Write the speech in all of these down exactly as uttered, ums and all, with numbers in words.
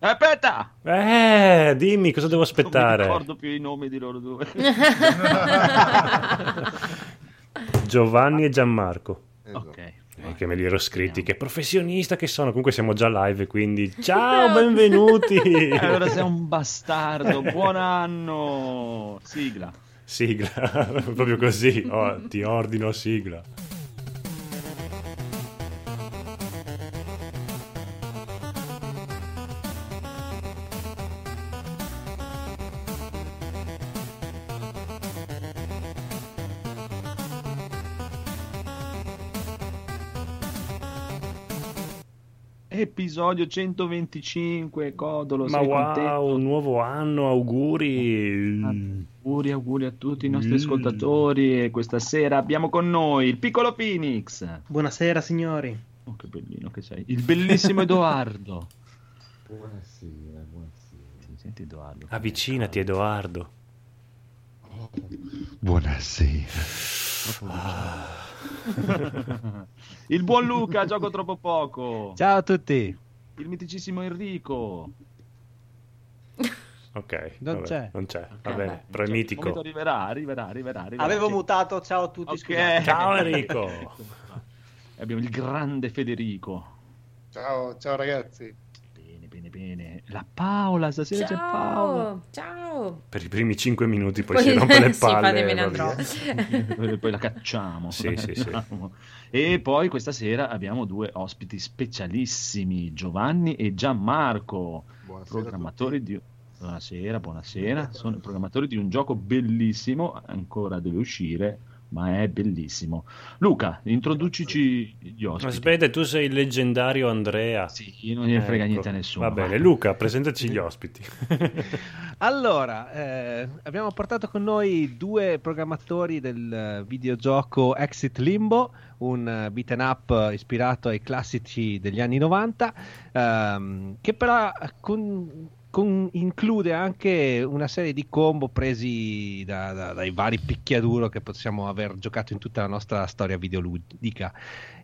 Aspetta! Eh, dimmi cosa devo aspettare. Non mi ricordo più i nomi di loro due. Giovanni e Gianmarco. Esatto. Ok. Eh, che me li ero scritti, che professionista che sono. Comunque siamo già live, quindi ciao, benvenuti. Allora sei un bastardo, buon anno. Sigla. Sigla, proprio così. Oh, ti ordino sigla. Episodio centoventicinque, Codolo. Ma sei wow, contento? Un nuovo anno, auguri. Auguri, auguri a tutti i nostri mm. ascoltatori. E questa sera abbiamo con noi il piccolo Phoenix. Buonasera, signori. Oh, che bellino che sei. Il bellissimo Edoardo. Buonasera, buonasera. Senti Edoardo. Avvicinati, Edoardo. Oh, buonasera. Ah. Il buon Luca, gioco troppo poco. Ciao a tutti. Il miticissimo Enrico. Ok, non vabbè, c'è. Non c'è. Okay, va bene, no, però è mitico. Arriverà, arriverà, arriverà, arriverà. Avevo mutato, ciao a tutti. Okay. Ciao Enrico. E abbiamo il grande Federico. Ciao, ciao ragazzi. Bene, bene, bene. La Paola, stasera ciao, c'è Paola. Ciao. Per i primi cinque minuti poi, poi si rompe le palle. Sì, e poi la cacciamo. Sì, la sì, cacciamo. Sì. E poi questa sera abbiamo due ospiti specialissimi, Giovanni e Gianmarco, buonasera programmatori di Buonasera, buonasera. buonasera. Sono i programmatori di un gioco bellissimo, ancora deve uscire, ma è bellissimo. Luca, introducici gli ospiti. Aspetta, tu sei il leggendario Andrea. Sì, non gliene frega ecco. niente a nessuno. Va bene, Luca, presentaci gli ospiti. Allora, eh, abbiamo portato con noi due programmatori del videogioco Exit Limbo, un beat'em up ispirato ai classici degli anni novanta, ehm, che però con... Con, include anche una serie di combo presi da, da, dai vari picchiaduro che possiamo aver giocato in tutta la nostra storia videoludica.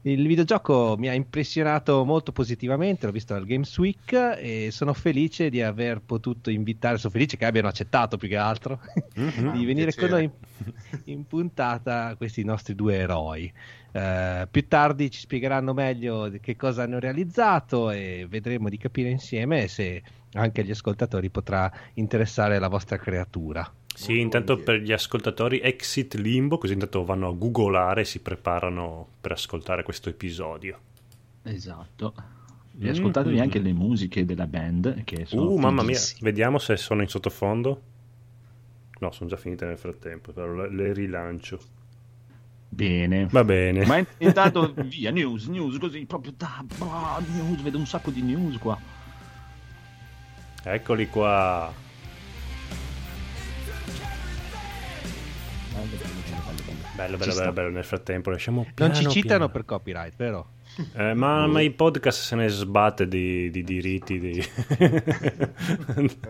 Il videogioco mi ha impressionato molto positivamente, l'ho visto al Games Week e sono felice di aver potuto invitare, sono felice che abbiano accettato più che altro mm-hmm, di venire piacere. con noi in, in puntata questi nostri due eroi. Uh, più tardi ci spiegheranno meglio che cosa hanno realizzato e vedremo di capire insieme se anche agli ascoltatori potrà interessare la vostra creatura. Sì, intanto per gli ascoltatori Exit Limbo, così intanto vanno a googolare e si preparano per ascoltare questo episodio. Esatto. Vi ascoltatevi mm-hmm. anche le musiche della band che sono Uh, mamma mia, vediamo se sono in sottofondo. No, sono già finite nel frattempo, però le rilancio. Bene, va bene. Ma intanto via news, news così proprio da bro, news, vedo un sacco di news qua. Eccoli qua. Bello, bello, bello, bello, bello. Nel frattempo lasciamo piano, non ci citano piano. Per copyright, vero? Eh, ma, ma i podcast se ne sbatte di, di diritti di... eh,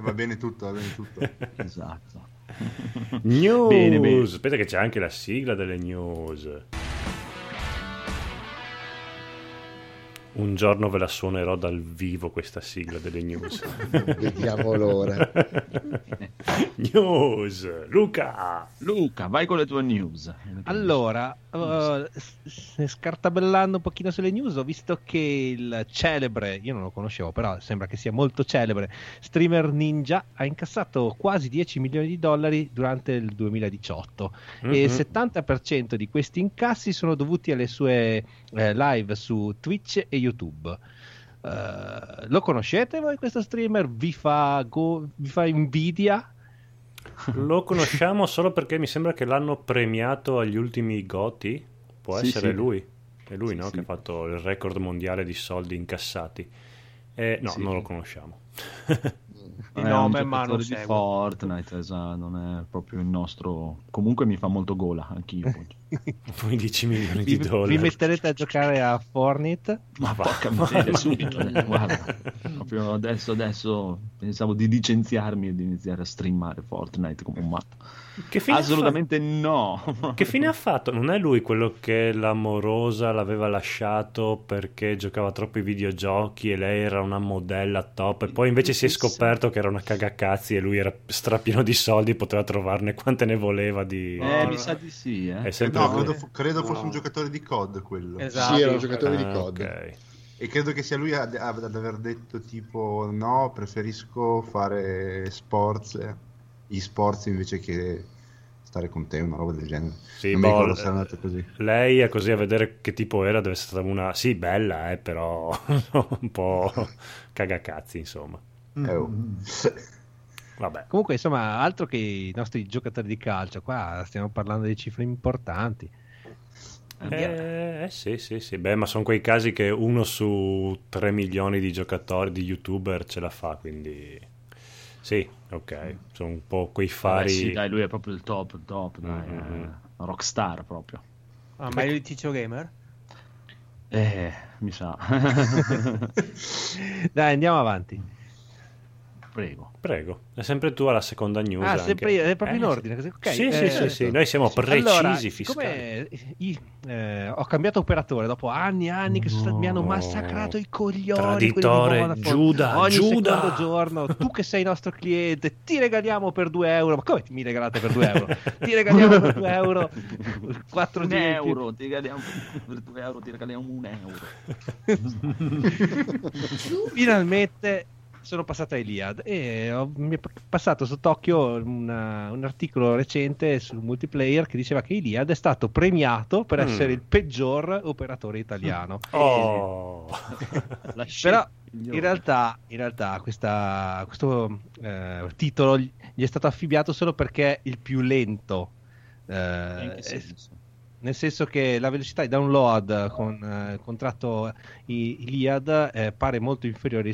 va bene tutto, va bene tutto. Esatto. News. Bene, bene. Aspetta che c'è anche la sigla delle news. Un giorno ve la suonerò dal vivo questa sigla delle news. Vediamo l'ora. News. Luca, Luca, vai con le tue news. Allora, uh, scartabellando un pochino sulle news, ho visto che il celebre, io non lo conoscevo, però sembra che sia molto celebre, streamer Ninja ha incassato quasi dieci milioni di dollari durante il duemiladiciotto mm-hmm. e il settanta per cento di questi incassi sono dovuti alle sue eh, live su Twitch e YouTube. Uh, lo conoscete voi questo streamer? Vi fa, go, vi fa invidia? Lo conosciamo solo perché mi sembra che l'hanno premiato agli ultimi Goti. Può sì, essere sì. lui. È lui sì, no? Sì. Che ha fatto il record mondiale di soldi incassati. Eh, no, sì. non lo conosciamo. di nome, ma non di Fortnite, esatto, non è proprio il nostro. Comunque mi fa molto gola anch'io. quindici milioni di vi, dollari. Vi metterete a giocare a Fortnite? Ma porca miseria, subito. Eh, guarda, proprio adesso adesso pensavo di licenziarmi e di iniziare a streamare Fortnite come un matto. Che fine assolutamente no. Che fine ha fatto? Non è lui quello che l'amorosa l'aveva lasciato perché giocava troppi videogiochi e lei era una modella top e poi invece si è scoperto che era una cagacazzi e lui era strapieno di soldi, poteva trovarne quante ne voleva di... Eh, mi sa di sì, eh. È sempre no, credo, credo fosse no. un giocatore di C O D quello. Esatto. Sì, era un giocatore ah, di C O D. Okay. E credo che sia lui ad, ad aver detto tipo no, preferisco fare sports... gli sport invece che stare con te, una roba del genere. Sì, non boh, mi ricordo se è andata così. Lei è così a vedere che tipo era, deve essere stata una sì bella, eh, però un po' cagacazzi, insomma. Mm. Vabbè. Comunque, insomma, altro che i nostri giocatori di calcio, qua stiamo parlando di cifre importanti. Eh, eh sì sì sì beh ma sono quei casi che uno su tre milioni di giocatori, di youtuber ce la fa, quindi sì, ok, sono un po' quei fari. Vabbè, sì, dai, lui è proprio il top, il top, dai, mm-hmm. rockstar proprio. Ah, meglio di Ciccio Gamer? Eh, mi sa. Dai, andiamo avanti. Prego. Prego. È sempre tu alla seconda news. Ah, sempre io, è proprio eh, in ordine. Okay, sì, eh, sì, sì, sì, noi siamo sì. precisi, allora, fiscali. I, eh, ho cambiato operatore dopo anni e anni che no. sono, mi hanno massacrato i coglioni. Traditore, Giuda, ogni Giuda. secondo giorno, tu che sei nostro cliente, ti regaliamo per due euro. Ma come mi regalate per due euro? Ti regaliamo per due euro quattro euro, ti regaliamo per due euro, ti regaliamo un euro. Finalmente... sono passata a Iliad e ho, mi è passato sott'occhio una, un articolo recente sul multiplayer che diceva che Iliad è stato premiato per mm. essere il peggior operatore italiano. Oh. Però in realtà, in realtà questa, questo eh, titolo gli è stato affibbiato solo perché è il più lento. Eh, Nel senso che la velocità di download con eh, il contratto Iliad eh, pare molto inferiore,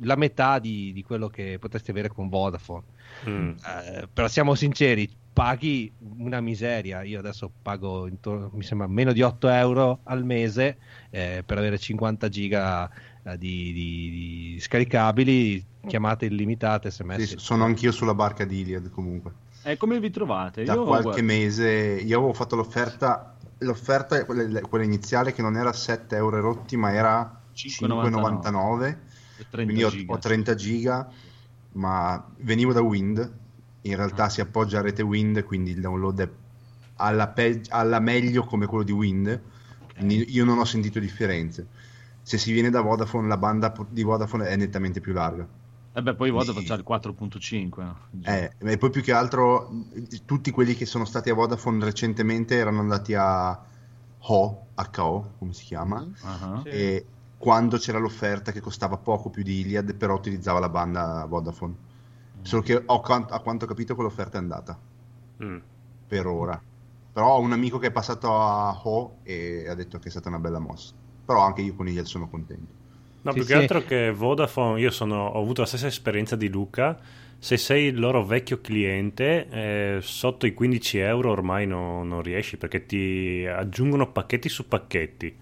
la metà di, di quello che potresti avere con Vodafone. Mm. Eh, però siamo sinceri, paghi una miseria. Io adesso pago intorno, mi sembra meno di otto euro al mese eh, per avere cinquanta giga eh, di, di, di scaricabili, chiamate illimitate, S M S. Sì, sono anch'io sulla barca di Iliad comunque. E come vi trovate? Da io qualche guarda. mese io avevo fatto l'offerta, l'offerta quella, quella iniziale che non era sette euro rotti ma era cinque virgola novantanove, quindi ho, ho trenta giga, ma venivo da Wind, in realtà ah. si appoggia a rete Wind, quindi il download è alla, pe- alla meglio come quello di Wind, okay. Io non ho sentito differenze. Se si viene da Vodafone la banda di Vodafone è nettamente più larga. E beh, poi Vodafone c'ha il quattro virgola cinque. Eh, e poi più che altro tutti quelli che sono stati a Vodafone recentemente erano andati a H O, H O come si chiama, uh-huh. e sì. quando c'era l'offerta che costava poco più di Iliad, però utilizzava la banda Vodafone. Mm. Solo che ho, a quanto ho capito quell'offerta è andata, mm. per ora. Però ho un amico che è passato a H O e ha detto che è stata una bella mossa. Però anche io con Iliad sono contento. No, sì, più che sì. altro che Vodafone, io sono, ho avuto la stessa esperienza di Luca. Se sei il loro vecchio cliente, eh, sotto i quindici euro ormai no, non riesci perché ti aggiungono pacchetti su pacchetti.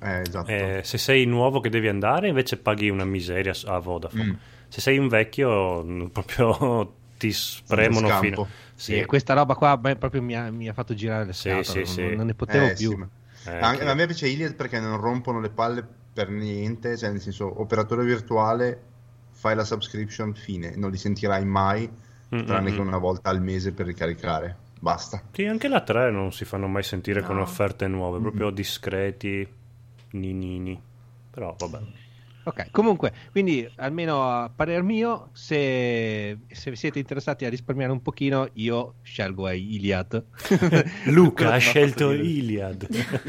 Eh, esatto. Eh, se sei nuovo che devi andare, invece paghi una miseria a Vodafone. Mm. Se sei un vecchio, proprio ti spremono fino. Sì. E questa roba qua beh, proprio mi ha, mi ha fatto girare le scatole, sì, sì, non, sì. non ne potevo eh, più. Sì, ma... eh, Anche, che... A me piace Iliad perché non rompono le palle per niente, cioè nel senso operatore virtuale, fai la subscription, fine, non li sentirai mai, mm-hmm. tranne che una volta al mese per ricaricare, basta. Sì, anche la tre non si fanno mai sentire no. con offerte nuove, mm-hmm. proprio discreti, ninini, però vabbè. Ok, comunque, quindi almeno a parer mio, se, se siete interessati a risparmiare un pochino, io scelgo Iliad. Luca ha scelto Iliad.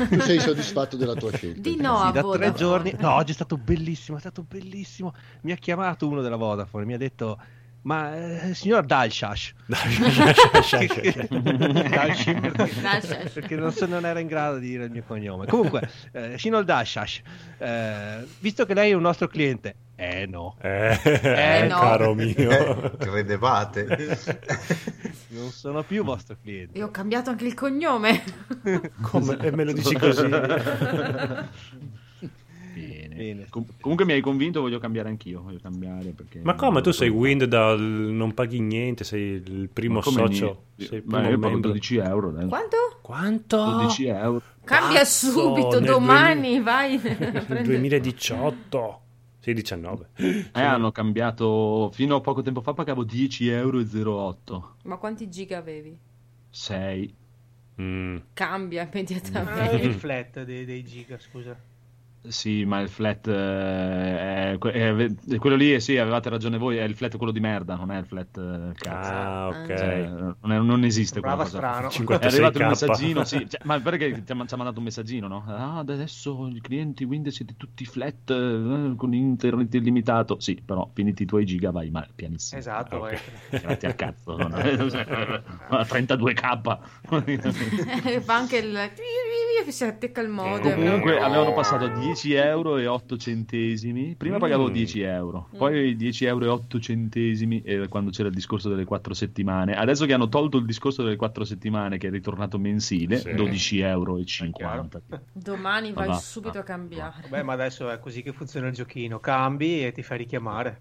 Tu sei soddisfatto della tua scelta? Di no, sì, da Vodafone. tre giorni. No, oggi è stato bellissimo, è stato bellissimo. Mi ha chiamato uno della Vodafone, mi ha detto ma eh, signor Dalshash Dalshash perché non, so, non era in grado di dire il mio cognome, comunque eh, signor Dalshash, eh, visto che lei è un nostro cliente. Eh no, eh, eh, eh no. Caro mio, credevate non sono più vostro cliente. Io ho cambiato anche il cognome. Come? Esatto. E me lo dici così? Bene. Bene. Com- comunque mi hai convinto, voglio cambiare anch'io, voglio cambiare perché... Ma come, tu sei Wind dal... non paghi niente, sei il primo socio. Io, sei primo, io pago dodici euro adesso. Quanto? Quanto? dodici euro. Cambia Cazzo, subito, domani duemila... vai. Nel duemiladiciotto. Sei diciannove. Eh, hanno cambiato, fino a poco tempo fa pagavo dieci euro e zero otto. Ma quanti giga avevi? sei. Mm. Cambia immediatamente. Il flat dei, dei giga, scusa. Sì, ma il flat eh, è, è, quello lì, sì, avevate ragione voi, è il flat quello di merda, non è il flat cazzo. Ah, ok. Cioè, non, è, non esiste quella cosa. Strano. È arrivato un messaggino, sì, cioè, ma perché ci ha mandato un messaggino, no? Ah, adesso i clienti Wind siete tutti flat eh, con internet illimitato. Sì, però finiti i tuoi giga vai ma pianissimo. Esatto, okay. Grazie al cazzo. No? trentadue k. Fa anche il si attacca il modem. Comunque avevano passato dieci dieci euro e otto centesimi. Prima mm. pagavo dieci euro, poi mm. dieci euro e otto centesimi eh, quando c'era il discorso delle quattro settimane. Adesso che hanno tolto il discorso delle quattro settimane, che è ritornato mensile, sì. dodici euro e cinquanta. Domani vai no, subito no. a cambiare. Vabbè, ma adesso è così che funziona il giochino: cambi e ti fai richiamare.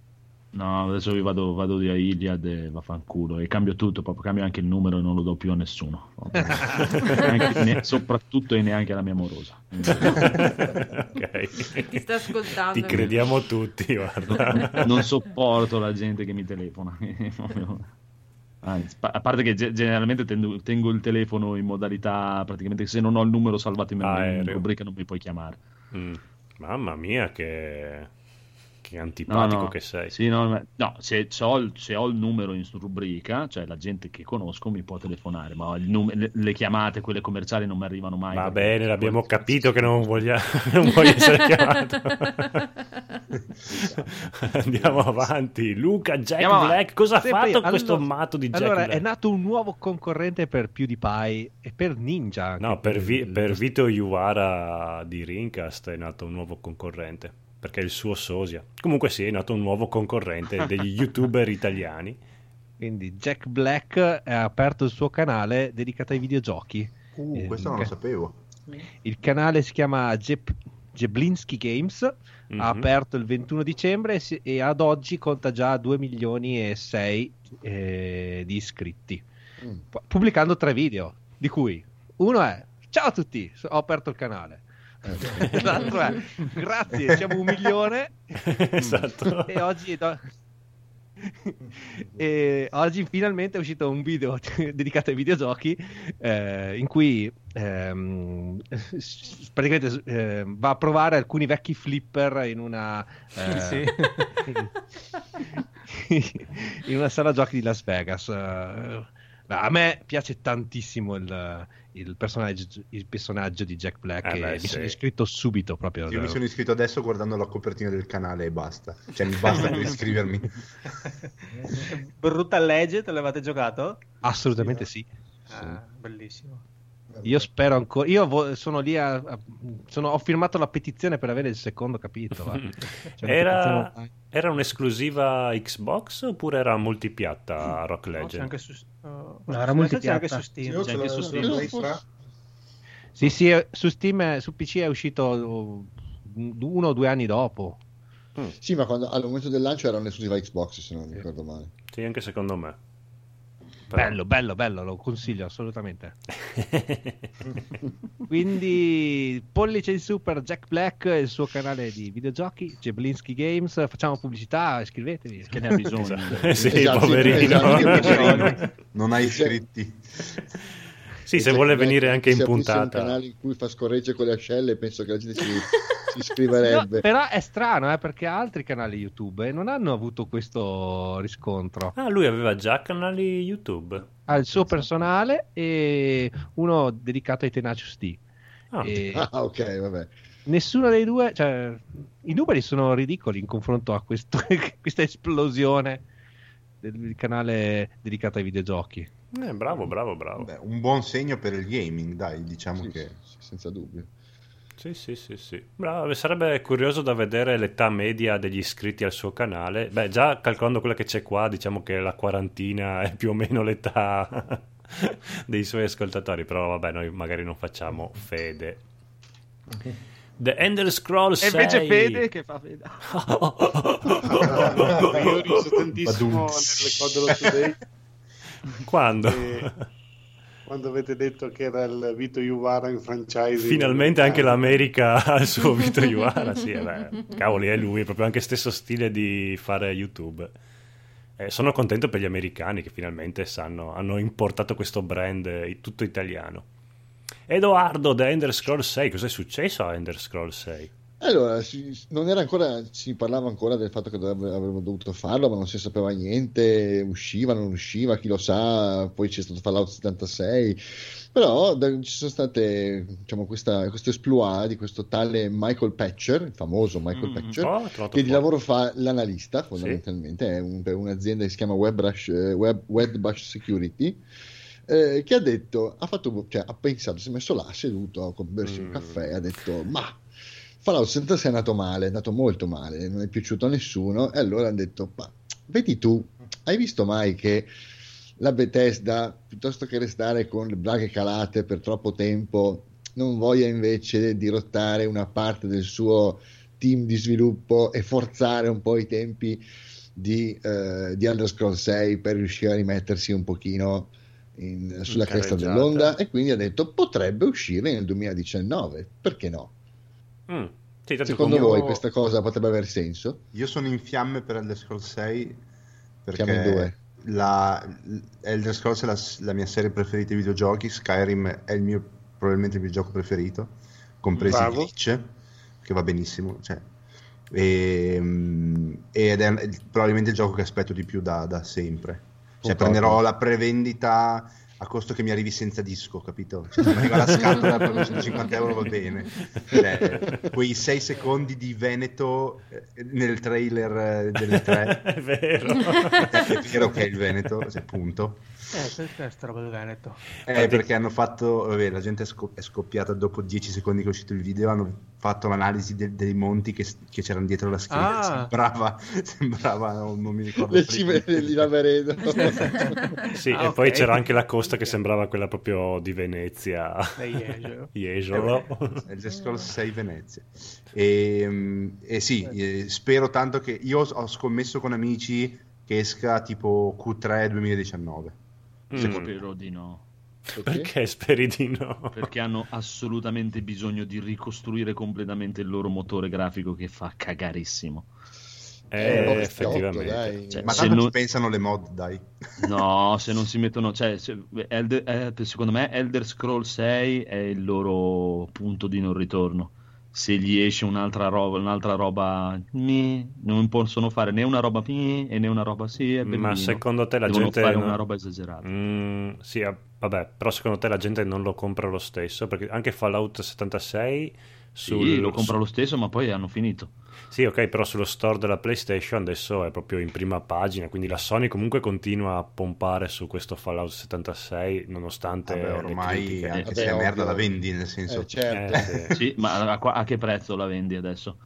No, adesso io vado, vado via Iliad e vaffanculo e cambio tutto, proprio cambio anche il numero e non lo do più a nessuno. Neanche, ne, soprattutto e neanche alla mia amorosa. Okay. Ti sta ascoltando. Ti crediamo tutti, guarda. Non sopporto la gente che mi telefona. Anzi, a parte che generalmente tengo, tengo il telefono in modalità, praticamente se non ho il numero salvato in memoria, in rubrica non mi puoi chiamare. Mm. Mamma mia che... che antipatico no, no. che sei. Sì, no, no se, se, ho, se ho il numero in rubrica, cioè la gente che conosco mi può telefonare, ma il num- le, le chiamate, quelle commerciali, non mi arrivano mai. Va bene, l'abbiamo poi... capito che non voglio, non voglio essere chiamato. Andiamo avanti. Luca, Jack Andiamo Black, cosa sempre ha fatto allora, questo matto di Jack allora, Black? Allora, è nato un nuovo concorrente per PewDiePie e per Ninja. No, per, vi- per Vito Iuvara di Rincast è nato un nuovo concorrente. Perché è il suo sosia. Comunque sì, è nato un nuovo concorrente degli youtuber italiani. Quindi Jack Black ha aperto il suo canale dedicato ai videogiochi. Uh, eh, questo non ca- lo sapevo. Il canale si chiama Jeb- Jeblinski Games, mm-hmm. ha aperto il ventuno dicembre e, si- e ad oggi conta già due milioni e sei eh, di iscritti, mm. pubblicando tre video, di cui uno è "Ciao a tutti, ho aperto il canale". Esatto, eh. Grazie, siamo un milione. Esatto. E oggi do... e oggi finalmente è uscito un video dedicato ai videogiochi eh, in cui ehm, praticamente eh, va a provare alcuni vecchi flipper in una eh, sì. in una sala giochi di Las Vegas. A me piace tantissimo il Il personaggio, il personaggio di Jack Black, ah, e beh, mi sì. sono iscritto subito proprio. Io mi sono iscritto adesso guardando la copertina del canale e basta. Cioè mi basta per iscrivermi. Brutta legge, te l'avete giocato? Assolutamente sì. sì. Ah, bellissimo. Io spero ancora. Io vo- sono lì a, a sono, ho firmato la petizione per avere il secondo capitolo. Cioè, era, petizione... era un'esclusiva Xbox oppure era multipiatta Rock Legend? No, anche su, uh, no era multipiatta. C'è anche su Steam. C'è anche su Steam. Sì, sì, su Steam, su P C è uscito uno o due anni dopo. Mm. Sì, ma quando, al momento del lancio era un'esclusiva Xbox, se non sì. mi ricordo male. Sì, anche secondo me. Bello, bello, bello, lo consiglio assolutamente. Quindi pollice in su per Jack Black e il suo canale di videogiochi Jeblinski Games. Facciamo pubblicità, iscrivetevi, che ne ha bisogno. Sì, esatto, poverino. Esatto, non ha iscritti. Sì, se vuole Black venire anche in puntata. Un canale in cui fa scorreggere con le ascelle, penso che la gente si, si iscriverebbe. No, però è strano, eh, perché altri canali YouTube non hanno avuto questo riscontro. Ah, lui aveva già canali YouTube. Ha il suo personale e uno dedicato ai Tenacious D. Ah, e... ah ok, vabbè. Nessuno dei due, cioè, i numeri sono ridicoli in confronto a questo, questa esplosione del canale dedicato ai videogiochi. Eh, bravo, bravo, bravo. Beh, un buon segno per il gaming, dai, diciamo sì, che sì, senza dubbio. Sì, sì, sì, sì. Bravo, sarebbe curioso da vedere l'età media degli iscritti al suo canale. Beh, già calcolando quella che c'è qua, diciamo che la quarantina è più o meno l'età dei suoi ascoltatori, però vabbè, noi magari non facciamo fede. Okay. The Elder Scrolls sei. E invece Fede che fa Fede. Io ho riso tantissimo nelle Today. Quando? E... Quando avete detto che era il Vito Iuvara in franchising. Finalmente anche l'America ha il suo Vito Iuvara. Sì, beh, cavoli, è lui, è proprio anche stesso stile di fare YouTube. Eh, sono contento per gli americani che finalmente sanno, hanno importato questo brand tutto italiano. Edoardo, da Elder Scrolls sei, cos'è successo a Elder Scrolls sei? Allora, si, non era ancora, si parlava ancora del fatto che dovrebbe, avremmo dovuto farlo, ma non si sapeva niente, usciva, non usciva, chi lo sa, poi c'è stato Fallout settantasei, però da, ci sono state, diciamo, questa questo esploit di questo tale Michael Pachter, il famoso Michael mm, Pachter, oh, che di lavoro fa l'analista, fondamentalmente, sì. È un, per un'azienda che si chiama Webrush, Web, Webrush Security, Eh, che ha detto, ha fatto, cioè, ha pensato, si è messo là, seduto a bersi mm. un caffè, ha detto, ma Fallout settantasei è andato male, è andato molto male, non è piaciuto a nessuno, e allora hanno detto, ma vedi tu, hai visto mai che la Bethesda, piuttosto che restare con le braghe calate per troppo tempo, non voglia invece dirottare una parte del suo team di sviluppo e forzare un po' i tempi di, eh, di Elder Scrolls sei per riuscire a rimettersi un pochino In, sulla cresta dell'onda, e quindi ha detto potrebbe uscire nel duemiladiciannove, perché no? Mm. Sì, secondo voi io... questa cosa potrebbe aver senso? Io sono in fiamme per Elder Scrolls sei perché la, Elder Scrolls è la, la mia serie preferita di videogiochi. Skyrim è il mio probabilmente il mio gioco preferito, compresi i glitch, che va benissimo, cioè, e, ed è probabilmente il gioco che aspetto di più da, da sempre. Cioè, prenderò la prevendita a costo che mi arrivi senza disco, capito? Cioè, mi arriva la scatola per duecentocinquanta euro, va bene. Cioè, quei sei secondi di Veneto nel trailer delle tre. È vero. È vero che è il Veneto, cioè, punto. Eh, questa è sta roba del Veneto. Eh, perché hanno fatto, vabbè, la gente è scoppiata dopo dieci secondi che è uscito il video, hanno fatto l'analisi de- dei monti che, che c'erano dietro la schiena. Ah. Sembrava, sembrava, non, non mi ricordo. Le cime di Lavaredo. Sì, ah, e okay. Poi c'era anche la costa che sembrava quella proprio di Venezia. Jesolo. Elder Scrolls sei Venezia. E, e sì, eh, spero tanto che... Io ho scommesso con amici che esca tipo Q tre duemiladiciannove. Spero di no. Perché? Perché speri di no? Perché hanno assolutamente bisogno di ricostruire completamente il loro motore grafico che fa cagarissimo. Eh, eh, effettivamente. Cioè, ma se tanto non... ci pensano le mod, dai. No, se non si mettono... Cioè, se, Elder, eh, secondo me Elder Scrolls sei è il loro punto di non ritorno. Se gli esce un'altra roba, un'altra roba meh, non possono fare né una roba meh, e né una roba sì. È ma secondo te la devono gente fare non... una roba esagerata? Mm, sì, vabbè, però secondo te la gente non lo compra lo stesso? Perché anche Fallout settantasei sul... sì, lo compra lo stesso, ma poi hanno finito. Sì, ok, però sullo store della PlayStation adesso è proprio in prima pagina, quindi la Sony comunque continua a pompare su questo Fallout settantasei nonostante vabbè, ormai le anche eh, se è merda la vendi, nel senso eh, certo. eh, sì. Sì, ma a, a che prezzo la vendi adesso?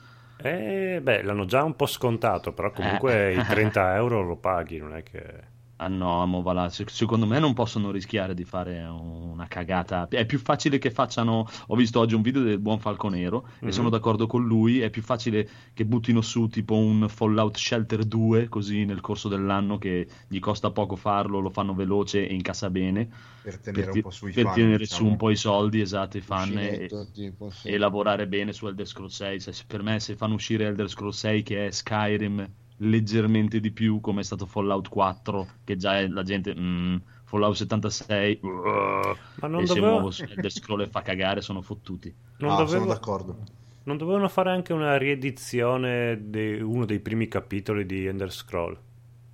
Eh, beh, l'hanno già un po' scontato, però comunque eh. i trenta euro lo paghi, non è che... Ah no, mo va là. Secondo me non possono rischiare di fare una cagata. È più facile che facciano... Ho visto oggi un video del buon Falconero mm-hmm. e sono d'accordo con lui. È più facile che buttino su tipo un Fallout Shelter due così nel corso dell'anno, che gli costa poco farlo, lo fanno veloce e incassa bene, per tenere per ti- un po' sui per fan, tenere diciamo. su un po' i soldi, esatto, i fan, Uscinetto, e, tipo, sì. e lavorare bene su Elder Scrolls sei. Cioè, per me se fanno uscire Elder Scrolls sei, che è Skyrim leggermente di più, come è stato Fallout quattro, che già è la gente mm, Fallout settantasei uh, ma non e dovevo... se muovo su Elder Scroll e fa cagare, sono fottuti. Non no, dovevo... sono d'accordo. Non dovevano fare anche una riedizione di uno dei primi capitoli di Elder Scroll,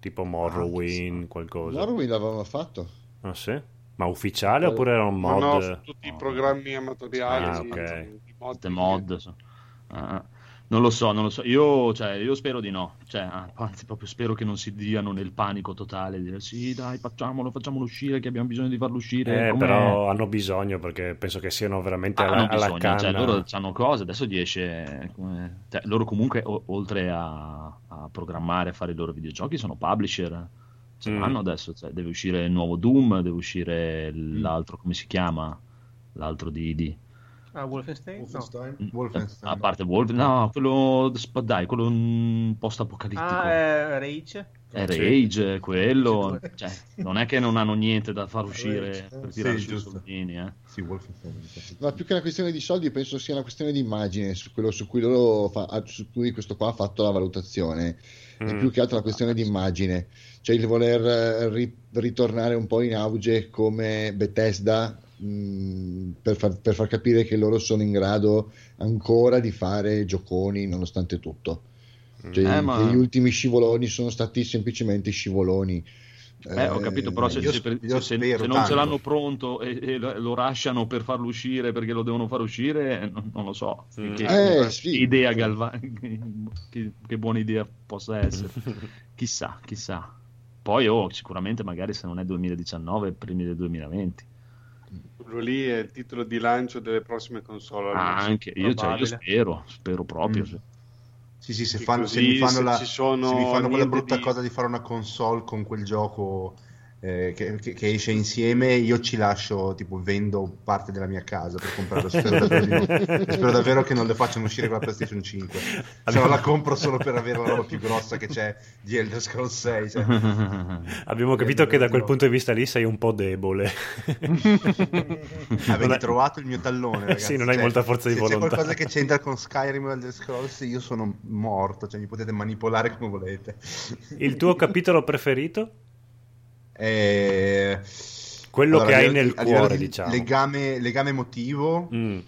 tipo Morrowind, ah, qualcosa. Morrowind l'avevano fatto? Ah sì? Ma ufficiale eh, oppure era un mod? No, no, tutti oh. i programmi amatoriali ah, okay. di mod. Mod. Ah. Non lo so, non lo so. Io, cioè, io spero di no. Cioè, anzi, proprio spero che non si diano nel panico totale. Dire sì, dai, facciamolo, facciamolo uscire, che abbiamo bisogno di farlo uscire. Eh, com'è? Però hanno bisogno, perché penso che siano veramente ah, alla, hanno bisogno, alla canna. Cioè, loro hanno cose, adesso riesce... Cioè, loro comunque, o- oltre a, a programmare, a fare i loro videogiochi, sono publisher. Cioè, mm. hanno adesso, cioè, deve uscire il nuovo Doom, deve uscire l'altro, come si chiama? L'altro di I D. Ah, Wolfenstein? Wolfenstein? No. Wolfenstein. A parte Wolfenstein, no, quello dai, quello un post apocalittico. Ah, è Rage. È Rage, quello, cioè, non è che non hanno niente da far uscire per tirare sì, su i soldini, eh. Sì, Wolfenstein. Ma più che una questione di soldi, penso sia una questione di immagine, su quello su cui loro fa, su cui questo qua ha fatto la valutazione. È mm. più che altro una questione di immagine, cioè il voler ri- ritornare un po' in auge come Bethesda. Per far, per far capire che loro sono in grado ancora di fare gioconi nonostante tutto, cioè, eh, ma... gli ultimi scivoloni sono stati semplicemente scivoloni. Eh, ho capito, però eh, se, io, se, io se, se non tanto. ce l'hanno pronto e, e lo lasciano per farlo uscire perché lo devono far uscire, non, non lo so mm. che, eh, sì. idea Galva- che, che buona idea possa essere. Chissà, chissà. Poi oh, sicuramente magari se non è duemiladiciannove primi del duemilaventi quello lì è il titolo di lancio delle prossime console. Ah, anche io, cioè, io spero spero proprio mm. se... sì sì se, fanno, così, se mi fanno, se la, sono se mi fanno quella brutta di... cosa di fare una console con quel gioco eh, che, che, che esce insieme, io ci lascio, tipo vendo parte della mia casa per comprarla. Spero davvero, spero davvero che non le facciano uscire con la PlayStation cinque, allora la compro solo per avere la roba più grossa che c'è di Elder Scrolls sei, cioè. Abbiamo capito eh, che da quel punto di vista lì sei un po' debole. Avete non trovato è... il mio tallone, ragazzi. Sì, non hai cioè, molta forza di volontà. Se c'è qualcosa che c'entra con Skyrim e Elder Scrolls io sono morto, cioè mi potete manipolare come volete. Il tuo capitolo preferito? Eh, quello allora, che hai nel cuore, diciamo legame, legame emotivo mm.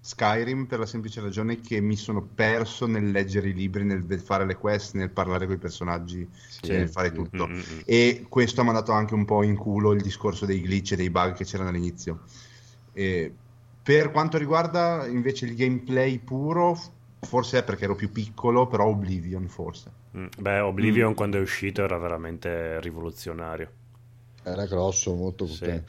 Skyrim, per la semplice ragione che mi sono perso nel leggere i libri, nel fare le quest, nel parlare con i personaggi, sì, nel fare tutto mm-hmm. e questo mi ha dato anche un po' in culo il discorso dei glitch e dei bug che c'erano all'inizio. E per quanto riguarda invece il gameplay puro, forse è perché ero più piccolo, però Oblivion forse mm. beh Oblivion mm. quando è uscito era veramente rivoluzionario, era grosso, molto potente.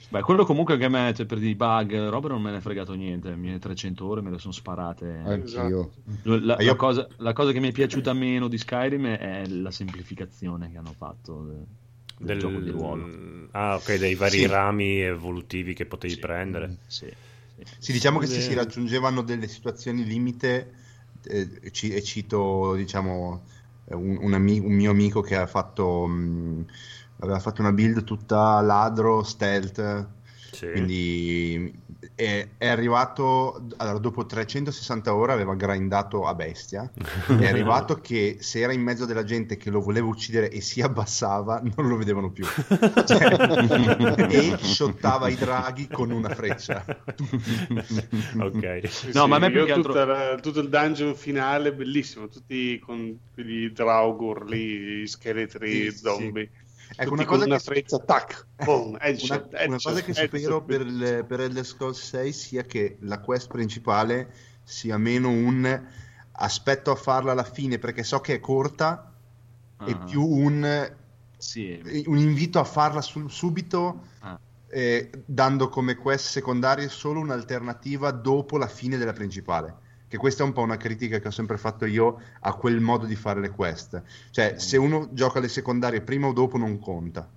Sì. Beh, quello comunque che a me, cioè, per dei bug, roba non me ne è fregato niente, mie trecento ore me le sono sparate. Anch'io. La, la, cosa, la cosa che mi è piaciuta meno di Skyrim è la semplificazione che hanno fatto del, del, del gioco di ruolo. Ah, ok, dei vari sì. rami evolutivi che potevi sì. prendere. Sì. Sì, diciamo che se si raggiungevano delle situazioni limite, eh, ci, e cito, diciamo, un, un, amico, un mio amico che ha fatto... Mh, aveva fatto una build tutta ladro, stealth, sì. quindi è, è arrivato, allora, dopo trecentosessanta ore aveva grindato a bestia, è arrivato che se era in mezzo della gente che lo voleva uccidere e si abbassava, non lo vedevano più, cioè, e shottava i draghi con una freccia. Ok. Sì, no, sì, ma a me più che altro... la, tutto il dungeon finale, bellissimo, tutti con quegli Draugr lì, scheletri, sì, zombie. Sì. Ecco, una cosa, una, che... tac, boom, headshot, una, headshot, una cosa che headshot, spero headshot. per, per Elder Scrolls sei sia che la quest principale sia meno un aspetto a farla alla fine perché so che è corta uh-huh. e più un, sì. un invito a farla su, subito uh-huh. eh, dando come quest secondarie solo un'alternativa dopo la fine della principale. Che questa è un po' una critica che ho sempre fatto io a quel modo di fare le quest. Cioè, mm. se uno gioca le secondarie prima o dopo non conta.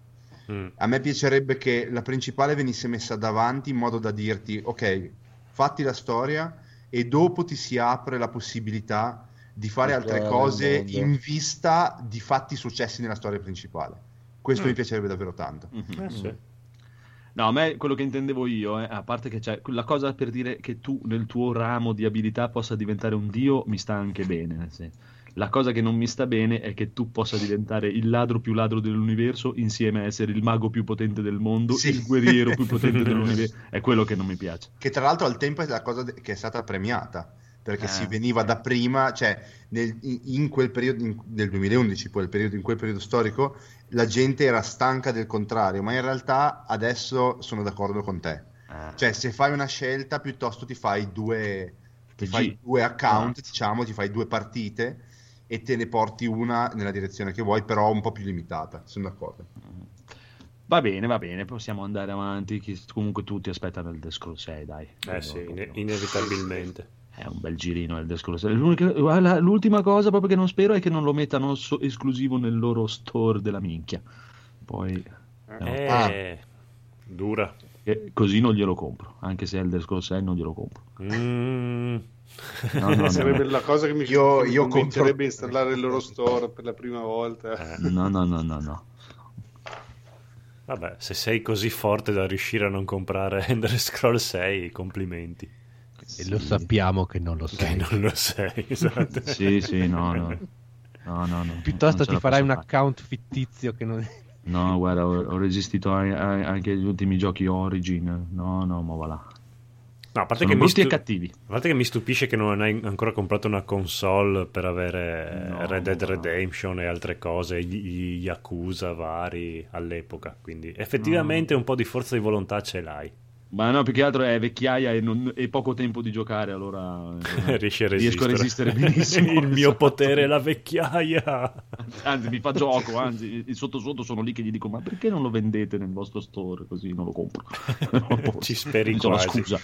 Mm. A me piacerebbe che la principale venisse messa davanti in modo da dirti ok, fatti la storia e dopo ti si apre la possibilità di fare altre okay, cose in vista di fatti successi nella storia principale. Questo mm. mi piacerebbe davvero tanto. Mm-hmm. Eh, sì. No, a me quello che intendevo io, eh, a parte che c'è la cosa per dire che tu nel tuo ramo di abilità possa diventare un dio, mi sta anche bene. Sì. La cosa che non mi sta bene è che tu possa diventare il ladro più ladro dell'universo insieme a essere il mago più potente del mondo, sì. il guerriero più potente dell'universo. È quello che non mi piace. Che tra l'altro al tempo è la cosa de- che è stata premiata. Perché eh, si veniva eh. da prima, cioè nel, in quel periodo in, del duemilaundici, poi il periodo, in quel periodo storico la gente era stanca del contrario, ma in realtà adesso sono d'accordo con te, eh. cioè se fai una scelta piuttosto ti fai due ti fai due account, ah. diciamo, ti fai due partite e te ne porti una nella direzione che vuoi, però un po' più limitata. Sono d'accordo. Va bene, va bene, possiamo andare avanti. Comunque tutti aspettano il Elder Scrolls sei, dai. Eh sì, ine- inevitabilmente. È un bel girino il discorso. L'ultima cosa proprio che non spero è che non lo mettano so- esclusivo nel loro store della minchia. Poi no. eh, ah. dura. E così non glielo compro, anche se è il discorso sei non glielo compro. Mm. No, no, no, sarebbe no. la cosa che mi io, io convincerebbe compro... installare il loro store per la prima volta. Eh. No, no, no, no, no. Vabbè, se sei così forte da riuscire a non comprare Elder Scrolls sei, complimenti. E lo sappiamo che non lo sei. Che non lo sei, esatto. Sì, sì, no, no. no, no, no. Piuttosto ti farai un fare. account fittizio che non... No, guarda, ho, ho resistito a, a, anche agli ultimi giochi Origin. No, no, ma va là. No, a parte Sono che mi stu- cattivi. A parte che mi stupisce che non hai ancora comprato una console per avere no, Red Dead Redemption no. e altre cose, gli Yakuza vari all'epoca, quindi effettivamente no. un po' di forza di volontà ce l'hai. Ma no, più che altro è vecchiaia e, non, e poco tempo di giocare, allora eh, riesco a resistere benissimo. Il esatto. mio potere è la vecchiaia. Anzi, mi fa gioco, anzi, sotto sotto sono lì che gli dico, ma perché non lo vendete nel vostro store? Così non lo compro. Non Ci speri Dico, quasi. La scusa.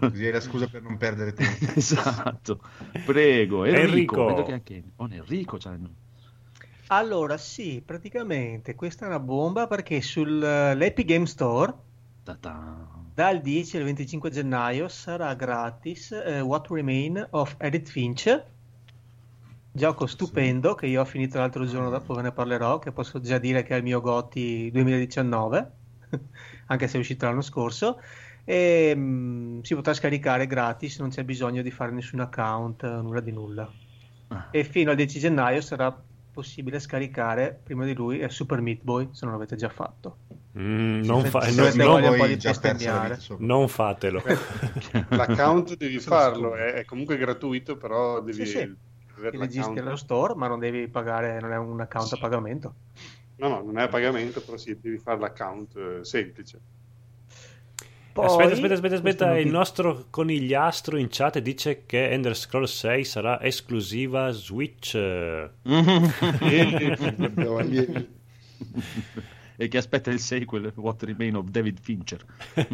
Così è la scusa per non perdere tempo. Esatto. Prego, Enrico. Enrico. Vedo che anche oh, Enrico c'è... Allora, sì, praticamente questa è una bomba perché sull'Epic Game Store... Ta-ta. Dal dieci al venticinque gennaio sarà gratis eh, What Remains of Edith Finch, gioco stupendo che io ho finito l'altro giorno, dopo ve ne parlerò, che posso già dire che è il mio G O T Y duemiladiciannove, anche se è uscito l'anno scorso, e mh, si potrà scaricare gratis, non c'è bisogno di fare nessun account, nulla di nulla. Ah. E fino al dieci gennaio sarà possibile scaricare, prima di lui, è Super Meat Boy, se non l'avete già fatto. Mm, non, fa- non, non, non fatelo. L'account devi farlo, è, è comunque gratuito, però devi sì, sì. registrare lo store, ma non devi pagare, non è un account sì. a pagamento. No, no, non è a pagamento, però sì, devi fare l'account eh, semplice. Poi, aspetta, aspetta, aspetta, aspetta, il nostro conigliastro in chat dice che Elder Scrolls sei sarà esclusiva Switch. E che aspetta il sequel What Remains of David Fincher. È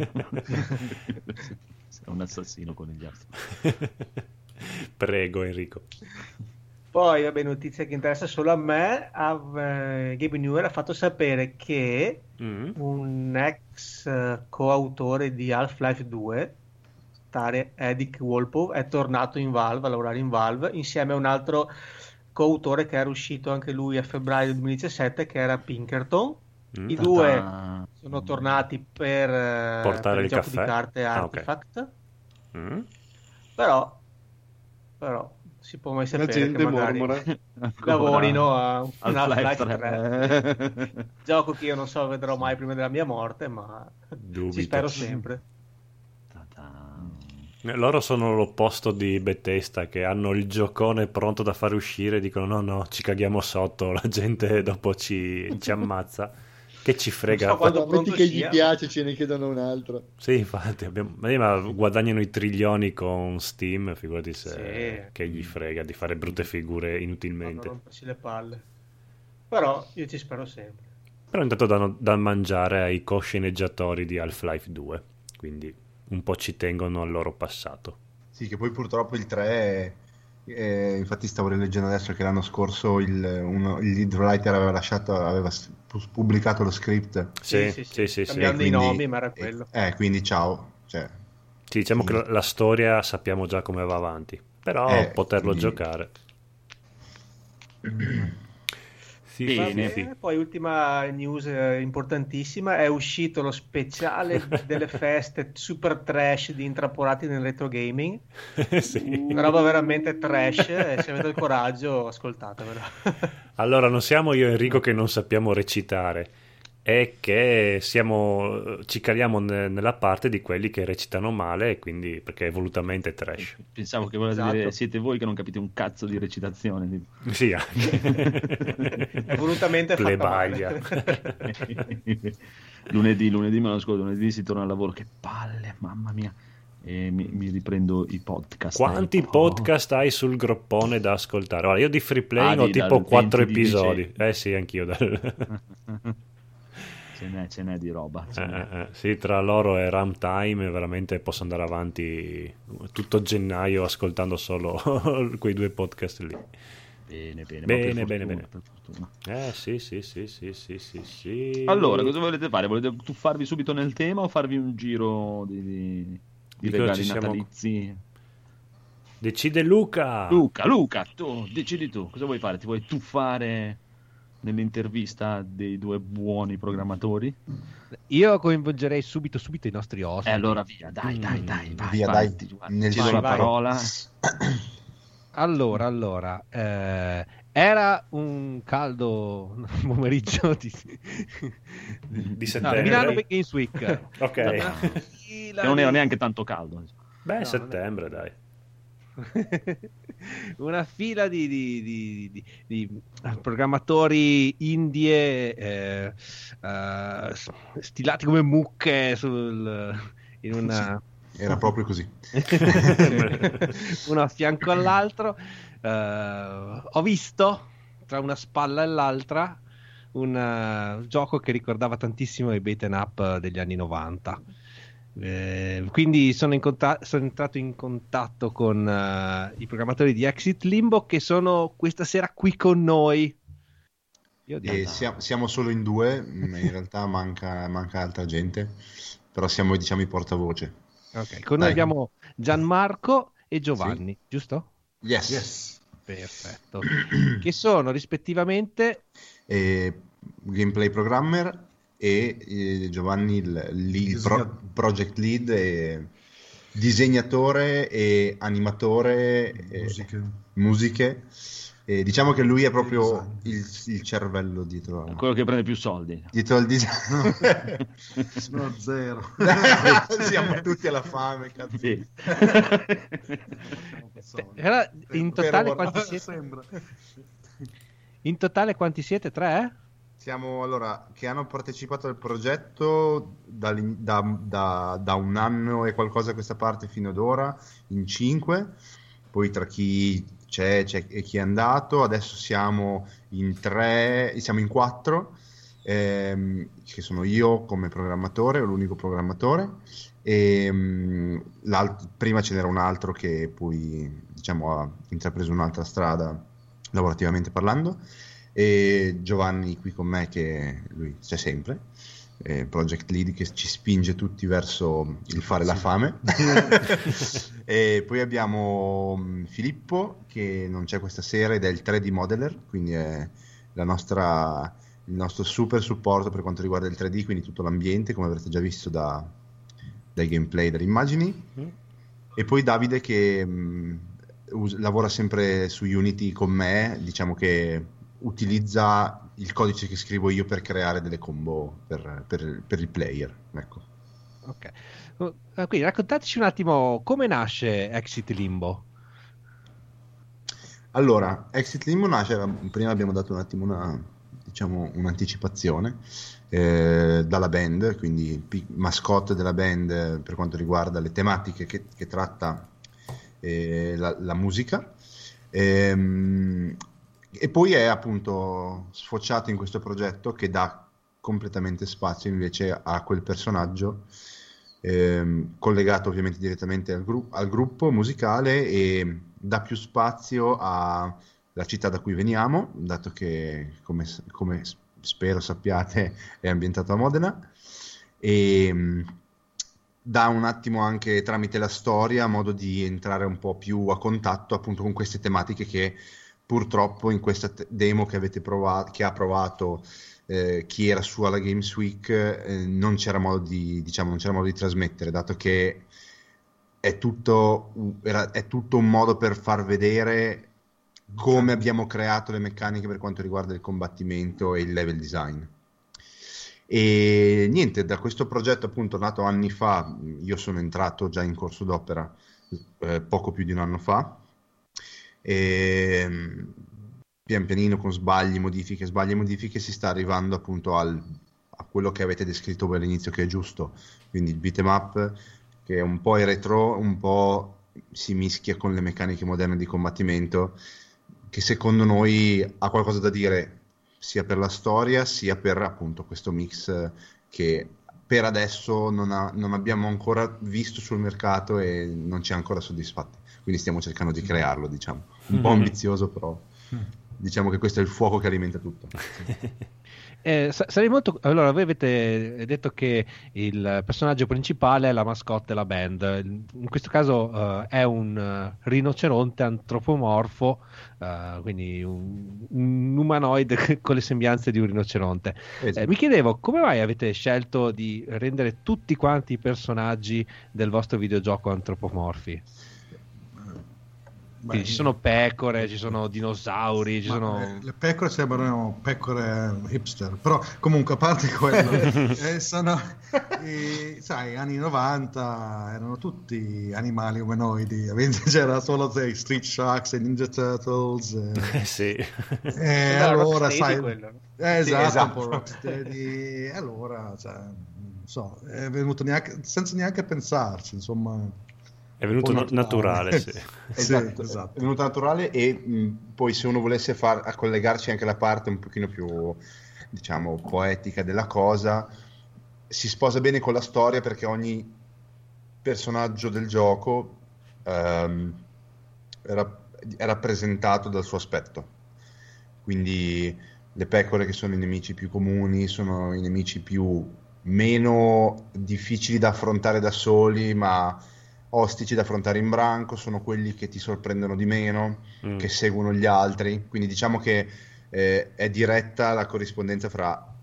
un assassino con gli altri. Prego Enrico. Poi vabbè, notizia che interessa solo a me, uh, Gabe Newell ha fatto sapere che mm. un ex uh, coautore di Half-Life due, tale Edic Wolpo, è tornato in Valve a lavorare in Valve insieme a un altro coautore che era uscito anche lui a febbraio duemiladiciassette, che era Pinkerton. I due sono tornati per portare per il, il gioco caffè. Di carte Artifact. Ah, okay. mm. Però, però si può mai sapere che magari lavorino a un Half-Life tre. Gioco che io non so vedrò mai prima della mia morte, ma Dubito. Ci spero sempre. Loro sono l'opposto di Bethesda, che hanno il giocone pronto da far uscire e dicono no no, ci caghiamo sotto, la gente dopo ci, ci ammazza. Che ci frega, so, quando metti che sia. Gli piace, ce ne chiedono un altro. Sì, infatti, abbiamo... ma guadagnano i trilioni con Steam, figurati se sì. che gli frega di fare brutte figure inutilmente. Non rompersi le palle. Però io ci spero sempre. Però intanto danno da mangiare ai cosceneggiatori di Half-Life due, quindi un po' ci tengono al loro passato. Sì, che poi purtroppo il tre è... Eh, infatti stavo rileggendo adesso che l'anno scorso il, uno, il lead writer aveva lasciato aveva pubblicato lo script sì, sì, sì, sì, cambiando sì, i quindi, nomi, ma era quello eh, eh quindi ciao cioè, sì, diciamo quindi. Che la storia sappiamo già come va avanti, però eh, poterlo quindi... giocare sì, bene, sì. Poi ultima news importantissima, è uscito lo speciale delle feste super trash di Intrappolati nel retro gaming. Sì. Una roba veramente trash, e se avete il coraggio ascoltatevelo. Allora, non siamo io e Enrico che non sappiamo recitare, è che siamo, ci caliamo ne, nella parte di quelli che recitano male, e quindi perché è volutamente trash. Pensavo che volete esatto. dire siete voi che non capite un cazzo di recitazione, tipo. Sì, anche è volutamente plebaglia. lunedì lunedì me lo scordo, lunedì si torna al lavoro, che palle, mamma mia, e mi, mi riprendo i podcast. Quanti eh? podcast oh. hai sul groppone da ascoltare? Allora, io di free play ah, ho tipo quattro episodi. Eh sì, anch'io. Dal... ce, n'è, ce n'è di roba. Ce eh, n'è. Eh, sì, tra loro e Ram Time veramente posso andare avanti tutto gennaio ascoltando solo quei due podcast lì. Bene, bene, bene, ma per bene, fortuna, bene. Per fortuna. Eh sì, sì, sì, sì, sì, sì, sì. Allora, cosa volete fare? Volete tuffarvi subito nel tema o farvi un giro di, di, di regali natalizi? Siamo... Decide Luca. Luca, Luca, tu decidi tu. Cosa vuoi fare? Ti vuoi tuffare nell'intervista dei due buoni programmatori? Io coinvolgerei subito subito i nostri ospiti. E eh, allora via, dai, dai, dai, mm, vai, via, vai, dai. Ti, guarda, nel ti vai, do la vai. parola. Allora, allora, eh, era un caldo pomeriggio di, di settembre. No, Milano per Games Week. Ok. Milano... Non era neanche tanto caldo. Beh, no, settembre, dai. Una fila di, di, di, di, di programmatori indie eh, eh, stilati come mucche sul, in una... Sì. Era proprio così. Uno a fianco all'altro. Uh, ho visto tra una spalla e l'altra un uh, gioco che ricordava tantissimo i beat 'em up degli anni novanta. Eh, quindi sono, in conta- sono entrato in contatto con uh, i programmatori di Exit Limbo, che sono questa sera qui con noi. Io e siamo, siamo solo in due, in realtà manca, manca altra gente, però siamo, diciamo, i portavoce. Okay, con noi abbiamo Gianmarco e Giovanni, sì. Giusto? Yes. yes. Perfetto. Che sono rispettivamente eh, gameplay programmer e eh, Giovanni il, il pro, project lead, e disegnatore e animatore, musiche. E musiche. E diciamo che lui è proprio il, il cervello dietro a... quello che prende più soldi dietro al disegno. No, zero. Siamo tutti alla fame, cazzo. Sì. Era in totale quanti siete? In totale quanti siete? Tre? Siamo, allora, che hanno partecipato al progetto da, da, da, da un anno e qualcosa a questa parte fino ad ora, in cinque. Poi tra chi c'è, c'è e chi è andato, adesso siamo in tre, siamo in quattro, ehm, che sono io come programmatore, l'unico programmatore, e ehm, prima ce n'era un altro che poi, diciamo, ha intrapreso un'altra strada lavorativamente parlando, e Giovanni qui con me, che lui c'è sempre, eh, project lead, che ci spinge tutti verso il fare la fame. E poi abbiamo Filippo, che non c'è questa sera ed è il tre D modeler, quindi è la nostra, il nostro super supporto per quanto riguarda il tre D, quindi tutto l'ambiente, come avrete già visto da, dai gameplay, dalle immagini. Mm-hmm. E poi Davide, che mh, us- lavora sempre su Unity con me, diciamo che utilizza il codice che scrivo io per creare delle combo per, per, per il player, ecco. Ok, quindi raccontateci un attimo come nasce Exit Limbo. Allora, Exit Limbo nasce, prima abbiamo dato un attimo una, diciamo, un'anticipazione eh, dalla band, quindi mascotte della band per quanto riguarda le tematiche che, che tratta eh, la, la musica. Ehm, E poi è appunto sfociato in questo progetto che dà completamente spazio invece a quel personaggio, ehm, collegato ovviamente direttamente al, gru- al gruppo musicale, e dà più spazio alla città da cui veniamo, dato che, come, come spero sappiate, è ambientato a Modena, e dà un attimo anche tramite la storia modo di entrare un po' più a contatto appunto con queste tematiche che purtroppo in questa demo che avete provato, che ha provato eh, chi era su alla Games Week, eh, non c'era modo di, diciamo, non c'era modo di trasmettere, dato che è tutto, era, è tutto un modo per far vedere come abbiamo creato le meccaniche per quanto riguarda il combattimento e il level design. E niente, da questo progetto appunto nato anni fa, io sono entrato già in corso d'opera eh, poco più di un anno fa, e pian pianino con sbagli, modifiche, sbagli e modifiche si sta arrivando appunto al, a quello che avete descritto all'inizio, che è giusto, quindi il beat 'em up che un po' è retro, un po' si mischia con le meccaniche moderne di combattimento, che secondo noi ha qualcosa da dire sia per la storia sia per appunto questo mix che per adesso non, ha, non abbiamo ancora visto sul mercato e non ci ha ancora soddisfatti, quindi stiamo cercando di crearlo, diciamo, un mm-hmm. po' ambizioso, però mm. diciamo che questo è il fuoco che alimenta tutto. Eh, sarei molto... Allora, voi avete detto che il personaggio principale è la mascotte, la band. In questo caso uh, è un rinoceronte antropomorfo, uh, quindi un, un umanoide con le sembianze di un rinoceronte. Esatto. Eh, mi chiedevo come mai avete scelto di rendere tutti quanti i personaggi del vostro videogioco antropomorfi? Beh, ci sono pecore, ci sono dinosauri, ci sono... Le pecore sembrano pecore hipster, però comunque a parte quello, eh, sono, eh, sai, anni novanta erano tutti animali umanoidi, c'era solo sei Street Sharks e Ninja Turtles. Eh, sì. E allora, sai... Quello. Eh, esatto, sì, esatto. Un po' rocksteady. Allora, cioè, non so, è venuto neanche, senza neanche pensarci, insomma... È venuto naturale, naturale sì. Esatto, sì, esatto, è venuto naturale e mh, poi se uno volesse far, a collegarci anche alla parte un pochino più, diciamo, poetica della cosa, si sposa bene con la storia perché ogni personaggio del gioco ehm, era, è rappresentato dal suo aspetto, quindi le pecore che sono i nemici più comuni sono i nemici più meno difficili da affrontare da soli, ma ostici da affrontare in branco, sono quelli che ti sorprendono di meno, mm. che seguono gli altri, quindi diciamo che eh, è diretta la corrispondenza fra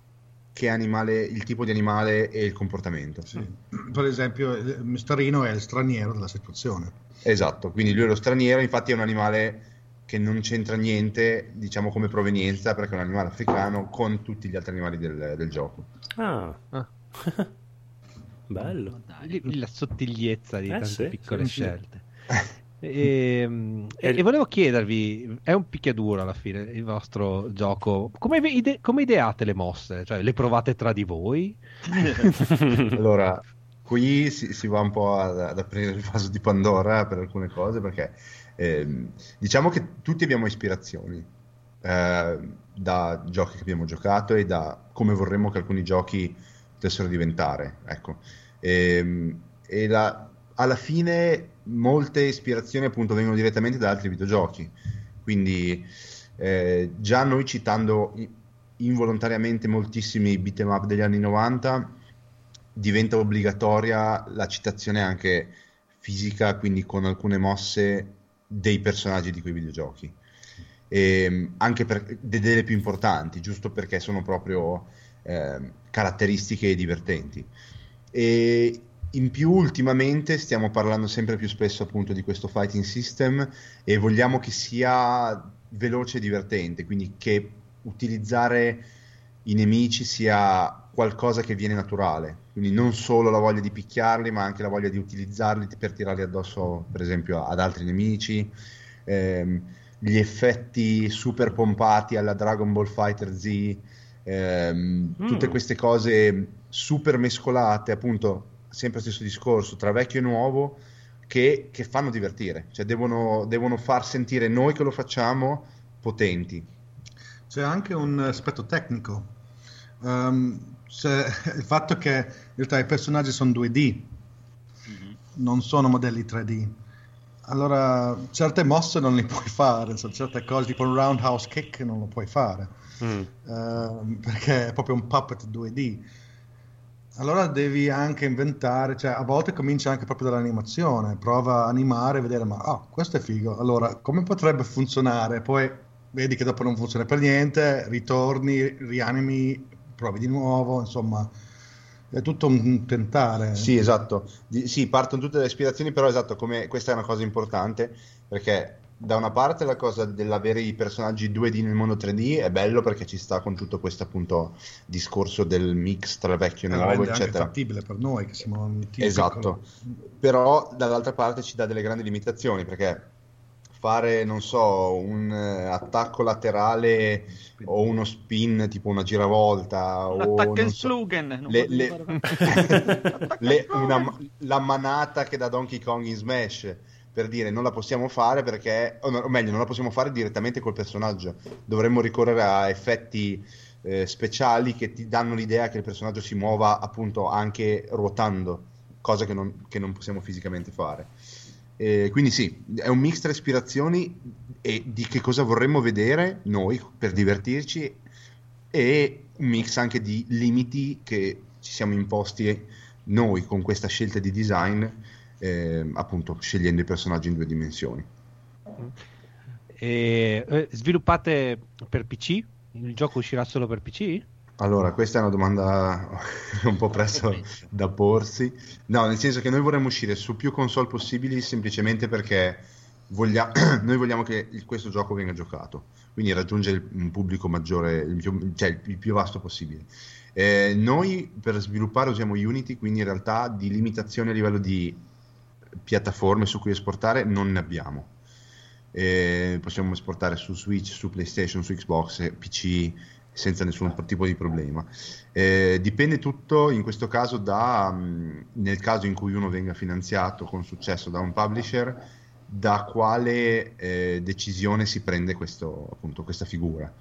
che animale, il tipo di animale e il comportamento. Sì. Mm. Per esempio il misterino è il straniero della situazione. Esatto, quindi lui è lo straniero, infatti è un animale che non c'entra niente, diciamo, come provenienza, perché è un animale africano con tutti gli altri animali del, del gioco. Ah, ah. Bello. La sottigliezza di eh, tante sì, piccole sì. scelte. E, e, e volevo chiedervi, è un picchiaduro alla fine il vostro gioco, come, ide- come ideate le mosse? Cioè, le provate tra di voi? Allora, qui si, si va un po' ad, ad aprire il vaso di Pandora per alcune cose, perché eh, diciamo che tutti abbiamo ispirazioni eh, da giochi che abbiamo giocato e da come vorremmo che alcuni giochi potessero diventare, ecco, e, e la, alla fine molte ispirazioni appunto vengono direttamente da altri videogiochi, quindi eh, già noi citando involontariamente moltissimi beat 'em up degli anni novanta diventa obbligatoria la citazione anche fisica, quindi con alcune mosse dei personaggi di quei videogiochi, e, anche per, delle più importanti, giusto perché sono proprio Eh, caratteristiche divertenti. E in più ultimamente stiamo parlando sempre più spesso appunto di questo fighting system e vogliamo che sia veloce e divertente, quindi che utilizzare i nemici sia qualcosa che viene naturale, quindi non solo la voglia di picchiarli ma anche la voglia di utilizzarli per tirarli addosso per esempio ad altri nemici. Eh, gli effetti super pompati alla Dragon Ball Fighter Z, Ehm, mm. tutte queste cose super mescolate, appunto sempre lo stesso discorso tra vecchio e nuovo, che, che fanno divertire, cioè devono, devono far sentire noi che lo facciamo potenti. C'è anche un aspetto tecnico, um, cioè il fatto che in realtà i personaggi sono due D, mm-hmm. non sono modelli tre D, allora certe mosse non le puoi fare, sono certe cose tipo un roundhouse kick non lo puoi fare. Mm. Uh, perché è proprio un puppet due D, allora devi anche inventare, cioè a volte comincia anche proprio dall'animazione, prova a animare e vedere, ma oh, questo è figo, allora come potrebbe funzionare, poi vedi che dopo non funziona per niente, ritorni, rianimi, provi di nuovo, insomma è tutto un tentare. Sì, esatto, di, sì, partono tutte le ispirazioni, però esatto, come questa è una cosa importante, perché da una parte la cosa dell'avere i personaggi due D nel mondo tre D è bello perché ci sta con tutto questo appunto discorso del mix tra vecchio e nuovo, eccetera. È anche fattibile per noi che siamo un team. Esatto, piccolo. Però dall'altra parte ci dà delle grandi limitazioni, perché fare, non so, un attacco laterale o uno spin, tipo una giravolta, un o attacco in Slugen, la manata che da Donkey Kong in Smash, per dire, non la possiamo fare perché, o, no, o meglio, non la possiamo fare direttamente col personaggio, dovremmo ricorrere a effetti eh, speciali che ti danno l'idea che il personaggio si muova appunto anche ruotando, cosa che non, che non possiamo fisicamente fare. Eh, quindi sì, è un mix tra ispirazioni e di che cosa vorremmo vedere noi per divertirci, e un mix anche di limiti che ci siamo imposti noi con questa scelta di design, eh, appunto scegliendo i personaggi in due dimensioni. E, eh, sviluppate per P C? Il gioco uscirà solo per P C? Allora, questa è una domanda un po' presto da porsi. No, nel senso che noi vorremmo uscire su più console possibili, semplicemente perché voglia... noi vogliamo che questo gioco venga giocato, quindi raggiungere un pubblico maggiore, il più, cioè il più vasto possibile. Eh, noi per sviluppare usiamo Unity, quindi in realtà di limitazioni a livello di piattaforme su cui esportare non ne abbiamo. Eh, possiamo esportare su Switch, su PlayStation, su Xbox, P C, senza nessun tipo di problema. Eh, dipende tutto in questo caso da, nel caso in cui uno venga finanziato con successo da un publisher, da quale eh, decisione si prende questo, appunto, questa figura,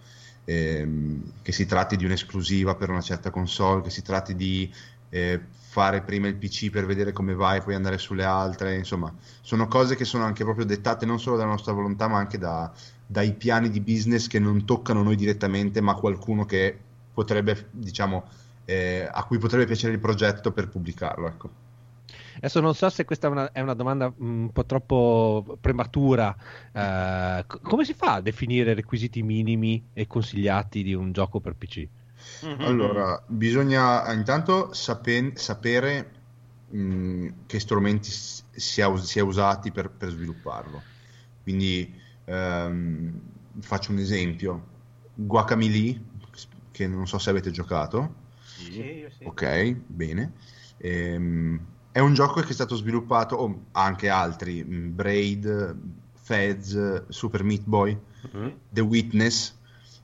eh, che si tratti di un'esclusiva per una certa console, che si tratti di eh, fare prima il P C per vedere come va e poi andare sulle altre. Insomma, sono cose che sono anche proprio dettate non solo dalla nostra volontà, ma anche da dai piani di business che non toccano noi direttamente, ma qualcuno che potrebbe, diciamo, eh, a cui potrebbe piacere il progetto per pubblicarlo, ecco. Adesso non so se questa è una, è una domanda un po' troppo prematura, eh, come si fa a definire requisiti minimi e consigliati di un gioco per P C? Mm-hmm. Allora, bisogna intanto sape- sapere mh, che strumenti si è, si è usati per, per svilupparlo, quindi Um, faccio un esempio: Guacamelee, che non so se avete giocato. Sì, io sì. Ok, bene. Um, è un gioco che è stato sviluppato, oh, anche altri, Braid, Fez, Super Meat Boy, uh-huh. The Witness,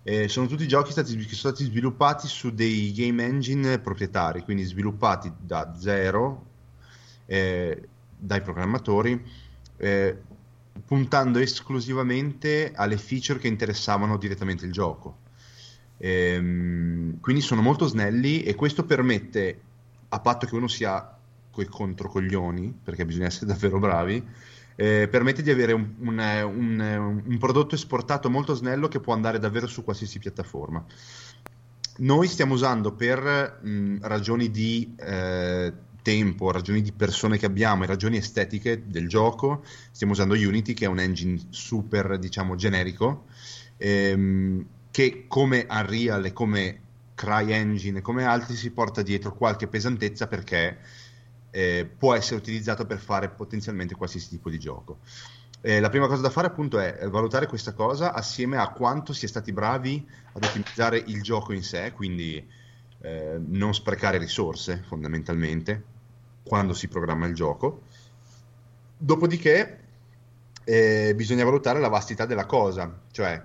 eh, sono tutti giochi stati, che sono stati sviluppati su dei game engine proprietari, quindi sviluppati da zero, eh, dai programmatori, eh, puntando esclusivamente alle feature che interessavano direttamente il gioco. Ehm, quindi sono molto snelli, e questo permette, a patto che uno sia coi controcoglioni, perché bisogna essere davvero bravi, eh, permette di avere un, un, un, un prodotto esportato molto snello che può andare davvero su qualsiasi piattaforma. Noi stiamo usando, per mh, ragioni di eh, tempo, ragioni di persone che abbiamo e ragioni estetiche del gioco, stiamo usando Unity, che è un engine super, diciamo, generico, ehm, che come Unreal e come CryEngine e come altri si porta dietro qualche pesantezza, perché eh, può essere utilizzato per fare potenzialmente qualsiasi tipo di gioco. Eh, la prima cosa da fare appunto è valutare questa cosa assieme a quanto si è stati bravi ad ottimizzare il gioco in sé, quindi eh, non sprecare risorse fondamentalmente quando si programma il gioco. Dopodiché eh, bisogna valutare la vastità della cosa, cioè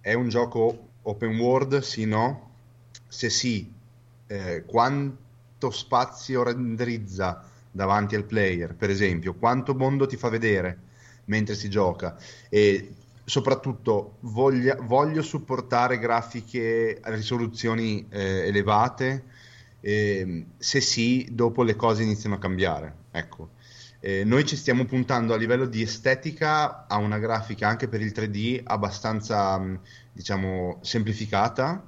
è un gioco open world, sì, no? Se sì, eh, quanto spazio renderizza davanti al player, per esempio, quanto mondo ti fa vedere mentre si gioca, e soprattutto voglia, voglio supportare grafiche a risoluzioni eh, elevate. Eh, se sì, dopo le cose iniziano a cambiare, ecco. Eh, noi ci stiamo puntando a livello di estetica a una grafica anche per il tre D abbastanza, diciamo, semplificata,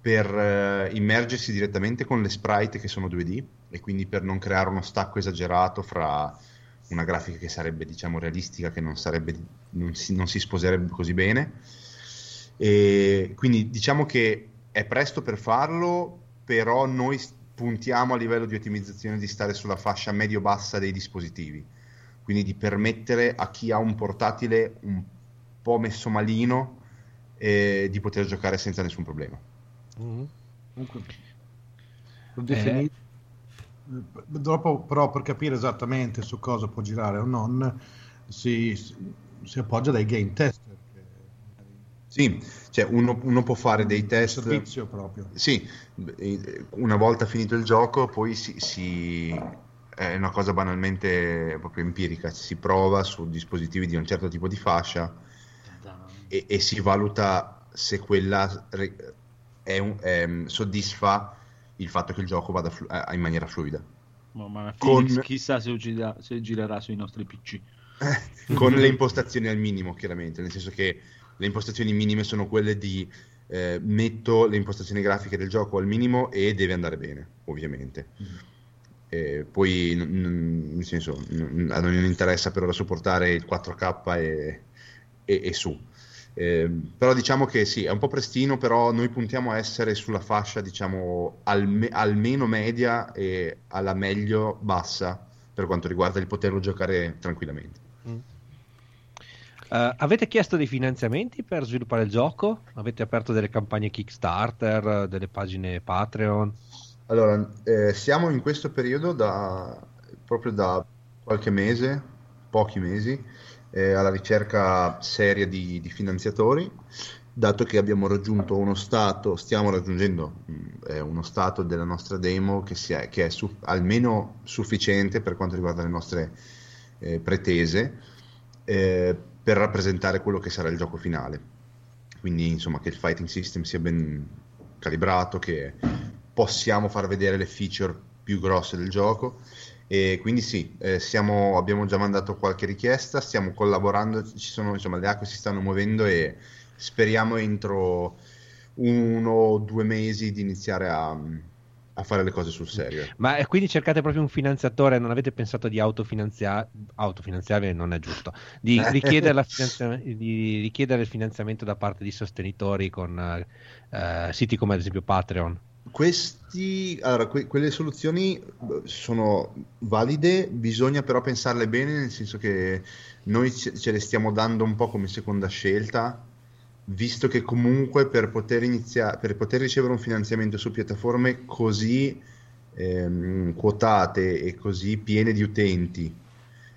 per eh, immergersi direttamente con le sprite che sono due D, e quindi per non creare uno stacco esagerato fra una grafica che sarebbe, diciamo, realistica, che non sarebbe, non si, non si sposerebbe così bene. E quindi diciamo che è presto per farlo, però noi puntiamo a livello di ottimizzazione di stare sulla fascia medio-bassa dei dispositivi, quindi di permettere a chi ha un portatile un po' messo malino eh, di poter giocare senza nessun problema. Mm-hmm. Okay. Lo definite eh. Dopo però, per capire esattamente su cosa può girare o non, si, si appoggia dai game tester. Sì, cioè uno, uno può fare dei test, servizio proprio. Sì, una volta finito il gioco poi si, si è una cosa banalmente proprio empirica, si prova su dispositivi di un certo tipo di fascia e, e si valuta se quella è un, è, soddisfa il fatto che il gioco vada flu- in maniera fluida. Ma, ma con... chissà se, gira, se girerà sui nostri P C con le impostazioni al minimo, chiaramente, nel senso che le impostazioni minime sono quelle di eh, metto le impostazioni grafiche del gioco al minimo e deve andare bene, ovviamente. Mm. E poi, n- n- nel senso, n- a non interessa per ora supportare il quattro K e, e-, e su. Eh, però diciamo che sì, è un po' prestino, però noi puntiamo a essere sulla fascia, diciamo, alme- almeno media e alla meglio bassa per quanto riguarda il poterlo giocare tranquillamente. Mm. Uh, avete chiesto dei finanziamenti per sviluppare il gioco? Avete aperto delle campagne Kickstarter, delle pagine Patreon? Allora, eh, siamo in questo periodo da proprio da qualche mese, pochi mesi, eh, alla ricerca seria di, di finanziatori, dato che abbiamo raggiunto uno stato, stiamo raggiungendo eh, uno stato della nostra demo che, si è, che è su, almeno sufficiente per quanto riguarda le nostre eh, pretese. Eh, per rappresentare quello che sarà il gioco finale, quindi insomma che il fighting system sia ben calibrato, che possiamo far vedere le feature più grosse del gioco, e quindi sì, eh, siamo, abbiamo già mandato qualche richiesta, stiamo collaborando, ci sono, insomma, le acque si stanno muovendo e speriamo entro uno o due mesi di iniziare a a fare le cose sul serio. Ma quindi cercate proprio un finanziatore, non avete pensato di autofinanziare autofinanziare non è giusto, di richiedere, la finanzia- di richiedere il finanziamento da parte di sostenitori con eh, siti come ad esempio Patreon? Questi allora que- quelle soluzioni sono valide, bisogna però pensarle bene, nel senso che noi ce, ce le stiamo dando un po' come seconda scelta, visto che comunque per poter iniziare, per poter ricevere un finanziamento su piattaforme così ehm, quotate e così piene di utenti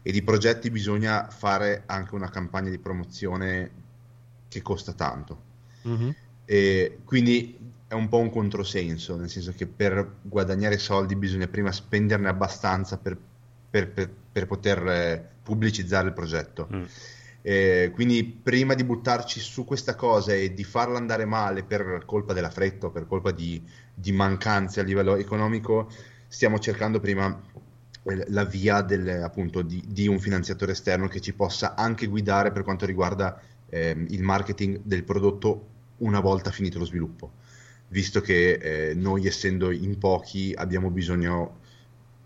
e di progetti, bisogna fare anche una campagna di promozione che costa tanto. Mm-hmm. E quindi è un po' un controsenso, nel senso che per guadagnare soldi bisogna prima spenderne abbastanza per, per, per, per poter eh, pubblicizzare il progetto. Mm. Eh, quindi prima di buttarci su questa cosa e di farla andare male per colpa della fretta o per colpa di, di mancanze a livello economico, stiamo cercando prima eh, la via del, appunto, di, di un finanziatore esterno che ci possa anche guidare per quanto riguarda eh, il marketing del prodotto una volta finito lo sviluppo, visto che eh, noi, essendo in pochi, abbiamo bisogno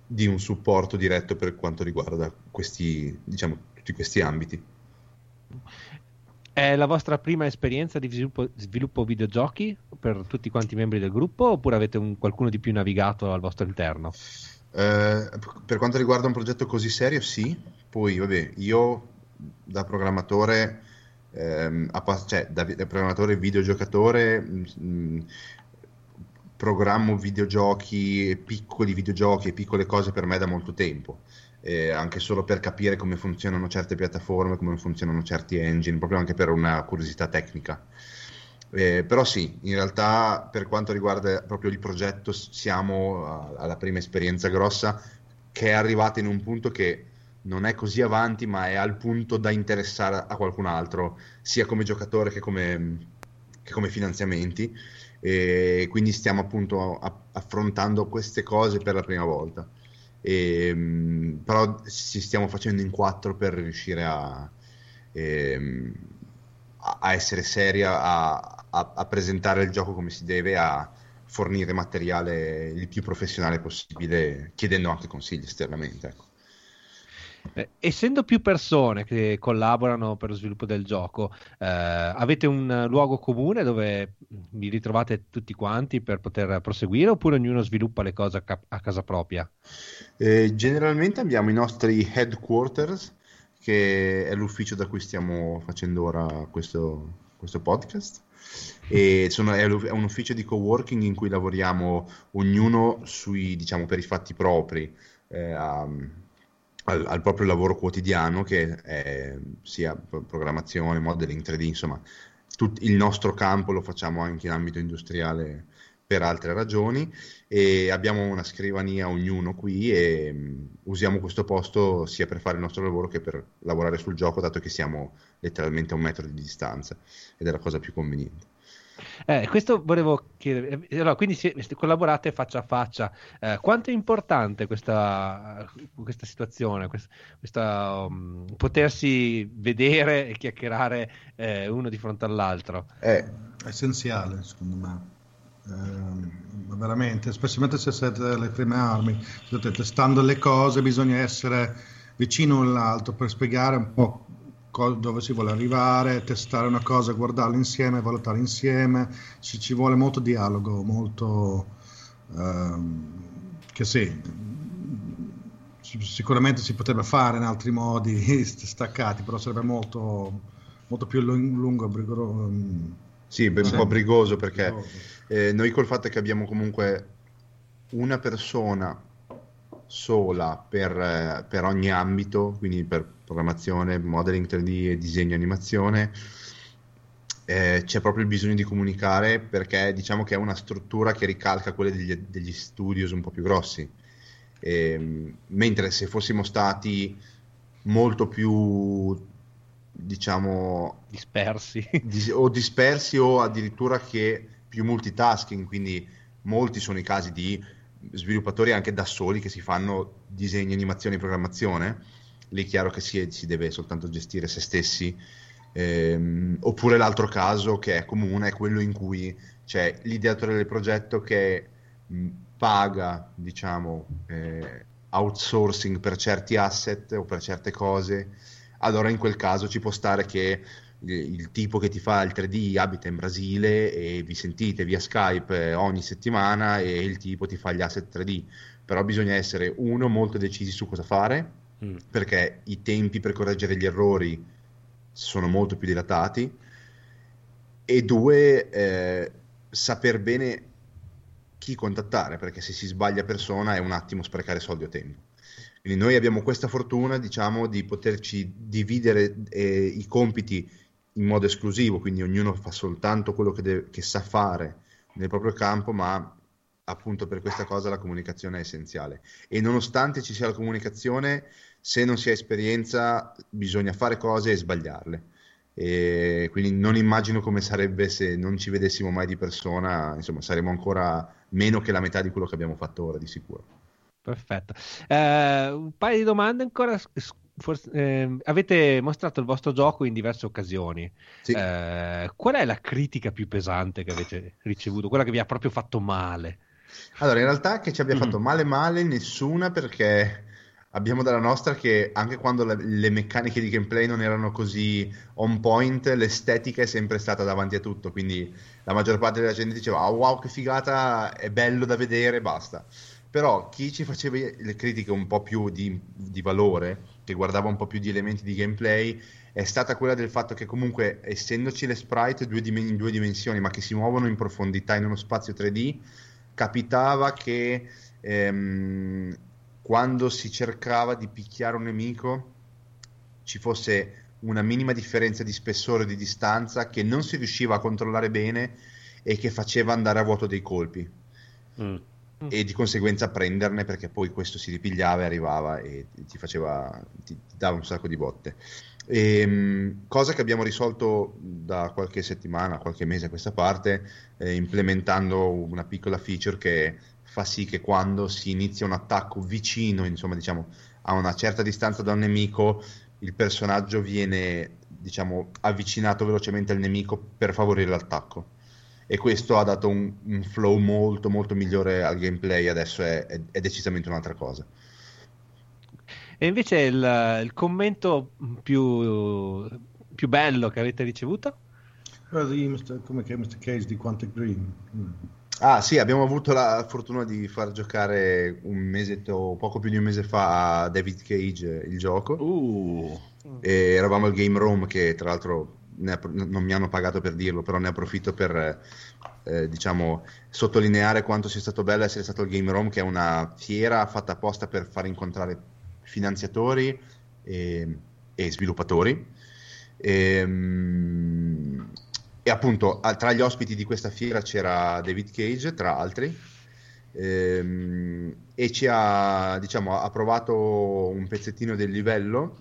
di un supporto diretto per quanto riguarda questi, diciamo, tutti questi ambiti. È la vostra prima esperienza di sviluppo, sviluppo videogiochi per tutti quanti i membri del gruppo, oppure avete un, qualcuno di più navigato al vostro interno? Eh, per quanto riguarda un progetto così serio, sì. Poi vabbè, io da programmatore ehm, a, cioè da, da programmatore videogiocatore mh, programmo videogiochi, piccoli videogiochi e piccole cose per me da molto tempo. Eh, anche solo per capire come funzionano certe piattaforme, come funzionano certi engine, proprio anche per una curiosità tecnica. Eh, però sì, in realtà per quanto riguarda proprio il progetto siamo a, alla prima esperienza grossa, che è arrivata in un punto che non è così avanti, ma è al punto da interessare a qualcun altro, sia come giocatore che come, che come finanziamenti, e quindi stiamo appunto a, affrontando queste cose per la prima volta. E, però ci stiamo facendo in quattro per riuscire a, ehm, a essere seria, a, a, a presentare il gioco come si deve, a fornire materiale il più professionale possibile, chiedendo anche consigli esternamente, ecco. Eh, essendo più persone che collaborano per lo sviluppo del gioco, eh, avete un luogo comune dove vi ritrovate tutti quanti per poter proseguire, oppure ognuno sviluppa le cose a, cap- a casa propria? Eh, generalmente abbiamo i nostri headquarters, che è l'ufficio da cui stiamo facendo ora questo, questo podcast, e sono, è un ufficio di coworking in cui lavoriamo ognuno sui, diciamo, per i fatti propri, eh, um, al, al proprio lavoro quotidiano, che è sia programmazione, modeling, tre D, insomma tut, il nostro campo lo facciamo anche in ambito industriale per altre ragioni, e abbiamo una scrivania ognuno qui e mh, usiamo questo posto sia per fare il nostro lavoro che per lavorare sul gioco, dato che siamo letteralmente a un metro di distanza, ed è la cosa più conveniente. Eh, questo volevo chiedere, allora, quindi se collaborate faccia a faccia, eh, quanto è importante questa, questa situazione, questa, questa, um, potersi vedere e chiacchierare eh, uno di fronte all'altro? È essenziale, secondo me, eh, veramente, specialmente se siete alle prime armi, se state testando le cose, bisogna essere vicino all'altro per spiegare un po' dove si vuole arrivare, testare una cosa, guardarla insieme, valutare insieme. Ci, ci vuole molto dialogo, molto ehm, che sì, sicuramente si potrebbe fare in altri modi staccati, però sarebbe molto, molto più lungo, brigoro, sì, un po' brigoso, perché eh, noi col fatto che abbiamo comunque una persona sola per, per ogni ambito, quindi per programmazione, modeling tre D e disegno e animazione, eh, c'è proprio il bisogno di comunicare, perché diciamo che è una struttura che ricalca quelle degli, degli studios un po' più grossi, e, mentre se fossimo stati molto più, diciamo, dispersi dis- o dispersi o addirittura che più multitasking, quindi molti sono i casi di sviluppatori anche da soli che si fanno disegno, animazione e programmazione, lì è chiaro che si, si deve soltanto gestire se stessi, ehm, oppure l'altro caso che è comune è quello in cui c'è l'ideatore del progetto che mh, paga, diciamo, eh, outsourcing per certi asset o per certe cose. Allora in quel caso ci può stare che il tipo che ti fa il tre D abita in Brasile e vi sentite via Skype ogni settimana e il tipo ti fa gli asset tre D, però bisogna essere uno molto decisi su cosa fare, mm. perché i tempi per correggere gli errori sono molto più dilatati, e due, eh, saper bene chi contattare, perché se si sbaglia persona è un attimo sprecare soldi o tempo. Quindi noi abbiamo questa fortuna, diciamo, di poterci dividere eh, i compiti in modo esclusivo, quindi ognuno fa soltanto quello che, deve, che sa fare nel proprio campo, ma appunto per questa cosa la comunicazione è essenziale, e nonostante ci sia la comunicazione, se non si ha esperienza bisogna fare cose e sbagliarle, e quindi non immagino come sarebbe se non ci vedessimo mai di persona, insomma saremmo ancora meno che la metà di quello che abbiamo fatto ora di sicuro. Perfetto, eh, un paio di domande ancora. Forse, eh, avete mostrato il vostro gioco in diverse occasioni, sì. eh, qual è la critica più pesante che avete ricevuto, quella che vi ha proprio fatto male? Allora, in realtà che ci abbia fatto male male nessuna, perché abbiamo dalla nostra che anche quando la, le meccaniche di gameplay non erano così on point, l'estetica è sempre stata davanti a tutto, quindi la maggior parte della gente diceva oh, wow che figata, è bello da vedere, basta. Però chi ci faceva le critiche un po' più di, di valore, che guardava un po' più di elementi di gameplay, è stata quella del fatto che comunque essendoci le sprite due dim- in due dimensioni ma che si muovono in profondità in uno spazio tre D, capitava che ehm, quando si cercava di picchiare un nemico ci fosse una minima differenza di spessore o di distanza che non si riusciva a controllare bene e che faceva andare a vuoto dei colpi. Mm. E di conseguenza prenderne, perché poi questo si ripigliava e arrivava e ti faceva, ti, ti dava un sacco di botte. E, cosa che abbiamo risolto da qualche settimana, qualche mese a questa parte, eh, implementando una piccola feature che fa sì che quando si inizia un attacco vicino, insomma diciamo a una certa distanza da un nemico, il personaggio viene diciamo avvicinato velocemente al nemico per favorire l'attacco. E questo ha dato un, un flow molto molto migliore al gameplay, adesso è, è, è decisamente un'altra cosa. E invece il, il commento più, più bello che avete ricevuto? Come che mister Case di Quantic Dream. Mm. Ah sì, abbiamo avuto la fortuna di far giocare un mesetto, poco più di un mese fa, a David Cage il gioco. Uh. E eravamo al Game Room, che tra l'altro Ne app- non mi hanno pagato per dirlo, però ne approfitto per eh, diciamo sottolineare quanto sia stato bello essere stato al Game Room, che è una fiera fatta apposta per far incontrare finanziatori e, e sviluppatori. E, e appunto tra gli ospiti di questa fiera c'era David Cage, tra altri, e, e ci ha, diciamo, ha provato un pezzettino del livello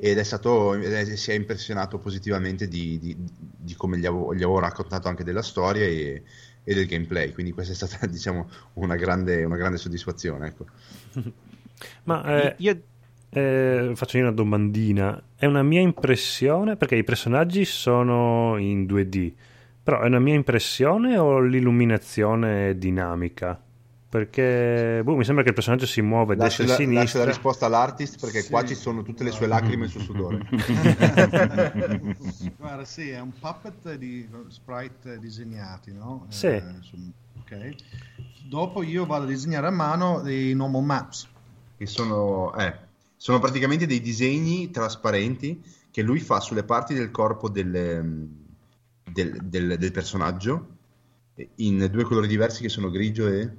ed è stato, si è impressionato positivamente di, di, di come gli avevo, gli avevo raccontato anche della storia e, e del gameplay, quindi questa è stata, diciamo, una grande, una grande soddisfazione, ecco. Ma eh, io eh, faccio io una domandina, è una mia impressione, perché i personaggi sono in due D, però è una mia impressione o l'illuminazione è dinamica? Perché boh, mi sembra che il personaggio si muove destra e sinistra. Lascio la risposta all'artist, perché sì, qua ci sono tutte le sue lacrime e il suo sudore. Guarda, sì, è un puppet di sprite disegnati, no? Sì. Eh, ok. Dopo io vado a disegnare a mano dei Nomo Maps, che sono, eh, sono praticamente dei disegni trasparenti che lui fa sulle parti del corpo del, del, del, del personaggio, in due colori diversi che sono grigio e...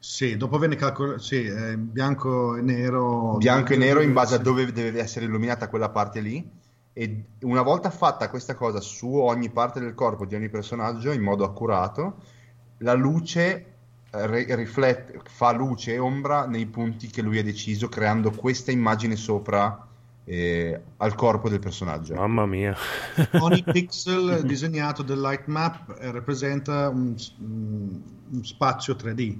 Sì, dopo viene calcolato, sì, eh, bianco e nero. Bianco e nero in base a dove deve essere illuminata quella parte lì. E una volta fatta questa cosa su ogni parte del corpo di ogni personaggio in modo accurato, la luce re- riflette, fa luce e ombra nei punti che lui ha deciso, creando questa immagine sopra eh, al corpo del personaggio. Mamma mia. Ogni pixel disegnato del light map eh, rappresenta un, un spazio tre D.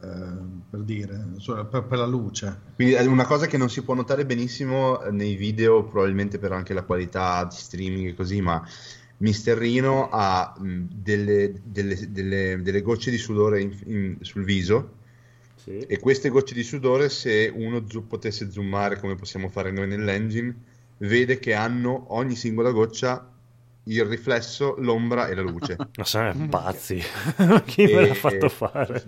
Per dire, per, per la luce, quindi è una cosa che non si può notare benissimo nei video, probabilmente per anche la qualità di streaming e così, ma Mister Rino ha delle, delle, delle, delle gocce di sudore in, in, sul viso, sì. E queste gocce di sudore, se uno zo- potesse zoomare come possiamo fare noi nell'engine, vede che hanno ogni singola goccia il riflesso, l'ombra e la luce. Ma sono pazzi. Chi e... me l'ha fatto fare?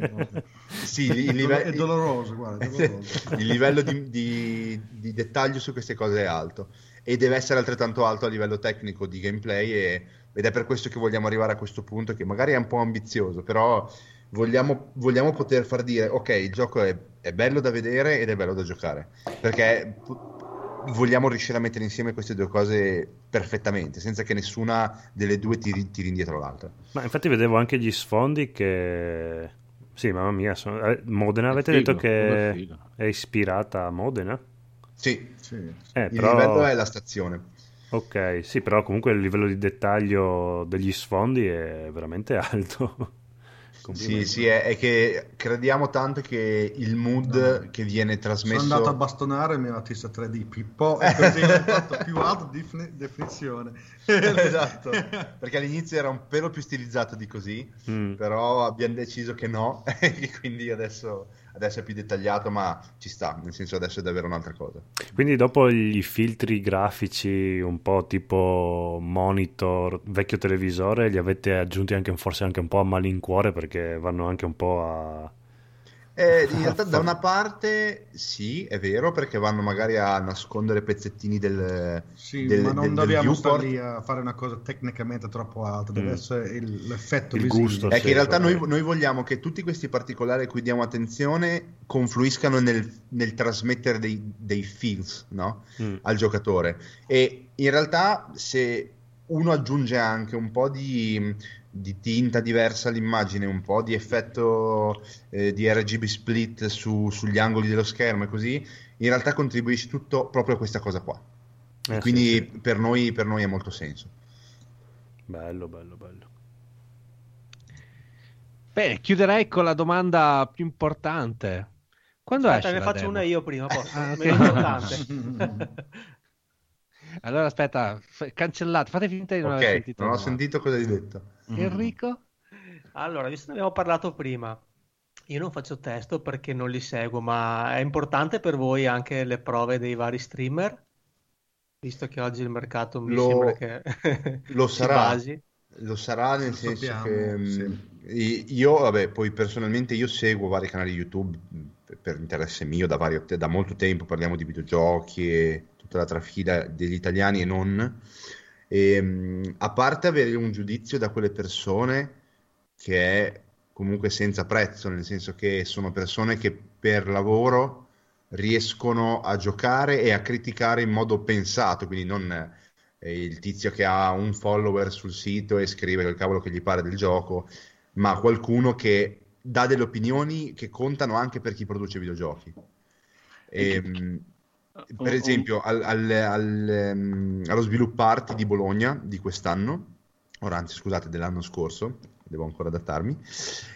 Sì, il live... è doloroso, guarda, è doloroso. Il livello di, di, di dettaglio su queste cose è alto e deve essere altrettanto alto a livello tecnico di gameplay e, ed è per questo che vogliamo arrivare a questo punto, che magari è un po' ambizioso, però vogliamo, vogliamo poter far dire ok, il gioco è, è bello da vedere ed è bello da giocare, perché vogliamo riuscire a mettere insieme queste due cose perfettamente, senza che nessuna delle due tiri, tiri indietro l'altra. Ma infatti vedevo anche gli sfondi che... Sì, mamma mia, sono... Modena, avete figo, detto che è, è ispirata a Modena? Sì, sì. Eh, il però... livello è la stazione. Ok, sì, però comunque il livello di dettaglio degli sfondi è veramente alto. Sì, sì, è, è che crediamo tanto che il mood no, che viene trasmesso... Sono andato a bastonare e mi ha artista tre D, Pippo, e così ho fatto più alta defin- definizione. Esatto, perché all'inizio era un pelo più stilizzato di così, mm. però abbiamo deciso che no, e quindi adesso, adesso è più dettagliato, ma ci sta, nel senso adesso è davvero un'altra cosa. Quindi dopo gli filtri grafici un po' tipo monitor, vecchio televisore, li avete aggiunti anche forse anche un po' a malincuore, perché vanno anche un po' a... Eh, in realtà da una parte sì, è vero, perché vanno magari a nascondere pezzettini del sì, del, ma non del, dobbiamo stare lì a fare una cosa tecnicamente troppo alta, deve mm. essere il, l'effetto il visibile. Gusto, è sì, che in realtà noi, noi vogliamo che tutti questi particolari a cui diamo attenzione confluiscano nel, nel trasmettere dei, dei feels, no? mm. al giocatore, e in realtà se uno aggiunge anche un po' di di tinta diversa all'immagine, un po' di effetto eh, di R G B split su, sugli angoli dello schermo e così, in realtà contribuisce tutto proprio a questa cosa qua, eh, quindi sì, sì. Per noi, per noi ha molto senso. Bello, bello, bello. Bene, chiuderei con la domanda più importante. Quando aspetta, esce ne faccio demo? Una io prima, posso? Ah, sì. Importante. Allora aspetta, cancellate, fate finta di non okay, aver sentito. Non ho sentito cosa hai detto. Enrico? Allora, visto che ne abbiamo parlato prima, io non faccio testo perché non li seguo, ma è importante per voi anche le prove dei vari streamer? Visto che oggi il mercato mi lo, sembra che lo sarà, basi. Lo sarà nel lo senso sappiamo, che sì. Io, vabbè, poi personalmente io seguo vari canali YouTube per interesse mio da, vario, da molto tempo, parliamo di videogiochi e tutta la trafila degli italiani e non. E, a parte avere un giudizio da quelle persone che è comunque senza prezzo, nel senso che sono persone che per lavoro riescono a giocare e a criticare in modo pensato, quindi non il tizio che ha un follower sul sito e scrive quel cavolo che gli pare del gioco, ma qualcuno che dà delle opinioni che contano anche per chi produce videogiochi. E, per esempio al, al, al, allo Sviluppo Arti di Bologna di quest'anno, o anzi scusate dell'anno scorso, devo ancora adattarmi,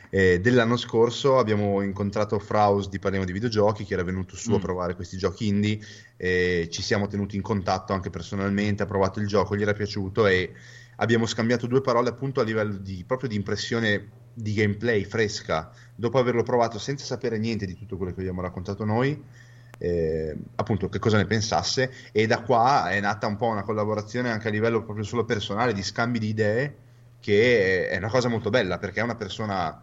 eh, dell'anno scorso abbiamo incontrato Fraus di Parliamo di Videogiochi, che era venuto su mm. a provare questi giochi indie, eh, ci siamo tenuti in contatto anche personalmente, ha provato il gioco, gli era piaciuto e abbiamo scambiato due parole appunto a livello di proprio di impressione di gameplay fresca, dopo averlo provato senza sapere niente di tutto quello che abbiamo raccontato noi, eh, appunto che cosa ne pensasse, e da qua è nata un po' una collaborazione anche a livello proprio solo personale di scambi di idee, che è una cosa molto bella perché è una persona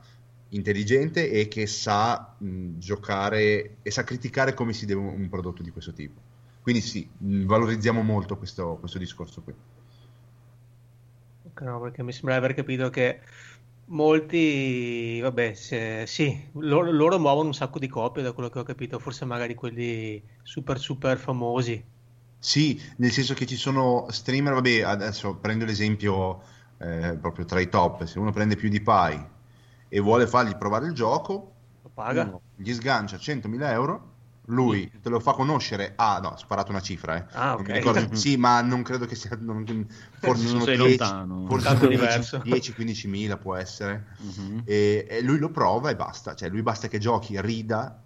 intelligente e che sa mh, giocare e sa criticare come si deve un prodotto di questo tipo. Quindi sì, mh, valorizziamo molto questo, questo discorso qui. No, perché mi sembra di aver capito che molti, vabbè, se, sì, loro, loro muovono un sacco di copie da quello che ho capito, forse magari quelli super super famosi. Sì, nel senso che ci sono streamer, vabbè, adesso prendo l'esempio... Eh, proprio tra i top, se uno prende PewDiePie e vuole fargli provare il gioco, lo paga, uno gli sgancia centomila euro, lui te lo fa conoscere, ah no, ho sparato una cifra, eh. ah, okay. non mi ricordo, sì, ma non credo che sia, non, forse sono dieci quindicimila può essere, uh-huh. e, e lui lo prova e basta, cioè lui basta che giochi, rida,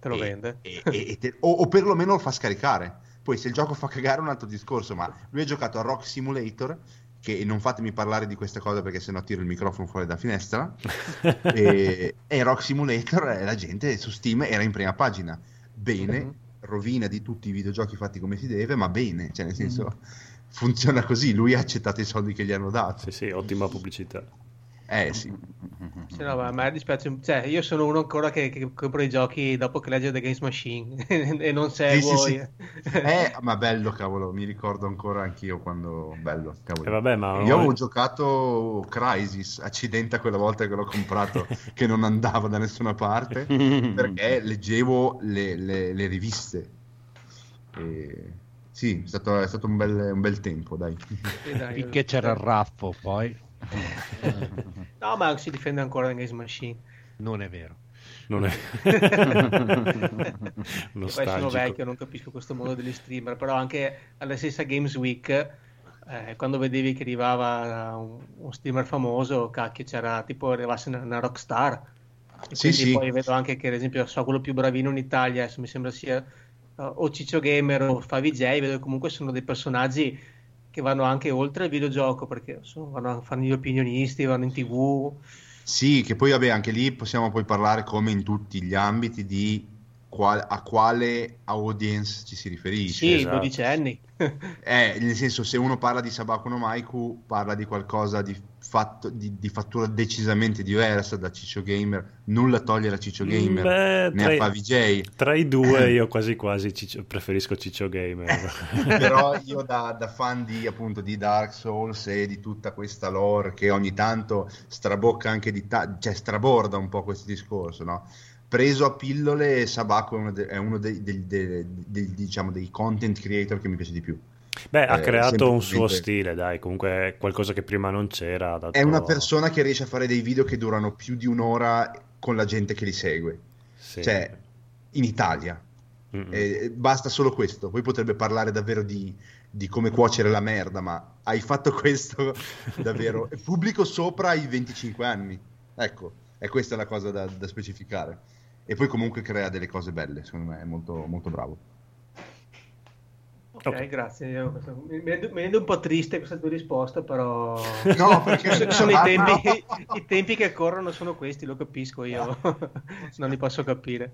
te lo e, vende e, e te, o, o perlomeno lo fa scaricare. Poi se il gioco fa cagare è un altro discorso, ma lui ha giocato a Rock Simulator, che non fatemi parlare di questa cosa perché sennò tiro il microfono fuori da finestra, e, e Rock Simulator la gente su Steam era in prima pagina, bene, mm-hmm. rovina di tutti i videogiochi fatti come si deve, ma bene, cioè nel senso mm-hmm. funziona così, lui ha accettato i soldi che gli hanno dato. Sì, sì, ottima pubblicità. Eh sì, sì no, ma a me dispiace, cioè io sono uno ancora che, che compro i giochi dopo che legge The Games Machine e non seguo. Sì, sì, sì. Eh, ma bello cavolo, mi ricordo ancora anch'io quando bello cavolo. Eh, vabbè, ma io ho giocato Crysis, accidenta quella volta che l'ho comprato che non andava da nessuna parte perché leggevo le, le, le riviste. E... sì, è stato, è stato un bel, un bel tempo, dai. Sì, dai finché io... c'era il raffo poi. No, ma si difende ancora da Games Machine. Non è vero. Non è vero. Sono vecchio, non capisco questo mondo degli streamer. Però anche alla stessa Games Week, eh, quando vedevi che arrivava un, un streamer famoso, cacchio, c'era tipo arrivasse una, una rockstar. E sì, sì. Poi vedo anche che, ad esempio, so quello più bravino in Italia, mi sembra sia uh, o Ciccio Gamer o Favij. Vedo che comunque sono dei personaggi che vanno anche oltre il videogioco, perché insomma, vanno a fare gli opinionisti, vanno in tv. Sì, che poi vabbè, anche lì possiamo poi parlare come in tutti gli ambiti di qual- a quale audience ci si riferisce. Sì, esatto. dodicenni. Eh, nel senso, se uno parla di Sabaku no Maiku, parla di qualcosa di, fatto, di, di fattura decisamente diversa da Ciccio Gamer. Nulla togliere a Ciccio Gamer, beh, né a Favij. Tra i due io quasi quasi Ciccio, preferisco Ciccio Gamer. Però io da, da fan di appunto di Dark Souls e di tutta questa lore che ogni tanto strabocca anche di ta- cioè straborda un po' questo discorso, no? Preso a pillole, Sabaku è uno, de- è uno dei, dei, dei, dei, diciamo, dei content creator che mi piace di più. Beh, ha eh, creato un suo stile, dai, comunque è qualcosa che prima non c'era. Dato... È una persona che riesce a fare dei video che durano più di un'ora con la gente che li segue. Sì. Cioè, in Italia. Eh, basta solo questo, poi potrebbe parlare davvero di, di come cuocere la merda, ma hai fatto questo davvero. Pubblico sopra i venticinque anni, ecco, e questa è la cosa da, da specificare. E poi comunque crea delle cose belle, secondo me è molto, molto bravo. Ok, okay. Grazie, mi rendo un po' triste questa tua risposta, però no, perché... sono ah, i, tempi, no. i tempi che corrono sono questi, lo capisco io, non li posso capire.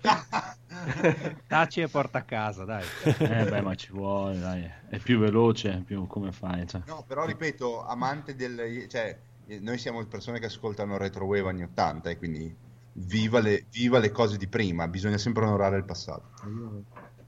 Taci e porta a casa, dai. Eh beh, ma ci vuole, dai, è più veloce, più come fai? Cioè. No, però ripeto, amante del... cioè, noi siamo persone che ascoltano retrowave anni ottanta e quindi... Viva le, viva le cose di prima, bisogna sempre onorare il passato.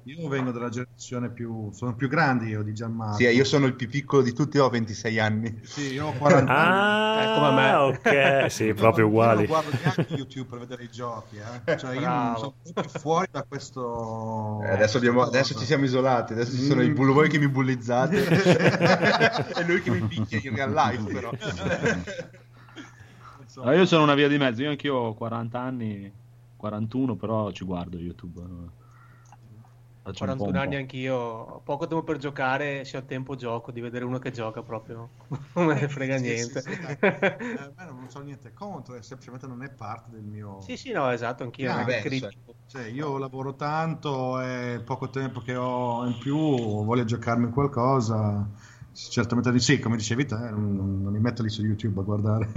Io vengo dalla generazione più, sono più grandi io di Gianmarco. Sì, io sono il più piccolo di tutti, ho ventisei anni. Sì, io ho quaranta ah, anni. Ah, eh, ok, sì, proprio io uguali. Io non guardo neanche YouTube per vedere i giochi, eh. Cioè io non sono più fuori da questo... Eh, adesso, abbiamo, adesso ci siamo isolati, adesso ci sono mm. i bull- voi che mi bullizzate e lui che mi picchia in real life, però. No, io sono una via di mezzo, io anch'io ho quaranta anni, quarantuno, però ci guardo YouTube. Faccio quarantuno anni anch'io, poco tempo per giocare, se ho tempo gioco, di vedere uno che gioca proprio non me ne frega sì, niente. Sì, sì, sì, eh, non so niente contro, è semplicemente non è parte del mio... Sì, sì, no, esatto, anch'io. Ah, beh, cioè, cioè, io lavoro tanto e poco tempo che ho in più, voglio giocarmi qualcosa, certamente di sì, come dicevi te, non, non mi metto lì su YouTube a guardare,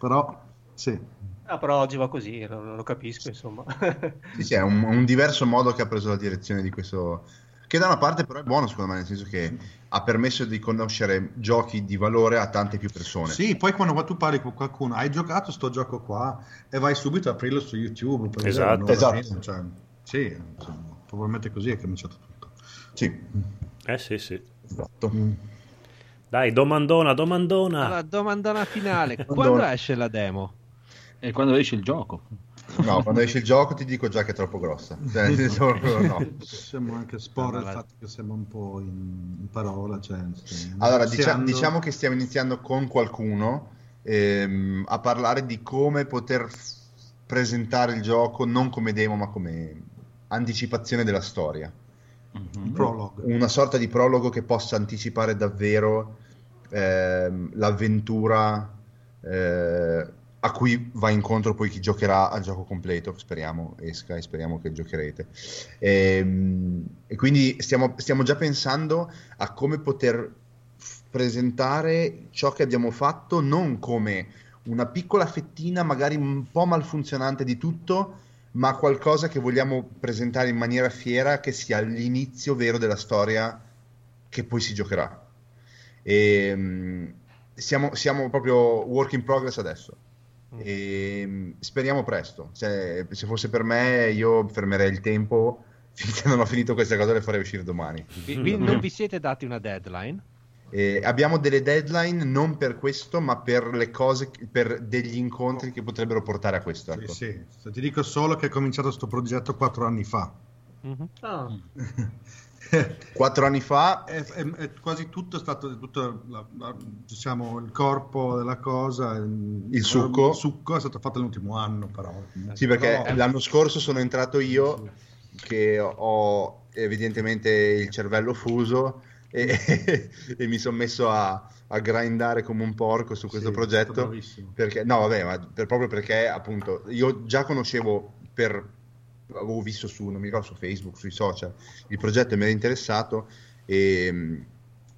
però sì. Ah, però oggi va così, lo, lo capisco, insomma. Sì, sì, è un, un diverso modo che ha preso la direzione di questo, che da una parte però è buono secondo me, nel senso che ha permesso di conoscere giochi di valore a tante più persone. Sì, poi quando tu parli con qualcuno, hai giocato sto gioco qua, e vai subito a aprirlo su YouTube. Per esatto, esatto. Cioè, sì, insomma, probabilmente così è cominciato tutto. Sì. Eh sì, sì. Esatto. Mm. Dai, domandona, domandona. La domandona finale, domandona. Quando esce la demo? E quando esce il gioco? No, quando esce il gioco ti dico già che è troppo grossa. Cioè, no. Possiamo anche esporre allora, il fatto che siamo un po' in, in parola. Cioè, cioè, allora, iniziando... dicia- diciamo che stiamo iniziando con qualcuno ehm, a parlare di come poter f- presentare il gioco non come demo ma come anticipazione della storia. Mm-hmm. Prologo. Una sorta di prologo che possa anticipare davvero ehm, l'avventura... Eh, a cui va incontro poi chi giocherà al gioco completo, speriamo esca e speriamo che giocherete. E, e quindi stiamo, stiamo già pensando a come poter f- presentare ciò che abbiamo fatto non come una piccola fettina magari un po' malfunzionante di tutto, ma qualcosa che vogliamo presentare in maniera fiera che sia l'inizio vero della storia che poi si giocherà. E, siamo, siamo proprio work in progress adesso. E speriamo presto, cioè, se fosse per me io fermerei il tempo finché non ho finito queste cose, le farei uscire domani. Quindi non vi siete dati una deadline? E abbiamo delle deadline non per questo ma per le cose, per degli incontri che potrebbero portare a questo, ecco. Sì, sì. Ti dico solo che è cominciato sto progetto quattro anni fa. Mm-hmm. Oh. Quattro anni fa è, è, è quasi tutto è stato tutto la, la, diciamo il corpo della cosa, il, il succo il succo è stato fatto l'ultimo anno, però sì, perché però... l'anno scorso sono entrato io che ho evidentemente il cervello fuso e, e mi sono messo a, a grindare come un porco su questo sì, progetto, perché no vabbè ma per, proprio perché appunto io già conoscevo, per avevo visto su, non mi ricordo, su Facebook, sui social, il progetto mi era interessato e um,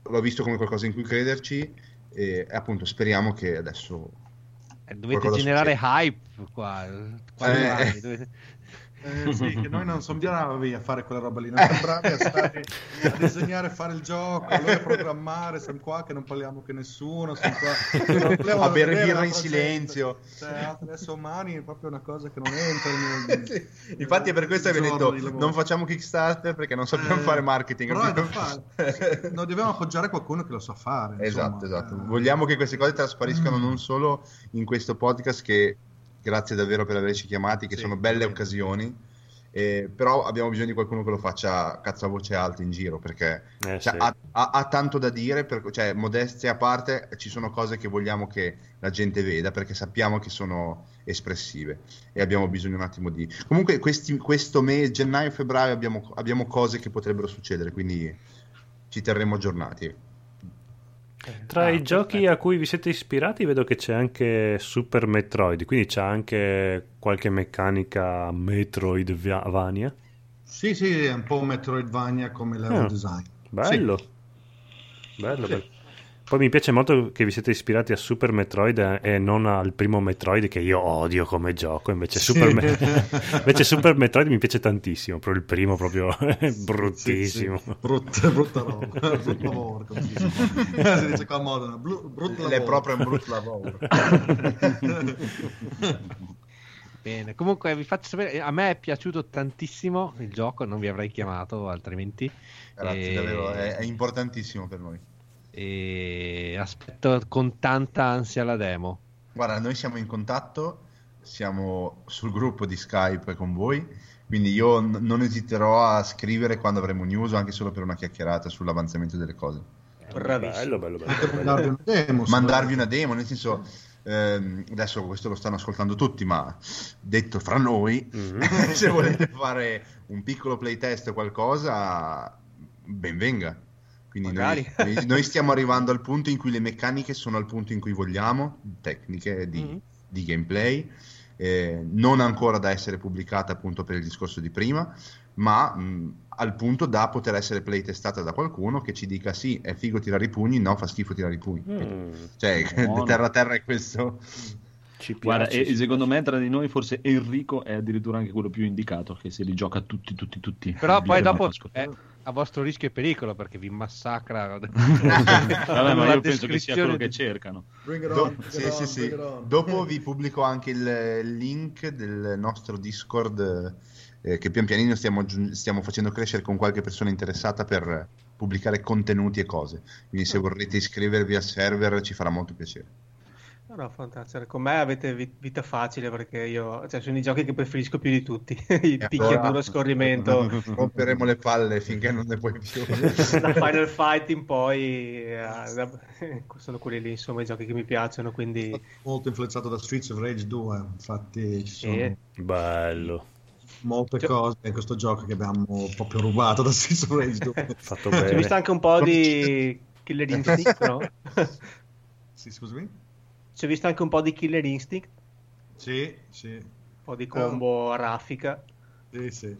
l'ho visto come qualcosa in cui crederci e appunto speriamo che adesso dovete generare succede. Hype qua, qua eh, bravi, dovete... eh, sì, che noi non siamo bravi a fare quella roba lì, non siamo bravi a stare a disegnare, fare il gioco, a programmare, siamo qua che non parliamo che nessuno, siamo qua a bere birra in silenzio, cioè, adesso umani è proprio una cosa che non entra nel... sì. Infatti è per questo che ho detto non facciamo Kickstarter perché non sappiamo eh, fare marketing, però non fare. No, dobbiamo appoggiare qualcuno che lo sa fare, esatto, insomma. Esatto, eh. Vogliamo che queste cose traspariscano mm. non solo in questo podcast, che grazie davvero per averci chiamati, che sì, sono belle sì. occasioni, eh, però abbiamo bisogno di qualcuno che lo faccia cazzo a voce alta in giro, perché eh, cioè, sì. ha, ha, ha tanto da dire, per, cioè modestia a parte, ci sono cose che vogliamo che la gente veda, perché sappiamo che sono espressive e abbiamo bisogno un attimo di... Comunque questi, questo mese, gennaio e febbraio, abbiamo, abbiamo cose che potrebbero succedere, quindi ci terremo aggiornati. Tra ah, i giochi perfetto. A cui vi siete ispirati vedo che c'è anche Super Metroid, quindi c'è anche qualche meccanica Metroidvania. Sì, sì, è un po' Metroidvania come level ah, design. Bello, sì. Bello. Sì. Bello. Poi mi piace molto che vi siete ispirati a Super Metroid e non al primo Metroid che io odio come gioco, invece, sì. Super, Me- invece Super Metroid mi piace tantissimo, però il primo proprio è bruttissimo. Sì, sì. Brutta, brutta roba, brutto lavoro, come si dice, si dice qua a Modena, brutto lavoro. È proprio un brutto lavoro. Bene, comunque vi faccio sapere, a me è piaciuto tantissimo il gioco, non vi avrei chiamato altrimenti. Grazie, e... davvero, è, è importantissimo per noi. E aspetto con tanta ansia la demo. Guarda, noi siamo in contatto, siamo sul gruppo di Skype con voi, quindi io n- non esiterò a scrivere quando avremo news, anche solo per una chiacchierata sull'avanzamento delle cose. Bravissimo. Bello, bello, bello, bello. Mandarvi una demo, mandarvi una demo, nel senso... Eh, adesso questo lo stanno ascoltando tutti, ma detto fra noi, mm-hmm. se volete fare un piccolo playtest o qualcosa, ben venga. Quindi noi, noi, noi stiamo arrivando al punto in cui le meccaniche sono al punto in cui vogliamo, tecniche di, mm-hmm. di gameplay, eh, non ancora da essere pubblicata appunto per il discorso di prima, ma mh, al punto da poter essere playtestata da qualcuno che ci dica sì, è figo tirare i pugni, no, fa schifo tirare i pugni. Mm, cioè, terra a terra è questo. Ci piace. Guarda, e, sì. Secondo me tra di noi forse Enrico è addirittura anche quello più indicato, che se li gioca tutti, tutti, tutti. Però poi dopo è a vostro rischio e pericolo, perché vi massacra. Vabbè, ma io penso che sia quello di... che cercano. Bring it on, Do- bring sì, it on, sì, sì. Bring it on. Dopo vi pubblico anche il link del nostro Discord, che pian pianino stiamo, stiamo facendo crescere con qualche persona interessata per pubblicare contenuti e cose, quindi se vorrete iscrivervi al server ci farà molto piacere. No, no, fantastico. Con me avete vita facile, perché io, cioè, sono i giochi che preferisco più di tutti. Il picchiaduro, scorrimento, romperemo le palle finché non ne puoi più. Da Final Fight in poi eh, sono quelli lì, insomma, i giochi che mi piacciono, quindi molto influenzato da Streets of Rage due, infatti ci sono e... bello molte Gio- cose in questo gioco che abbiamo proprio rubato da Streets of Rage due. Fatto bene. C'è visto anche un po' di Killer Instinct, no? Sì, scusami? C'è visto anche un po' di Killer Instinct? Sì, sì. Un po' di combo oh. raffica. Sì, sì.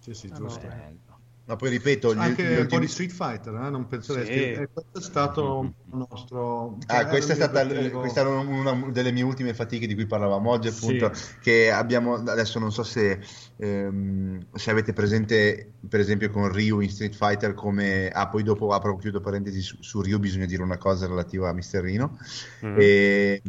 Sì, sì, ah, giusto. No. Ma poi ripeto... Gli, anche gli un ultimi... po' di Street Fighter, eh? Non penserei. Sì. Che... Questo è stato il nostro... Cioè, ah, questa è stata l... questa era una delle mie ultime fatiche di cui parlavamo oggi, appunto, sì. Che abbiamo... Adesso non so se, ehm, se avete presente, per esempio, con Ryu in Street Fighter, come... Ah, poi dopo apro, chiudo parentesi, su, su Ryu bisogna dire una cosa relativa a mister Rino. Mm. E...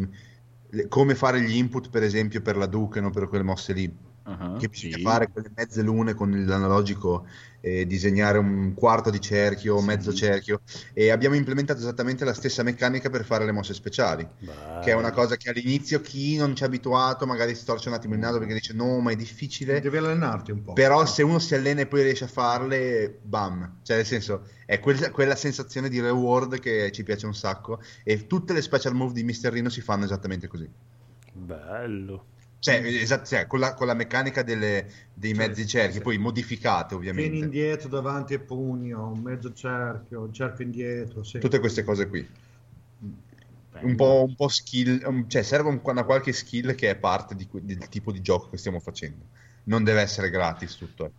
Come fare gli input, per esempio, per la Duke, no? Per quelle mosse lì. Uh-huh, che bisogna sì. fare quelle mezze lune con l'analogico, eh, disegnare un quarto di cerchio, sì. mezzo cerchio, e abbiamo implementato esattamente la stessa meccanica per fare le mosse speciali. Beh. Che è una cosa che all'inizio chi non ci è abituato magari si torce un attimo il naso perché dice no, ma è difficile, devi allenarti un po', però no. Se uno si allena e poi riesce a farle, bam, cioè nel senso è quel, quella sensazione di reward che ci piace un sacco, e tutte le special move di mister Rino si fanno esattamente così. Bello. Cioè, esatto, cioè, con, la, con la meccanica delle, dei mezzi certo, cerchi, sì. Poi modificate ovviamente. Vieni indietro, davanti e pugno, un mezzo cerchio, un cerchio indietro. Sì. Tutte queste cose qui. Un po', un po' skill, cioè serve un, una qualche skill che è parte di, del tipo di gioco che stiamo facendo. Non deve essere gratis tutto.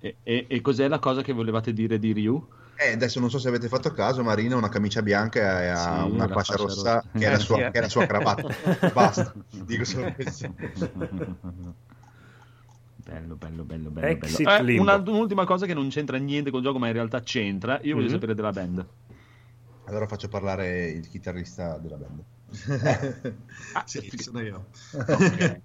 e, e, e cos'è la cosa che volevate dire di Ryu? Eh, adesso non so se avete fatto caso, Marina ha una camicia bianca e ha sì, una fascia rossa, rossa che è la sua, che è la sua cravatta. Basta, dico solo questo. Bello, bello, bello, bello. Exit bello. Eh, una, un'ultima cosa che non c'entra niente col gioco, ma in realtà c'entra. Io voglio mm-hmm. sapere della band. Allora faccio parlare il chitarrista della band. ah, sì, sì, sono io. Okay.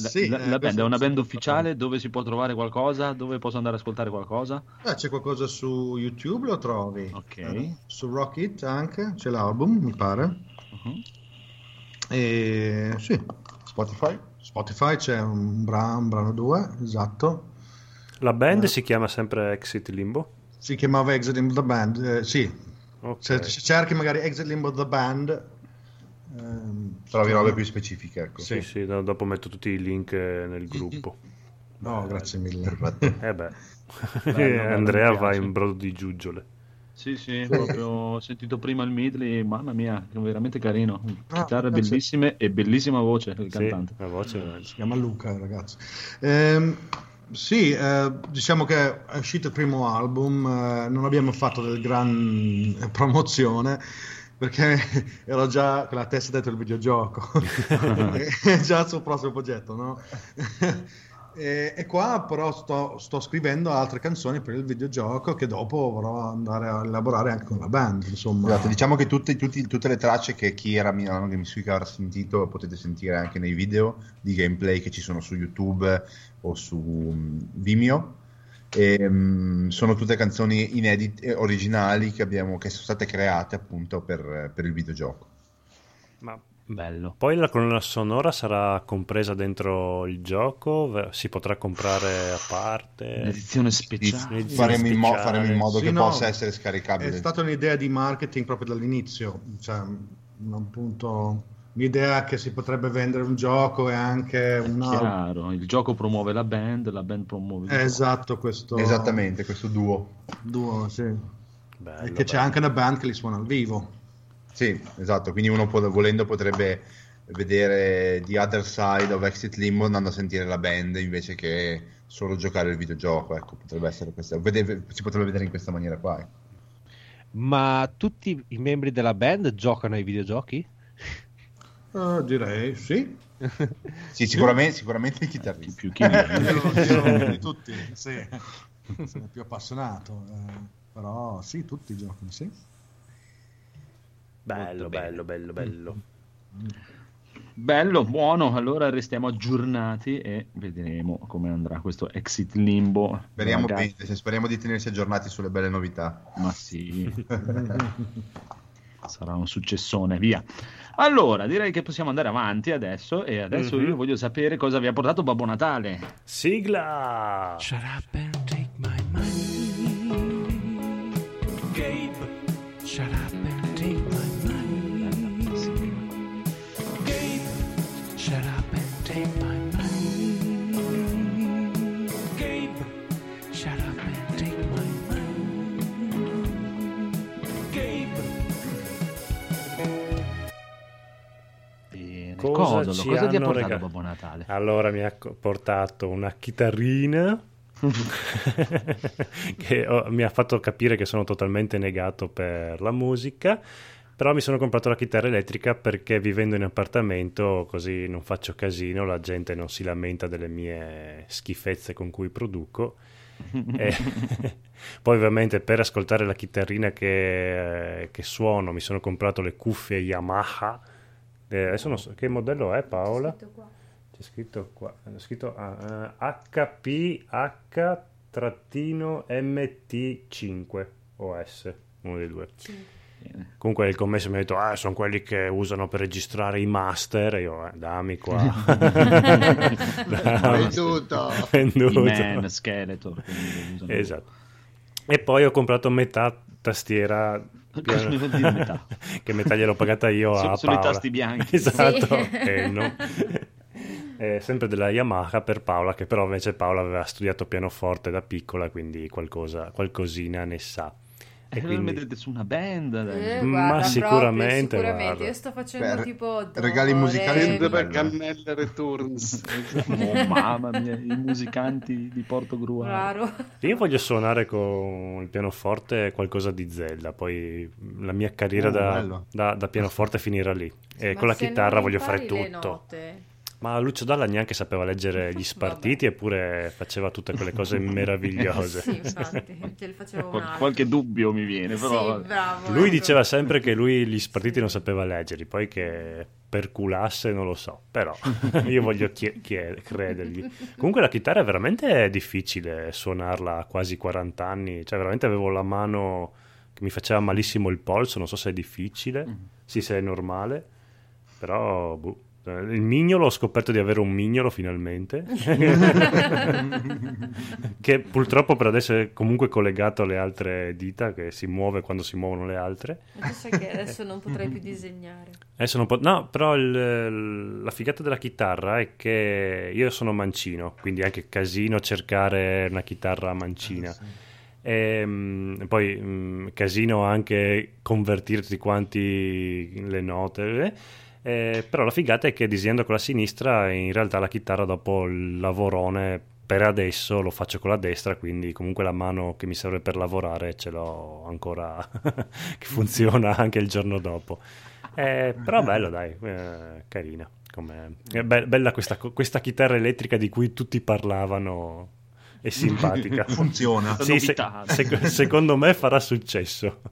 La, sì, la, eh, la band è una band ufficiale, dove si può trovare qualcosa, dove posso andare ad ascoltare qualcosa? Eh, c'è qualcosa su YouTube, lo trovi. Okay. Su Rocket anche c'è l'album, mi pare. Uh-huh. E sì, Spotify. Spotify c'è un brano, un brano due, esatto. La band eh. si chiama sempre Exit Limbo. Si chiamava Exit Limbo the Band, eh, sì. Okay. Se cerchi magari Exit Limbo the Band trovi robe più specifiche, ecco. Sì, sì, no, dopo metto tutti i link nel gruppo. No, beh, grazie mille. Eh beh. Beh, Andrea va in brodo di giuggiole. Sì, sì, proprio ho sentito prima il medley, mamma mia, veramente carino. Chitarre ah, bellissime e bellissima voce del sì, cantante. La voce eh, si chiama Luca, ragazzi. Ehm, sì, eh, diciamo che è uscito il primo album, eh, non abbiamo fatto del gran promozione, perché ero già con la testa dentro il videogioco. È già il suo prossimo progetto, no? E, e qua però sto, sto scrivendo altre canzoni per il videogioco che dopo vorrò andare a elaborare anche con la band, insomma. Esatto, diciamo che tutte, tutte, tutte le tracce che chi era a Milano Games Week avrà sentito potete sentire anche nei video di gameplay che ci sono su YouTube o su Vimeo. E, um, sono tutte canzoni inedite, originali che, abbiamo, che sono state create appunto per, per il videogioco. Ma bello. Poi la colonna sonora sarà compresa dentro il gioco? Si potrà comprare a parte? L'edizione speciale? Faremo in, mo- faremo in modo sì, che no, possa essere scaricabile. È stata un'idea di marketing proprio dall'inizio, cioè appunto l'idea che si potrebbe vendere un gioco e anche un altro. Chiaro, il gioco promuove la band, la band promuove il gioco. Esatto, questo... Esattamente, questo duo. Duo, sì. Bello, e che bello. C'è anche una band che li suona al vivo. Sì, esatto, quindi uno può, volendo potrebbe vedere The Other Side of Exit Limbo andando a sentire la band invece che solo giocare il videogioco, ecco, potrebbe essere questa, vede, si potrebbe vedere in questa maniera qua. Ecco. Ma tutti i membri della band giocano ai videogiochi? Uh, direi sì. Sì, sicuramente, sicuramente il chitarrista. Più chi di tutti, sì. Sono più appassionato, eh, però sì, tutti giocano, sì. Bello, bello, bello, bello. Bello, buono. Allora restiamo aggiornati e vedremo come andrà questo Exit Limbo. Speriamo, bene, speriamo di tenersi aggiornati sulle belle novità. Ma sì. Sarà un successone, via. Allora, direi che possiamo andare avanti adesso. E adesso mm-hmm. io voglio sapere cosa vi ha portato Babbo Natale. Sigla! Shut up and take my money. Gabe, shut up. Cosa, cosa, ci cosa hanno ti ha portato regalo? Babbo Natale? Allora mi ha portato una chitarrina che ho, mi ha fatto capire che sono totalmente negato per la musica, però mi sono comprato la chitarra elettrica perché vivendo in appartamento così non faccio casino, la gente non si lamenta delle mie schifezze con cui produco. E poi ovviamente per ascoltare la chitarrina che, che suono mi sono comprato le cuffie Yamaha. Eh, adesso non so che modello è, Paola. C'è scritto qua. C'è scritto qua. È scritto H P H M T cinque o S, uno dei due. Sì. Comunque il commesso mi ha detto: ah, sono quelli che usano per registrare i master. E io, eh, dammi qua. Venduto. Venduto. I Man, Skeletor. Esatto. E poi ho comprato metà tastiera. Metà. Che metà gliel'ho pagata io a Paola. Sono i tasti bianchi. Esatto, sì. eh, no. eh, sempre della Yamaha per Paola, che però invece Paola aveva studiato pianoforte da piccola, quindi qualcosa, qualcosina ne sa. E eh, quindi... lo mettete su una band, eh, guarda, ma sicuramente, proprio, sicuramente. Io sto facendo Beh, tipo regali musicali per Cannelle Returns. Oh mamma mia, i musicanti di Portogruaro. Io voglio suonare con il pianoforte qualcosa di Zelda, poi la mia carriera oh, da, da, da pianoforte finirà lì. E ma con la chitarra voglio fare tutto. Ma Lucio Dalla neanche sapeva leggere gli spartiti, eppure faceva tutte quelle cose meravigliose. Sì, infatti, che le facevo Qual- qualche dubbio mi viene, però. Sì, bravo, lui ecco. Diceva sempre che lui gli spartiti sì. non sapeva leggerli, poi che perculasse non lo so, però io voglio chie- chie- credergli. Comunque la chitarra è veramente difficile suonarla a quasi quaranta anni, cioè veramente avevo la mano che mi faceva malissimo il polso, non so se è difficile, mm-hmm. sì, se è normale, però... Buh. Il mignolo, ho scoperto di avere un mignolo finalmente che purtroppo per adesso è comunque collegato alle altre dita che si muove quando si muovono le altre. Adesso, che adesso non potrei più disegnare adesso non pot- no però il, la figata della chitarra è che io sono mancino, quindi anche casino cercare una chitarra mancina. Ah, sì. E mh, poi mh, casino anche convertire tutti quanti le note, eh? Eh, però la figata è che disegnando con la sinistra in realtà la chitarra dopo il lavorone per adesso lo faccio con la destra, quindi comunque la mano che mi serve per lavorare ce l'ho ancora che funziona anche il giorno dopo, eh, però bello dai, eh, carina com'è. È be- bella questa, questa chitarra elettrica di cui tutti parlavano, è simpatica. Funziona. Sì, se- sec- secondo me farà successo.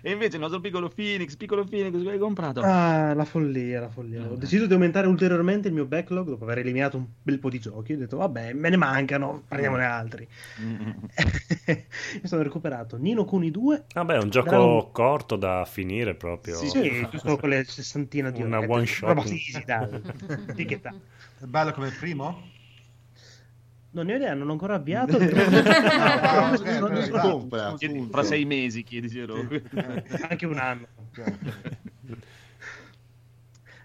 E invece il nostro piccolo Phoenix, piccolo Phoenix, che hai comprato? Ah, la follia, la follia. Ho deciso di aumentare ulteriormente il mio backlog dopo aver eliminato un bel po' di giochi. Ho detto, vabbè, me ne mancano, prendiamone altri. Mm-hmm. Mi sono recuperato Nino Kuni due. Ah beh, è un gioco un... corto da finire proprio. Sì, sì, sono quelle sessantina di una orette, one shot. Roba fisica. È bello come il primo? Non ho idea, non ho ancora avviato. Fra sei mesi chiedi anche un anno.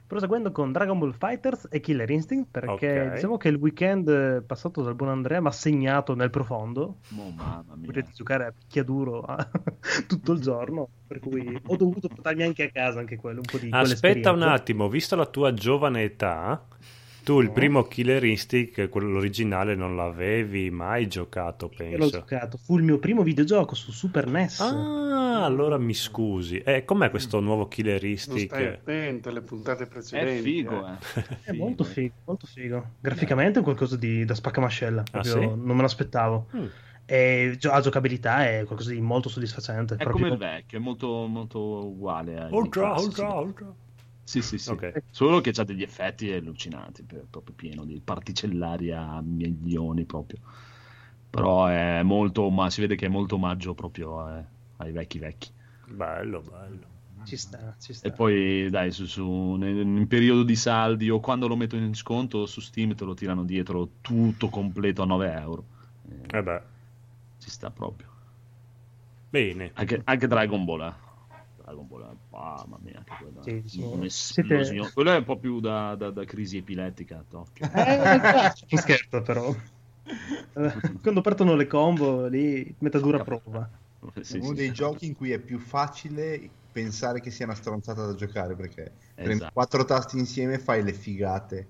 Proseguendo con Dragon Ball Fighters e Killer Instinct, perché okay. diciamo che il weekend passato dal buon Andrea mi ha segnato nel profondo. Oh, mamma mia. Potete giocare a picchiaduro tutto il giorno, per cui ho dovuto portarmi anche a casa anche quello, un po' di aspetta un attimo, visto la tua giovane età. Tu il primo Killer Instinct, quello originale, non l'avevi mai giocato, penso. L'ho giocato, fu il mio primo videogioco su Super N E S. Ah, allora mi scusi. Eh, com'è questo nuovo Killer Instinct? Non stai attento alle puntate precedenti. È figo, eh. È molto figo, molto figo. Graficamente è qualcosa di da spaccamascella, proprio ah, sì? Non me l'aspettavo. Mm. E la giocabilità è qualcosa di molto soddisfacente. È proprio... come il vecchio, è molto, molto uguale. Ai ultra, ultra, ultra. Sì, sì, sì. Okay. Solo che c'ha degli effetti allucinanti, proprio pieno di particellari a milioni proprio. Però è molto, ma si vede che è molto omaggio proprio eh, ai vecchi vecchi. Bello, bello. Ci sta, ci sta. E poi dai, su, su in periodo di saldi o quando lo metto in sconto su Steam te lo tirano dietro tutto completo a nove euro. Eh, eh beh. Ci sta proprio. Bene. Anche, anche Dragon Ball, eh. Mamma mia, anche quella. Sì, diciamo, siete... signor... quello è un po' più da, da, da crisi epilettica. Non scherzo, però quando partono le combo lì, metà dura prova. Sì, è uno sì, dei sì. giochi in cui è più facile pensare che sia una stronzata da giocare, perché esatto. prendi quattro tasti insieme e fai le figate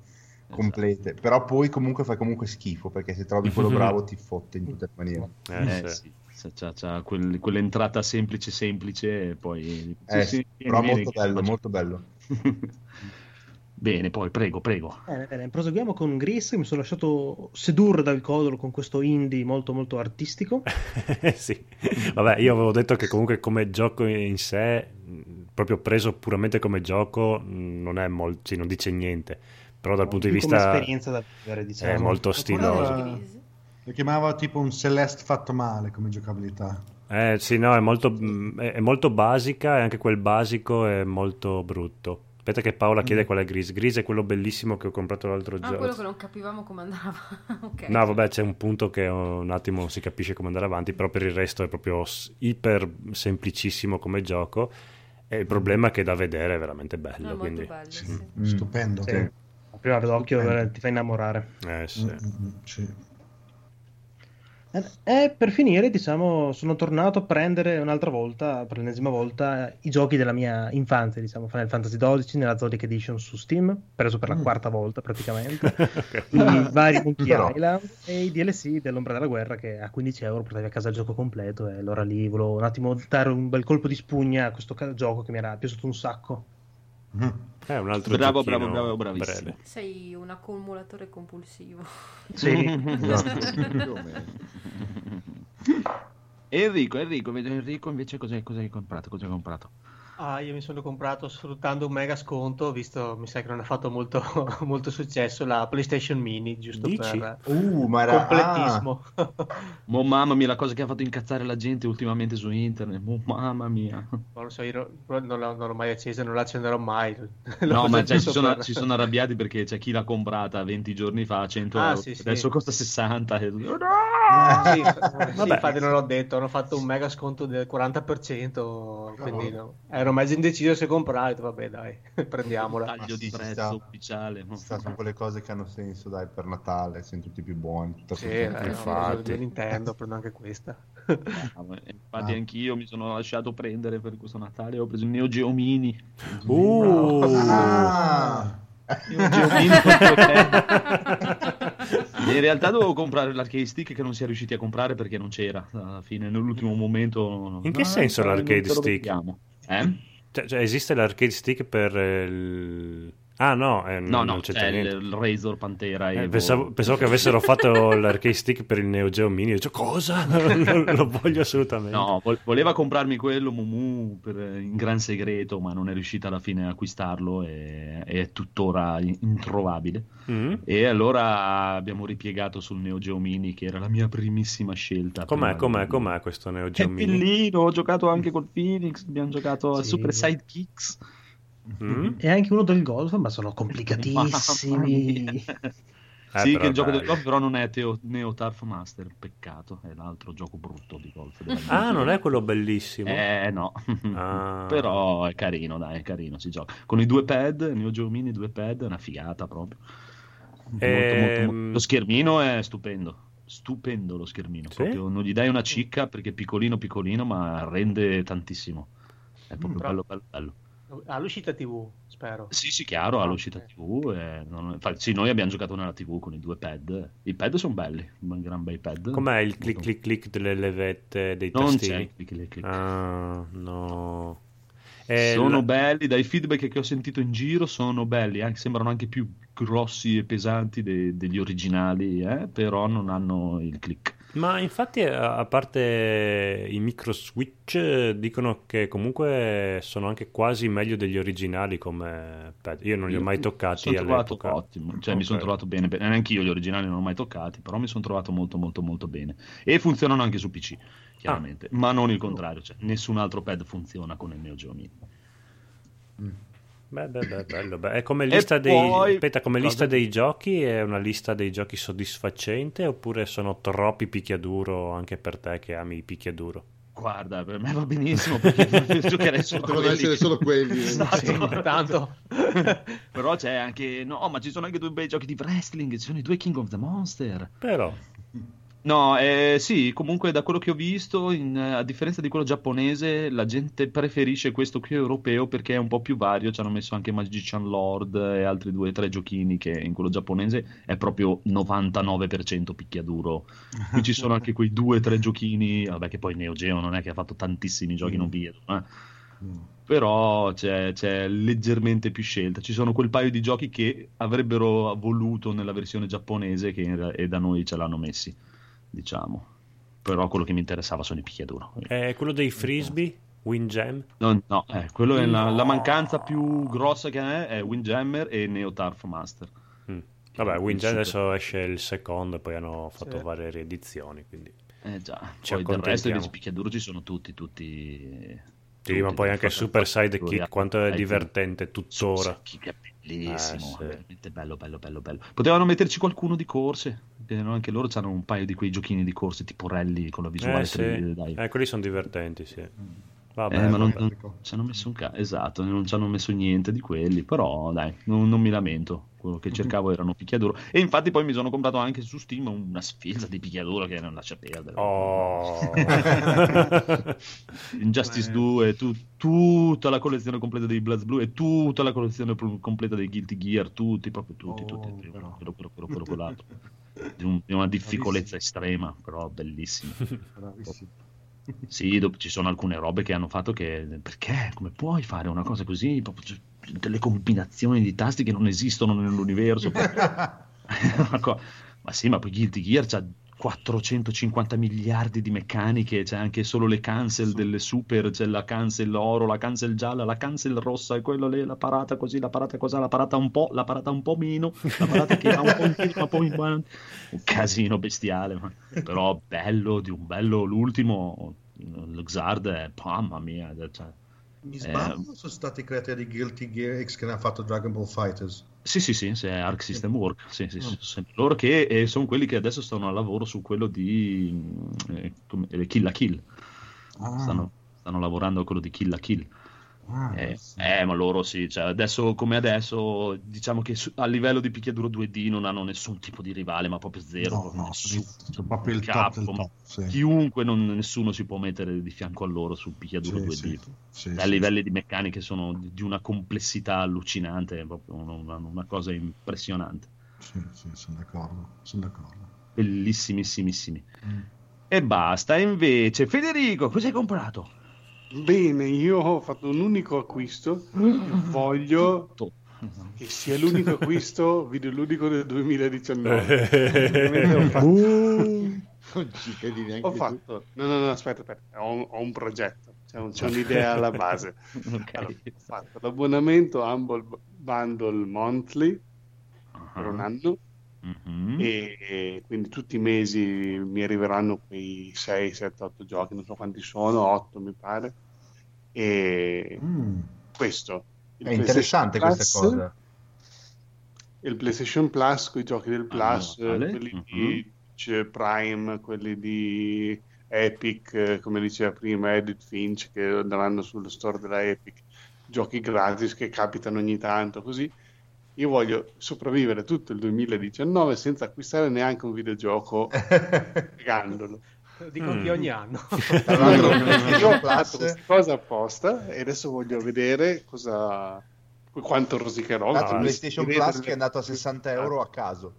complete, esatto. però poi comunque fai comunque schifo, perché se trovi quello bravo ti fotte in tutte le maniere. Eh, eh, sì. Sì. C'ha, c'ha quel, quell'entrata semplice semplice e poi eh, sì, sì, però viene, molto viene, bello faccio... molto bello. Bene, poi prego prego bene, bene. Proseguiamo con Gris, che mi sono lasciato sedurre dal codolo con questo indie molto molto artistico. Sì, vabbè, io avevo detto che comunque come gioco in sé, proprio preso puramente come gioco, non è molto, sì, non dice niente, però dal no, punto di vista esperienza da vivere, diciamo. È molto stiloso. Lo chiamava tipo un Celeste fatto male come giocabilità. Eh sì, no, è molto, è molto basica, e anche quel basico è molto brutto. Aspetta che Paola chiede mm. qual è Gris. Gris è quello bellissimo che ho comprato l'altro ah, giorno. Ah, quello che non capivamo come andava. Okay. No, vabbè, c'è un punto che un attimo non si capisce come andare avanti, però per il resto è proprio iper semplicissimo come gioco. E il problema è che da vedere è veramente bello. No, quindi... molto bello, sì. Mm. Stupendo. Sì. Sì. Prima vedocchio ti fa innamorare. Eh sì. Mm, sì. E per finire, diciamo, sono tornato a prendere un'altra volta, per l'ennesima volta, i giochi della mia infanzia, diciamo, Final Fantasy dodici nella Zodiac Edition su Steam, preso per la mm. quarta volta praticamente, i vari Monkey Island e i D L C dell'Ombra della Guerra, che a quindici euro portavi a casa il gioco completo, e allora lì volevo un attimo dare un bel colpo di spugna a questo gioco che mi era piaciuto un sacco. Mm. Eh, un altro bravo, bravo, bravo, bravissimo. Breve. Sei un accumulatore compulsivo. Sì. Enrico, Enrico, vedo Enrico invece cosa hai comprato? Cosa hai comprato? Ah, io mi sono comprato sfruttando un mega sconto, visto mi sa che non ha fatto molto, molto successo, la PlayStation Mini, giusto? Dici? Per uh, ma era... completismo. Ah. Mo mamma mia, la cosa che ha fatto incazzare la gente ultimamente su internet, mo mamma mia. Non lo so, io non, non, l'ho, non l'ho mai accesa, non la accenderò mai. No, ma cioè, ci, sono, per... ci sono arrabbiati perché c'è chi l'ha comprata venti giorni fa a cento euro, ah, sì, sì. adesso costa sessanta. E... No! Sì, sì, infatti non l'ho detto, hanno fatto un mega sconto del quaranta per cento, quindi no. No. Ero mezzo indeciso se comprare, vabbè dai, prendiamola. Taglio ah, di sì, prezzo sta, ufficiale. Sono quelle cose che hanno senso, dai, per Natale, sono tutti più buoni. Sì, eh, no, Nintendo, prendo anche questa. Ah, infatti ah. anch'io mi sono lasciato prendere per questo Natale, ho preso il Neo Geo Mini. Oh! Ah! Neo Geo Mini in realtà dovevo comprare l'arcade stick che non si è riusciti a comprare perché non c'era alla fine, nell'ultimo momento. In che no, senso l'arcade stick? Eh? Cioè, cioè esiste l'arcade stick per il... Ah no, eh, no, no, non c'è, c'è il Razor, Pantera e eh, pensavo, pensavo che avessero fatto l'arcade stick per il Neo Geo Mini. Cioè, cosa? Non lo voglio assolutamente. No, voleva comprarmi quello Mumu per, in gran segreto, ma non è riuscita alla fine a acquistarlo e è tuttora introvabile. Mm-hmm. E allora abbiamo ripiegato sul Neo Geo Mini, che era la mia primissima scelta. Com'è, com'è, com'è questo Neo Geo Mini? È bellino, ho giocato anche col Phoenix, abbiamo giocato sì. a Super Sidekicks. Mm-hmm. E anche uno del golf, ma sono complicatissimi. eh, sì, che il gioco dai. del golf però non è Teo, Neo Turf Master, peccato, è l'altro gioco brutto di golf. Ah, non è quello bellissimo? Eh no, ah. Però è carino, dai, è carino, si gioca con i due pad, Neo Geo Mini, due pad, è una figata proprio. E... molto, molto, molto. Lo schermino è stupendo. Stupendo lo schermino, sì? Proprio non gli dai una cicca perché è piccolino piccolino, ma rende tantissimo. È proprio mm, bello, bello, bello. All'uscita tivù, spero. Sì, sì, chiaro, all'uscita okay. tivù. Eh, non... Sì, noi abbiamo giocato nella tivù con i due pad. I pad sono belli, un gran bei pad. Com'è il click click click delle levette dei non tastini? Non c'è click click click. Ah, no. Eh, sono la... belli, dai feedback che ho sentito in giro sono belli, anche, sembrano anche più grossi e pesanti de- degli originali, eh? Però non hanno il click. Ma infatti a parte i micro switch dicono che comunque sono anche quasi meglio degli originali come pad. Io non li ho mai toccati mi sono all'epoca. Trovato ottimo, cioè okay. mi sono trovato bene, bene. Neanche io gli originali non ho mai toccati, però mi sono trovato molto molto molto bene e funzionano anche su P C chiaramente, ah. ma non il contrario, cioè nessun altro pad funziona con il Neo Geo Mini. Mm. Beh, beh, beh, bello, beh. È come lista, dei... Poi... Aspetta, come lista dei giochi, è una lista dei giochi soddisfacente oppure sono troppi picchiaduro anche per te che ami il picchiaduro? Guarda, per me va benissimo perché giocherei solo quelli. essere solo quelli. Esatto, tanto. Però c'è anche, no, ma ci sono anche due bei giochi di wrestling, ci sono i due King of the Monster. Però... No, eh, sì, comunque da quello che ho visto, in, a differenza di quello giapponese, la gente preferisce questo qui europeo perché è un po' più vario, ci hanno messo anche Magician Lord e altri due o tre giochini che in quello giapponese è proprio novantanove per cento picchiaduro. Qui ci sono anche quei due o tre giochini, vabbè che poi Neo Geo non è che ha fatto tantissimi giochi, mm. non vedo, eh. mm. però c'è, c'è leggermente più scelta, ci sono quel paio di giochi che avrebbero voluto nella versione giapponese che in, e da noi ce l'hanno messi. Diciamo, però quello che mi interessava sono i picchiaduro. Eh, quello dei frisbee? Windjam? No, no eh, quello è la, la mancanza più grossa che è, è Windjammer e Neo Turf Master. Mm. Vabbè, Windjam adesso esce il secondo, poi hanno fatto sì. varie riedizioni. Quindi eh già, poi del resto invece picchiaduro ci sono tutti, tutti... Sì, ma poi anche Super Sidekick, quanto è divertente tuttora. Sidekick è bellissimo, eh, sì. veramente bello, bello, bello, bello. Potevano metterci qualcuno di corse, perché anche loro hanno un paio di quei giochini di corse tipo rally con la visuale. Eh, sì. Dai. eh quelli sono divertenti, sì. Vabbè, eh, ma non, non ci hanno messo un ca- esatto, non ci hanno messo niente di quelli, però dai, non, non mi lamento. Quello che cercavo erano picchiaduro e infatti poi mi sono comprato anche su Steam una sfilza di picchiaduro che non lascia perdere. Oh. Injustice Beh. due, tu, tutta la collezione completa dei BlazBlue e tutta la collezione completa dei Guilty Gear, tutti, proprio tutti, oh, tutti, quello, quello, quello, quello, quello, quello l'altro. Di, un, di una difficoltà estrema, però bellissima. Bravissimo. Sì, dopo ci sono alcune robe che hanno fatto che, perché, come puoi fare una cosa così, proprio delle combinazioni di tasti che non esistono nell'universo. Ma sì, ma poi Guilty Gear c'ha quattrocentocinquanta miliardi di meccaniche, c'è anche solo le cancel delle super, c'è la cancel oro, la cancel gialla, la cancel rossa e quello lì, la parata così, la parata così, la parata un po', la parata un po' meno, la parata che va un po' in più, ma poi in quanto... un casino bestiale, ma... però bello, di un bello l'ultimo, lo Xard è, mamma mia, cioè... Mi sbaglio, eh, sono stati i creatori di Guilty Gear X che ne ha fatto Dragon Ball FighterZ. Sì, sì, sì, sì, Arc System Works. Sì, sì, oh. sì, loro che eh, sono quelli che adesso stanno al lavoro su quello di eh, come, Kill la Kill. Ah. Stanno, stanno lavorando a quello di Kill la Kill. Ah, eh, sì. eh, ma loro sì, cioè, adesso come adesso, diciamo che su, a livello di picchiaduro due D non hanno nessun tipo di rivale, ma proprio zero. No, no, nessun, sono proprio il capo. Top, il top, sì. Chiunque, non, nessuno si può mettere di fianco a loro sul picchiaduro sì, due D. Sì, sì, a sì, livelli sì. di meccaniche sono di una complessità allucinante, è proprio una, una cosa impressionante. Sì, sì, sono d'accordo, sono d'accordo. Bellissimissimissimi. Mm. E basta, invece, Federico, cosa hai comprato? Bene, io ho fatto un unico acquisto e voglio tutto. Che sia l'unico acquisto videoludico del duemiladiciannove. Ho fatto, uh, non ci credi neanche ho fatto... tutto. No, no, no, aspetta, aspetta. Ho, un, ho un progetto, c'è, un, c'è un'idea alla base. Okay. Allora, ho fatto l'abbonamento Humble Bundle Monthly uh-huh. per un anno. Mm-hmm. E, e quindi tutti i mesi mi arriveranno quei sei, sette, otto giochi, non so quanti sono, otto mi pare. E mm. questo il è interessante questa Plus, cosa. Il PlayStation Plus con i giochi del Plus, ah, vale. quelli mm-hmm. di cioè, Prime, quelli di Epic, come diceva prima Edith Finch, che andranno sullo store della Epic, giochi gratis che capitano ogni tanto, così. Io voglio sopravvivere tutto il duemiladiciannove senza acquistare neanche un videogioco pagandolo. Dico mm. di ogni anno. Io ho fatto questa cosa apposta e adesso voglio vedere cosa quanto rosicherò. Tanto il PlayStation Plus che è andato a sessanta euro a caso.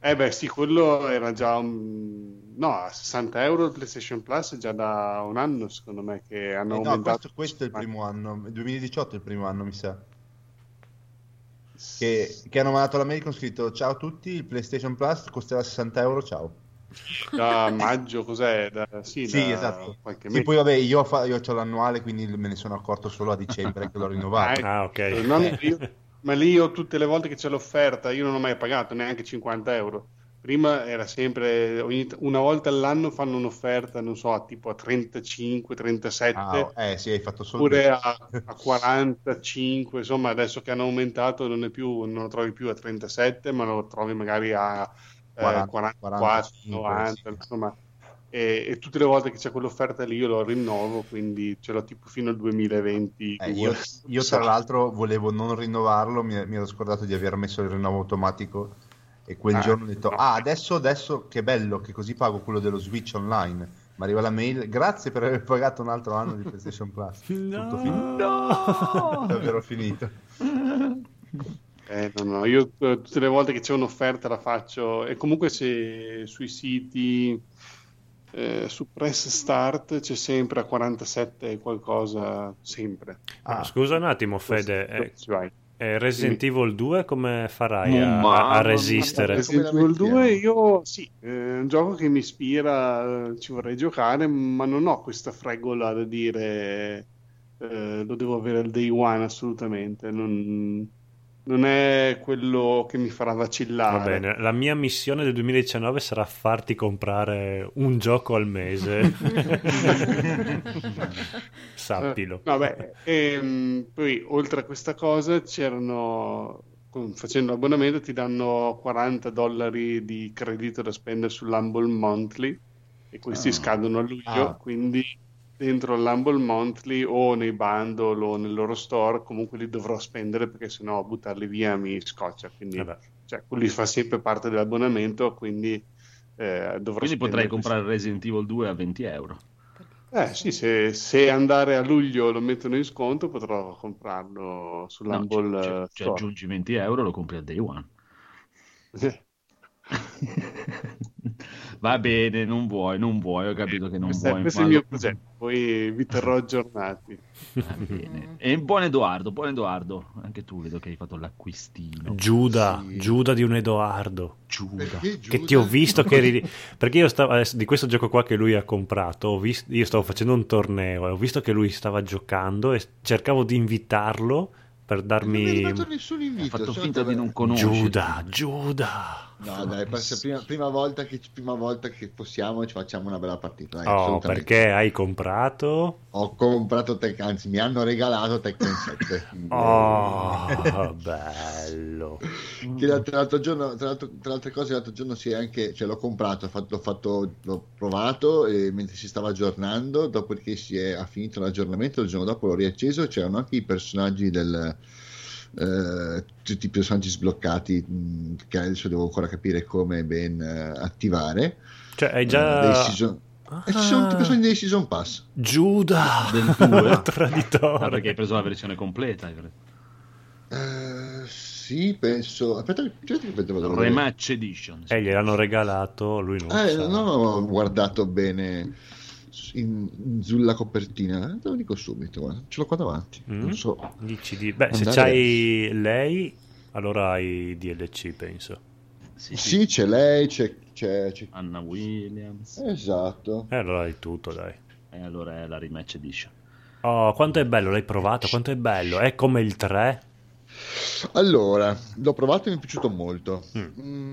Eh beh sì, quello era già un... no, a sessanta euro il PlayStation Plus è già da un anno secondo me che hanno eh no, aumentato. Questo, questo è il primo anno, il duemiladiciotto è il primo anno mi sa. Che, che hanno mandato la mail con scritto ciao a tutti, il PlayStation Plus costerà sessanta euro, ciao. Da maggio cos'è? Da, sì, sì da esatto. Qualche mese. Sì, poi vabbè io, fa, io ho l'annuale, quindi me ne sono accorto solo a dicembre che l'ho rinnovato. Ah, ok. Non, io, ma lì io tutte le volte che c'è l'offerta io non ho mai pagato neanche cinquanta euro. Prima era sempre, ogni, una volta all'anno fanno un'offerta, non so, tipo a trentacinque, trentasette. Ah, eh sì, hai fatto solo pure a, a quarantacinque, insomma adesso che hanno aumentato non è più, non lo trovi più a trentasette, ma lo trovi magari a quaranta, eh, quarantaquattro, quarantacinque, novanta, sì. Insomma, e, e tutte le volte che c'è quell'offerta lì io lo rinnovo, quindi ce l'ho tipo fino al duemilaventi. Eh, io, io tra l'altro volevo non rinnovarlo, mi, mi ero scordato di aver messo il rinnovo automatico. E quel ah, giorno ho detto, no. ah adesso, adesso che bello, che così pago quello dello Switch online. Ma arriva la mail, grazie per aver pagato un altro anno di PlayStation Plus. No, tutto finito. No! Davvero finito. Eh, no, no, io tutte le volte che c'è un'offerta la faccio. E comunque se sui siti, eh, su Press Start c'è sempre a quarantasette qualcosa, sempre. Ah, scusa un attimo Fede, eh... vai. E Resident Evil due come farai a, a, a resistere? Resident Evil due io sì, è un gioco che mi ispira, ci vorrei giocare, ma non ho questa fregola da dire eh, lo devo avere al day one assolutamente, non, non è quello che mi farà vacillare. Va bene, la mia missione del duemiladiciannove sarà farti comprare un gioco al mese. Sappilo. No, beh, e, poi oltre a questa cosa c'erano, facendo l'abbonamento ti danno quaranta dollari di credito da spendere sull'Humble Monthly e questi ah. scadono a luglio, ah. quindi dentro l'Humble Monthly o nei bundle o nel loro store comunque li dovrò spendere perché sennò buttarli via mi scoccia, quindi ah cioè, quelli fa sempre parte dell'abbonamento, quindi eh, dovrò quindi potrei comprare Resident Evil due a venti euro. Eh sì, se, se andare a luglio lo mettono in sconto potrò comprarlo sull'Humble no, Store. Ci aggiungi venti euro, lo compri al day one. Va bene, non vuoi, non vuoi, ho capito che non questo vuoi. È, questo è il mio progetto, poi vi terrò aggiornati. Va bene. E buon Edoardo, buon Edoardo, anche tu vedo che hai fatto l'acquistino. Giuda, sì. Giuda di un Edoardo. Giuda. Giuda. Che ti ho visto che eri... perché io stavo adesso, di questo gioco qua che lui ha comprato, ho visto, io stavo facendo un torneo e ho visto che lui stava giocando e cercavo di invitarlo per darmi non nessun invito, ha fatto finta di non conoscere. Giuda, Giuda. No, dai, passa prima, prima volta che prima volta che possiamo ci facciamo una bella partita. Dai, oh, perché hai comprato? Ho comprato Tekken, anzi mi hanno regalato Tekken sette. Oh, bello. Che l'altro, l'altro giorno, tra, l'altro, tra l'altre cose, l'altro giorno si è anche, cioè l'ho comprato, l'ho fatto, l'ho, fatto, l'ho provato e mentre si stava aggiornando, dopodiché si è ha finito l'aggiornamento, il giorno dopo l'ho riacceso, c'erano anche i personaggi del Uh, tutti i personaggi sbloccati mh, che adesso devo ancora capire come ben uh, attivare, cioè hai già uh, dei season... ah. eh, ci sono tutti i personaggi dei season pass. Giuda del due. Traditore. Ah, perché hai preso la versione completa uh, sì penso aspetta, aspetta, aspetta Rematch Edition e eh, gliel'hanno regalato lui non eh, no, no, ho guardato bene in, in, sulla copertina, te lo dico subito, guarda. Ce l'ho qua davanti. Mm. Non so. Gli C D. Beh, andare... se c'hai lei, allora hai D L C, penso. Sì, sì. Sì, c'è lei, c'è, c'è, c'è Anna Williams. Esatto. E eh, allora hai tutto, dai. E eh, allora è la rematch edition. Oh, quanto è bello, l'hai provato, quanto è bello. È come il tre. Allora, l'ho provato e mi è piaciuto molto. Mm.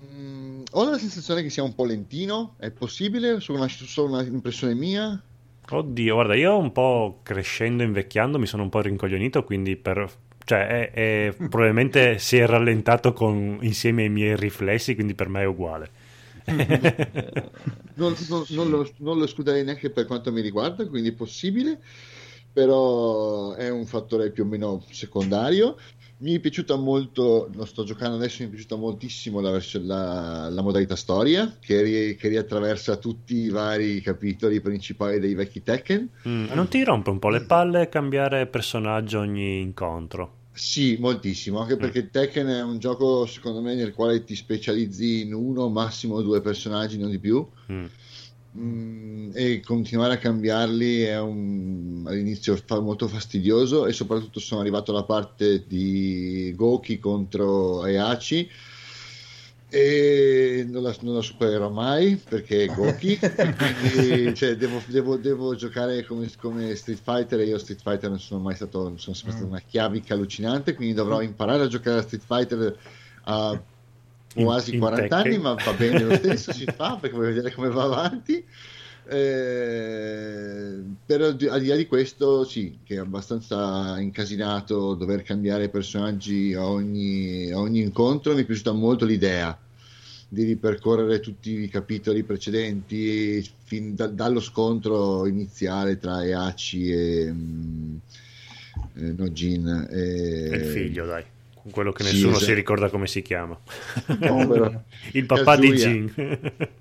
Mm, ho la sensazione che sia un po' lentino, è possibile? Solo una, solo una impressione mia? Oddio, guarda, io un po' crescendo, invecchiando, mi sono un po' rincoglionito, quindi per... cioè, è, è, probabilmente si è rallentato con, insieme ai miei riflessi, quindi per me è uguale. non, non, non, lo, non lo escluderei neanche per quanto mi riguarda, quindi è possibile, però è un fattore più o meno secondario. Mi è piaciuta molto, lo sto giocando adesso, mi è piaciuta moltissimo la, vers- la, la modalità storia, che, ri- che riattraversa tutti i vari capitoli principali dei vecchi Tekken. Mm, non ti rompe un po' le palle cambiare personaggio ogni incontro? Sì, moltissimo, anche perché Tekken è un gioco, secondo me, nel quale ti specializzi in uno, massimo due personaggi, non di più. Mm. Mm, e continuare a cambiarli è un, all'inizio molto fastidioso, e soprattutto sono arrivato alla parte di Goki contro Heihachi e non la, non la supererò mai perché è Goki. Quindi, cioè, devo, devo, devo giocare come, come Street Fighter, e io Street Fighter non sono mai stato, non sono sempre stato una chiavica allucinante, quindi dovrò imparare a giocare a Street Fighter a quasi in, in quaranta tech. Anni, ma va bene lo stesso, si fa, perché voglio vedere come va avanti. Eh, però di, al di là di questo, sì, che è abbastanza incasinato dover cambiare personaggi a ogni, a ogni incontro. Mi è piaciuta molto l'idea di ripercorrere tutti i capitoli precedenti, fin da, dallo scontro iniziale tra Heihachi e mm, eh, Nojin e il figlio, dai, quello che nessuno sì, si ricorda come si chiama, no, il papà Kazuya. Di Jin.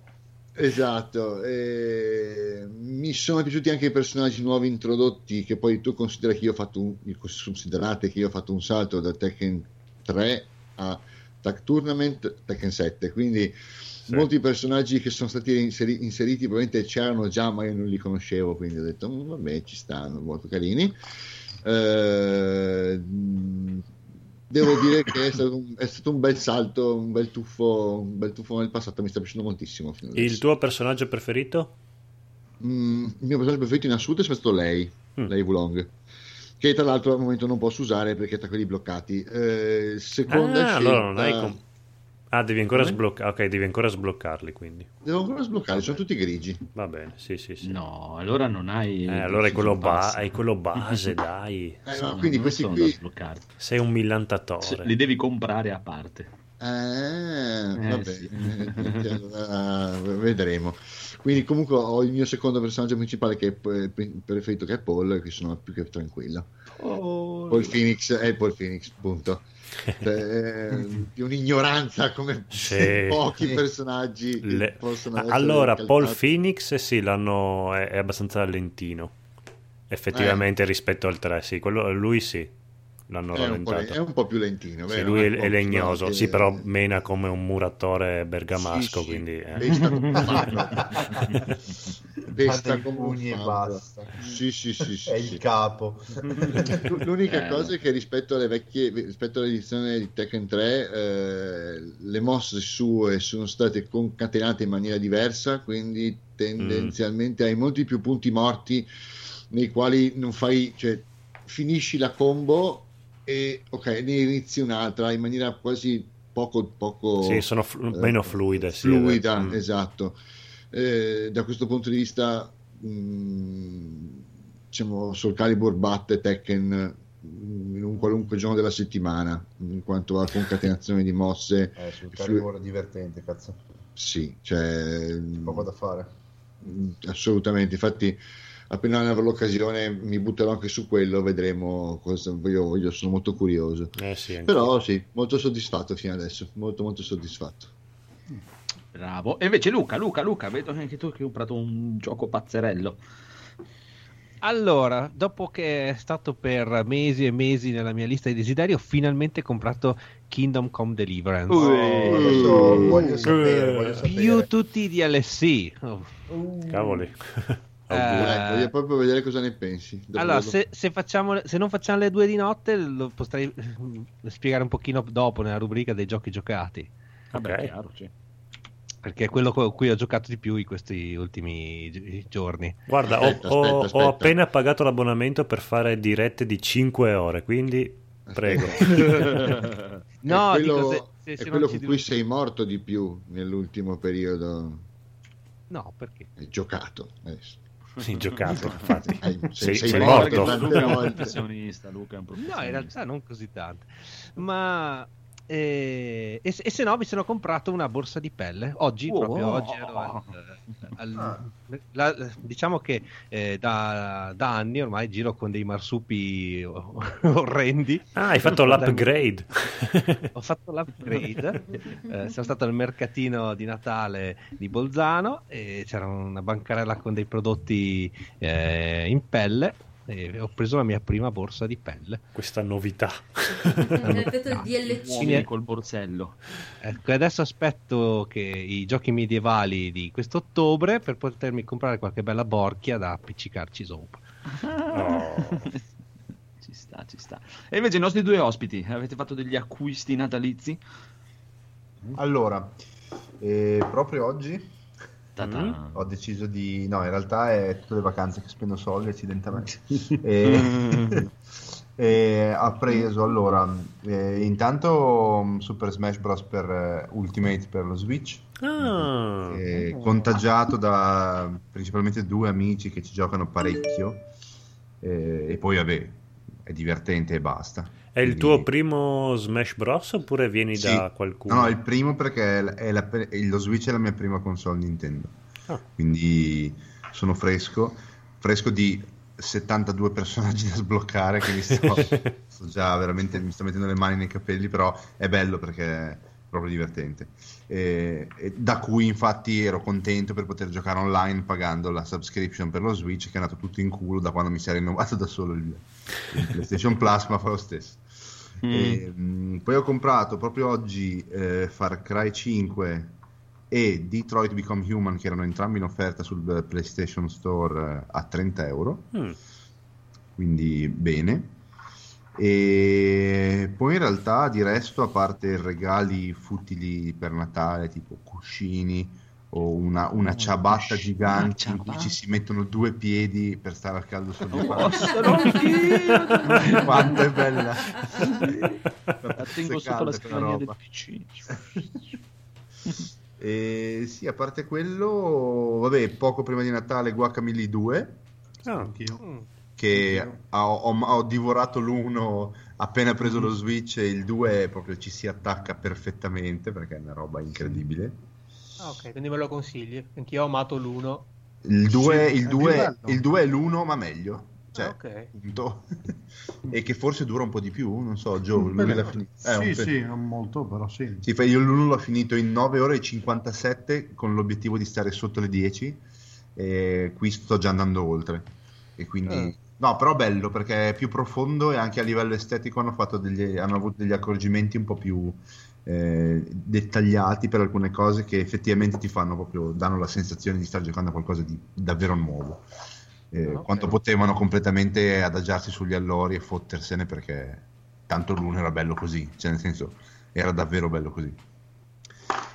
Esatto. E mi sono piaciuti anche i personaggi nuovi introdotti, che poi tu considera che io ho fatto un, considerate che io ho fatto un salto da Tekken tre a Tag Tournament, Tekken sette, quindi sì. Molti personaggi che sono stati inseri, inseriti probabilmente c'erano già, ma io non li conoscevo, quindi ho detto vabbè, ci stanno, molto carini. Ehm Devo dire che è stato, un, è stato un bel salto, un bel tuffo, un bel tuffo nel passato, mi sta piacendo moltissimo. Fino adesso. Il tuo personaggio preferito? Mm, il mio personaggio preferito in assoluto è stato lei, mm. lei Wulong, che tra l'altro al momento non posso usare perché è tra quelli bloccati. Eh, seconda ah, scelta... allora non hai com- ah, devi ancora sbloccare. Ok, devi ancora sbloccarli, quindi. Devo ancora sbloccarli, sono tutti grigi. Va bene, sì, sì, sì. No, allora non hai. Eh, allora hai quello, ba- hai quello base, dai. Eh, no, quindi questi qui. Sei un millantatore. Se li devi comprare a parte. Eh, eh vabbè. Sì. uh, vedremo. Quindi, comunque, ho il mio secondo personaggio principale che è preferito, che è Paul, che sono più che tranquillo. Paul, Paul Phoenix è Paul Phoenix, punto. Di un'ignoranza come sì. Pochi personaggi Le... possono essere. Allora, calcati. Paul Phoenix sì, l'hanno... è, è abbastanza lentino effettivamente eh. rispetto al tre, sì, quello, lui sì l'hanno è rallentato. Un è un po' più lentino, vero? Sì, lui è, è legnoso, perché... sì, però mena come un muratore bergamasco, sì, sì. Quindi eh. Pesta come pesta come pugni e basta. Sì, sì, sì, sì, è sì. Il capo. L'unica eh. cosa è che rispetto alle vecchie, rispetto all'edizione di Tekken tre, eh, le mosse sue sono state concatenate in maniera diversa, quindi tendenzialmente mm. hai molti più punti morti nei quali non fai, cioè finisci la combo e ok, ne inizi un'altra in maniera quasi poco poco sì, sono flu- eh, meno fluide fluida, sì, esatto. Eh, da questo punto di vista mh, diciamo Soul Calibur batte Tekken in un qualunque giorno della settimana in quanto a concatenazione di mosse. eh, Soul Calibur flu- è divertente, cazzo, sì, cioè poco da fare, assolutamente. Infatti appena ne avrò l'occasione mi butterò anche su quello, vedremo cosa voglio, io sono molto curioso. Eh sì, però sì, molto soddisfatto fino adesso, molto molto soddisfatto. Bravo. E invece Luca, Luca, Luca, vedo anche tu che hai comprato un gioco pazzerello. Allora, dopo che è stato per mesi e mesi nella mia lista di desideri, ho finalmente comprato Kingdom Come Deliverance. Oh, oh, voglio sapere, voglio sapere. Più tutti i D L C. Oh. Cavoli. Eh, voglio proprio vedere cosa ne pensi. Allora, se, se, facciamo, se non facciamo le due di notte, lo potrei spiegare un pochino dopo nella rubrica dei giochi giocati. Vabbè, okay. Chiaro, sì. Perché è quello a cui ho giocato di più in questi ultimi giorni. Guarda, aspetta, ho, aspetta, aspetta. ho appena pagato l'abbonamento per fare dirette di cinque ore, quindi prego. No, è quello, dico, se, se, è se quello con cui dico... sei morto di più nell'ultimo periodo. No, perché? Hai giocato adesso. Sì, giocato, infatti. Sei, sei, sei morto. Luca è un professionista, Luca è un professionista. No, in realtà non così tanto. Ma... E, e, e se no mi sono comprato una borsa di pelle oggi, oh, proprio oggi ero al, al, al, la, diciamo che eh, da, da anni ormai giro con dei marsupi orrendi. Ah, hai fatto l'upgrade. Ho fatto l'upgrade. Eh, sono stato al mercatino di Natale di Bolzano e c'era una bancarella con dei prodotti eh, in pelle. E ho preso la mia prima borsa di pelle. Questa novità. Mi ha detto il D L C col borsello. Ecco, adesso aspetto che i giochi medievali di quest'ottobre per potermi comprare qualche bella borchia da appiccicarci sopra. Oh. Ci sta, ci sta. E invece i nostri due ospiti, avete fatto degli acquisti natalizi? Allora, eh, proprio oggi Mm. ho deciso di no in realtà è tutte le vacanze che spendo soldi accidentalmente e... Mm. E ha preso allora eh, intanto Super Smash Bros per uh, Ultimate per lo Switch, ah. eh, oh. contagiato da principalmente due amici che ci giocano parecchio, eh, e poi vabbè è divertente e basta. È il tuo primo Smash Bros oppure vieni sì. da qualcuno? No, no, il primo perché è la, è la, lo Switch è la mia prima console Nintendo, ah. quindi sono fresco, fresco di settantadue personaggi da sbloccare, quindi sto, sto già veramente, mi sto mettendo le mani nei capelli, però è bello perché è proprio divertente. E, e da cui infatti ero contento per poter giocare online pagando la subscription per lo Switch, che è andato tutto in culo da quando mi si è rinnovato da solo il, il PlayStation Plus, ma fa lo stesso. Mm. E, mh, poi ho comprato proprio oggi eh, Far Cry cinque e Detroit Become Human, che erano entrambi in offerta sul PlayStation Store eh, a trenta euro, mm. quindi bene. E poi in realtà di resto, a parte regali futili per Natale tipo cuscini o una, una ciabatta oh, gigante una ciabatta. In cui ci si mettono due piedi per stare al caldo sul mio oh, quanto è bella, la tengo sotto la scrivania del P C. E sì, a parte quello, vabbè, poco prima di Natale Guacamelee due, oh, anch'io mm. che ho, ho, ho divorato l'uno appena preso lo Switch, e il due proprio ci si attacca perfettamente perché è una roba incredibile. Ah, ok, quindi me lo consigli. Anch'io ho amato l'uno. Il due, sì, il due, il due è l'uno, ma meglio. Cioè, ah, okay. punto. E che forse dura un po' di più, non so, Gio, lui l'ha finito. Eh, sì, sì, non molto, però sì. Sì, io l'uno l'ho finito in nove ore e cinquantasette con l'obiettivo di stare sotto le dieci, e qui sto già andando oltre. E quindi eh. No, però bello perché è più profondo, e anche a livello estetico hanno fatto degli, hanno avuto degli accorgimenti un po' più eh, dettagliati per alcune cose che effettivamente ti fanno proprio, danno la sensazione di star giocando a qualcosa di davvero nuovo, eh, okay. Quanto potevano completamente adagiarsi sugli allori e fottersene, perché tanto l'uno era bello così, cioè nel senso era davvero bello così.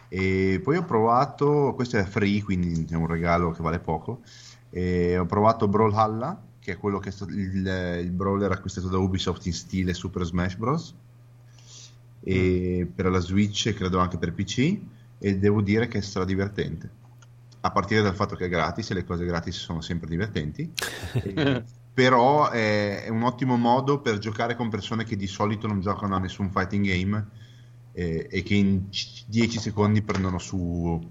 E poi ho provato, questo è free quindi è un regalo che vale poco, e ho provato Brawlhalla, che è quello che è stato il, il brawler acquistato da Ubisoft in stile Super Smash Bros. E per la Switch e credo anche per P C, e devo dire che sarà divertente, a partire dal fatto che è gratis e le cose gratis sono sempre divertenti. E, però è, è un ottimo modo per giocare con persone che di solito non giocano a nessun fighting game, e, e che in dieci secondi prendono su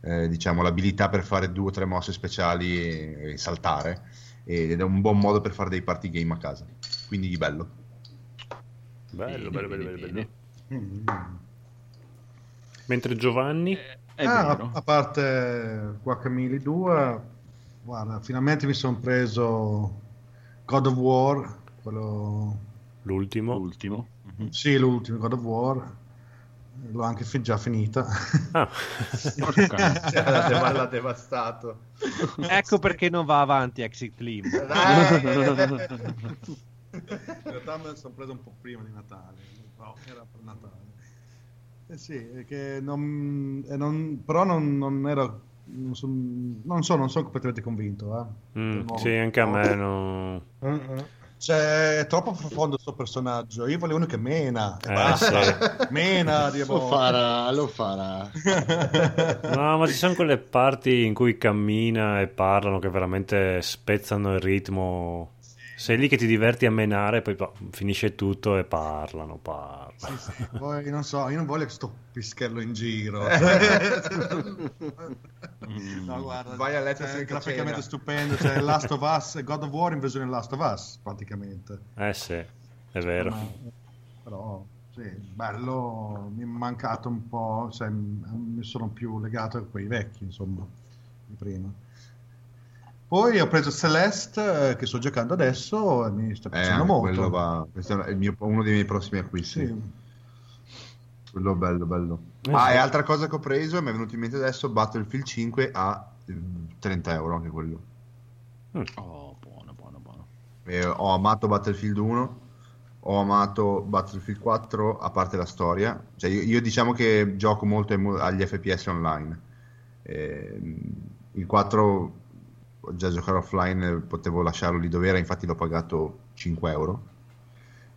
eh, diciamo l'abilità per fare due o tre mosse speciali e, e saltare, ed è un buon modo per fare dei party game a casa, quindi bello bello bene, bello bene, bello, bene. bello. Mm. Mentre Giovanni eh, è ah, vero. A parte Guacamelee due, guarda, finalmente mi sono preso God of War, quello l'ultimo l'ultimo mm-hmm. sì l'ultimo God of War, l'ho anche fin- già finita. Ah. L'ha devastato. Ecco perché non va avanti Exit Limbo. In realtà me lo sono preso un po' prima di Natale, no, era per Natale. Eh sì, che non, eh non, però non, non ero, non sono, non sono so completamente convinto. Eh. Mm, sì, anche a me no. Mm-hmm. Cioè, è troppo profondo sto personaggio. Io volevo uno che mena. Eh, sì. Mena, lo farà, lo farà. No, ma ci sono quelle parti in cui cammina e parlano che veramente spezzano il ritmo. Sei lì che ti diverti a menare, poi finisce tutto e parlano, parlano. Sì, sì. Poi non so, io non voglio sto pischerlo in giro. Mm. No, guarda, vai a letto, cioè, graficamente cena. Stupendo, cioè Last of Us, God of War in versione Last of Us, praticamente. Eh sì, è vero. Ma, però, sì, bello, mi è mancato un po', cioè mi sono più legato a quei vecchi, insomma, di prima. Poi ho preso Celeste, che sto giocando adesso, e mi sta piacendo eh, molto. Va. Questo è il mio, uno dei miei prossimi acquisti. Sì. Quello bello, bello. Eh, ah, sì. E altra cosa che ho preso, mi è venuto in mente adesso, Battlefield cinque a trenta euro, anche quello. Oh, buono, buono, buono. E ho amato Battlefield uno, ho amato Battlefield quattro, a parte la storia. Cioè, io, io diciamo che gioco molto agli F P S online. E, il quattro... già giocare offline potevo lasciarlo lì dove era, infatti l'ho pagato cinque euro.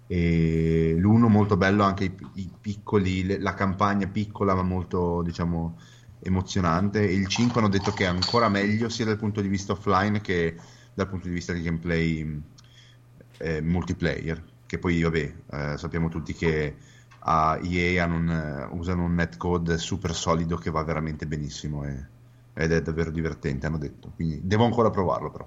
E l'uno molto bello, anche i, i piccoli, le, la campagna piccola ma molto, diciamo, emozionante. Il cinque hanno detto che è ancora meglio sia dal punto di vista offline che dal punto di vista di gameplay eh, multiplayer, che poi vabbè eh, sappiamo tutti che a E A hanno un, usano un netcode super solido che va veramente benissimo e ed è davvero divertente, hanno detto, quindi devo ancora provarlo. Però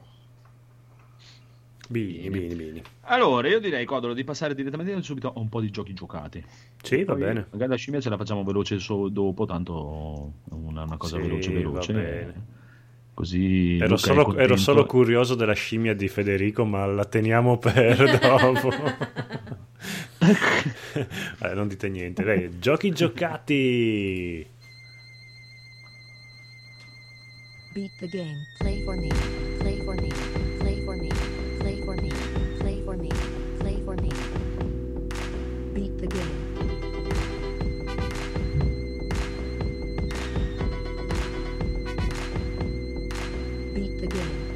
bene, bene, bene. Allora io direi, Codolo, di passare direttamente subito a un po' di giochi giocati. Sì, va poi bene, magari la scimmia ce la facciamo veloce so, dopo, tanto una, una cosa sì, veloce veloce va bene. Così ero solo, ero solo curioso della scimmia di Federico, ma la teniamo per dopo. Vabbè, non dite niente, dai, giochi giocati. Beat the game, play for me, play for me, play for me, play for me, play for me, play for me. Beat the game. Beat the game.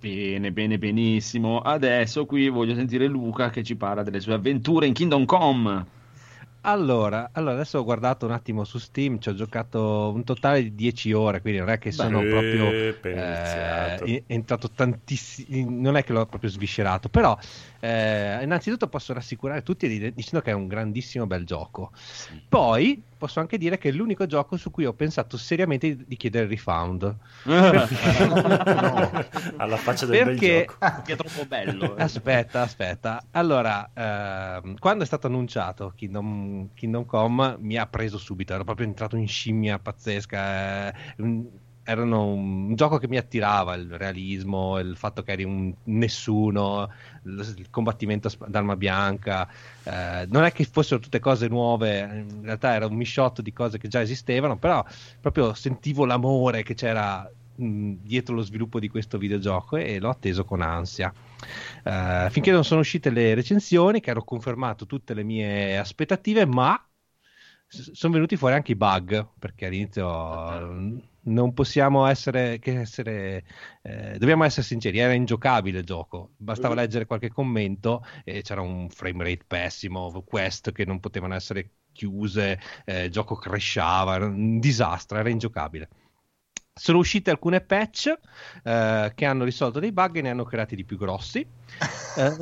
Bene, bene, benissimo. Adesso qui voglio sentire Luca che ci parla delle sue avventure in Kingdom Come. Allora, allora adesso ho guardato un attimo su Steam, ci ho giocato un totale di dieci ore, quindi non è che sono Beh, proprio eh, è entrato tantissimo, non è che l'ho proprio sviscerato, però eh, innanzitutto posso rassicurare tutti dicendo che è un grandissimo bel gioco. Sì. Poi posso anche dire che è l'unico gioco su cui ho pensato seriamente di chiedere il refund. Perché... no. Alla faccia del perché... bel gioco. Perché è troppo bello. Eh. Aspetta, aspetta. Allora, ehm, quando è stato annunciato Kingdom, Kingdom Come, mi ha preso subito, ero proprio entrato in scimmia pazzesca. Eh, un... Erano un gioco che mi attirava, il realismo, il fatto che eri un nessuno, il combattimento ad arma bianca, eh, non è che fossero tutte cose nuove, in realtà era un misciotto di cose che già esistevano, però proprio sentivo l'amore che c'era mh, dietro lo sviluppo di questo videogioco e l'ho atteso con ansia. Eh, finché non sono uscite le recensioni, che hanno confermato tutte le mie aspettative, ma sono venuti fuori anche i bug, perché all'inizio... non possiamo essere che essere eh, dobbiamo essere sinceri, era ingiocabile il gioco, bastava leggere qualche commento e c'era un frame rate pessimo, quest che non potevano essere chiuse, eh, il gioco crashava, era un disastro, era ingiocabile. Sono uscite alcune patch eh, che hanno risolto dei bug e ne hanno creati di più grossi. Eh,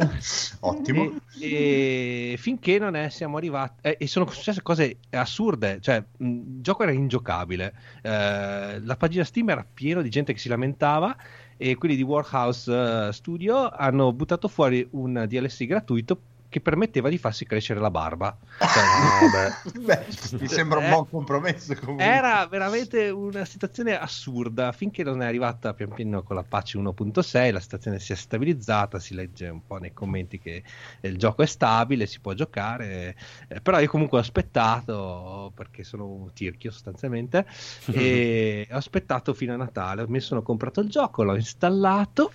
Ottimo. E, e finché non è, siamo arrivati... Eh, e sono successe cose assurde. Cioè, mh, il gioco era ingiocabile. Eh, la pagina Steam era piena di gente che si lamentava e quelli di Warhouse uh, Studio hanno buttato fuori un D L C gratuito che permetteva di farsi crescere la barba. Cioè, beh, mi sembra un buon compromesso comunque. Era veramente una situazione assurda, finché non è arrivata pian piano con la patch uno punto sei la situazione si è stabilizzata, si legge un po' nei commenti che il gioco è stabile, si può giocare, eh, però io comunque ho aspettato, perché sono tirchio sostanzialmente, e ho aspettato fino a Natale, mi sono comprato il gioco, l'ho installato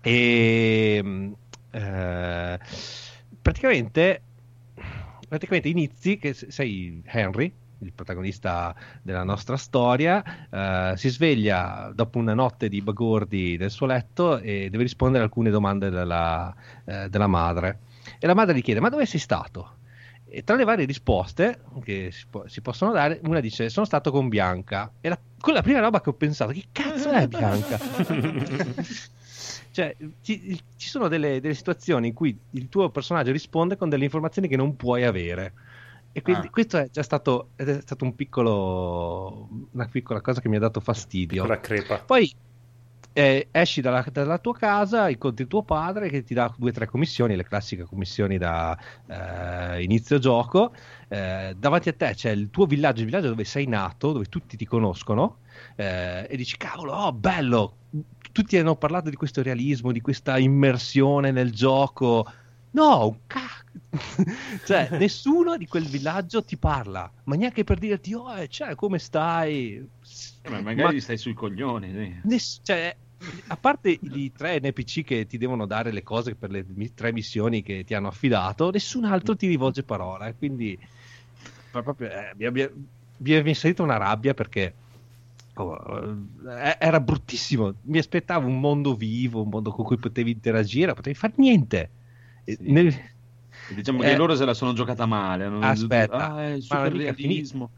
e... Eh, Praticamente, praticamente inizi che sei Henry, il protagonista della nostra storia, eh, si sveglia dopo una notte di bagordi del suo letto e deve rispondere a alcune domande della, eh, della madre. E la madre gli chiede: ma dove sei stato? E tra le varie risposte che si, po- si possono dare, una dice: sono stato con Bianca. E la, con la prima roba che ho pensato: che cazzo è Bianca? Cioè, ci, ci sono delle, delle situazioni in cui il tuo personaggio risponde con delle informazioni che non puoi avere, e quindi ah. questo è già stato, è stato un piccolo, una piccola cosa che mi ha dato fastidio. Una crepa. Poi eh, esci dalla, dalla tua casa, incontri tuo padre che ti dà due o tre commissioni, le classiche commissioni da eh, inizio gioco. Eh, davanti a te c'è il tuo villaggio, il villaggio dove sei nato, dove tutti ti conoscono, eh, e dici: cavolo, oh, bello! Tutti hanno parlato di questo realismo, di questa immersione nel gioco. No, cacchio! Cioè, nessuno di quel villaggio ti parla, ma neanche per dirti: oh, eh, cioè, come stai? Eh, ma magari ma... stai sui coglioni. Sì. Ness- cioè, a parte i tre N P C che ti devono dare le cose per le mi- tre missioni che ti hanno affidato, nessun altro ti rivolge parola. Eh, quindi, proprio, eh, mi, abbia... mi è salita una rabbia perché. Era bruttissimo, mi aspettavo un mondo vivo, un mondo con cui potevi interagire, potevi fare niente. Sì. Ne... Diciamo eh... che loro se la sono giocata male. Non... Aspetta, ah, è super realismo.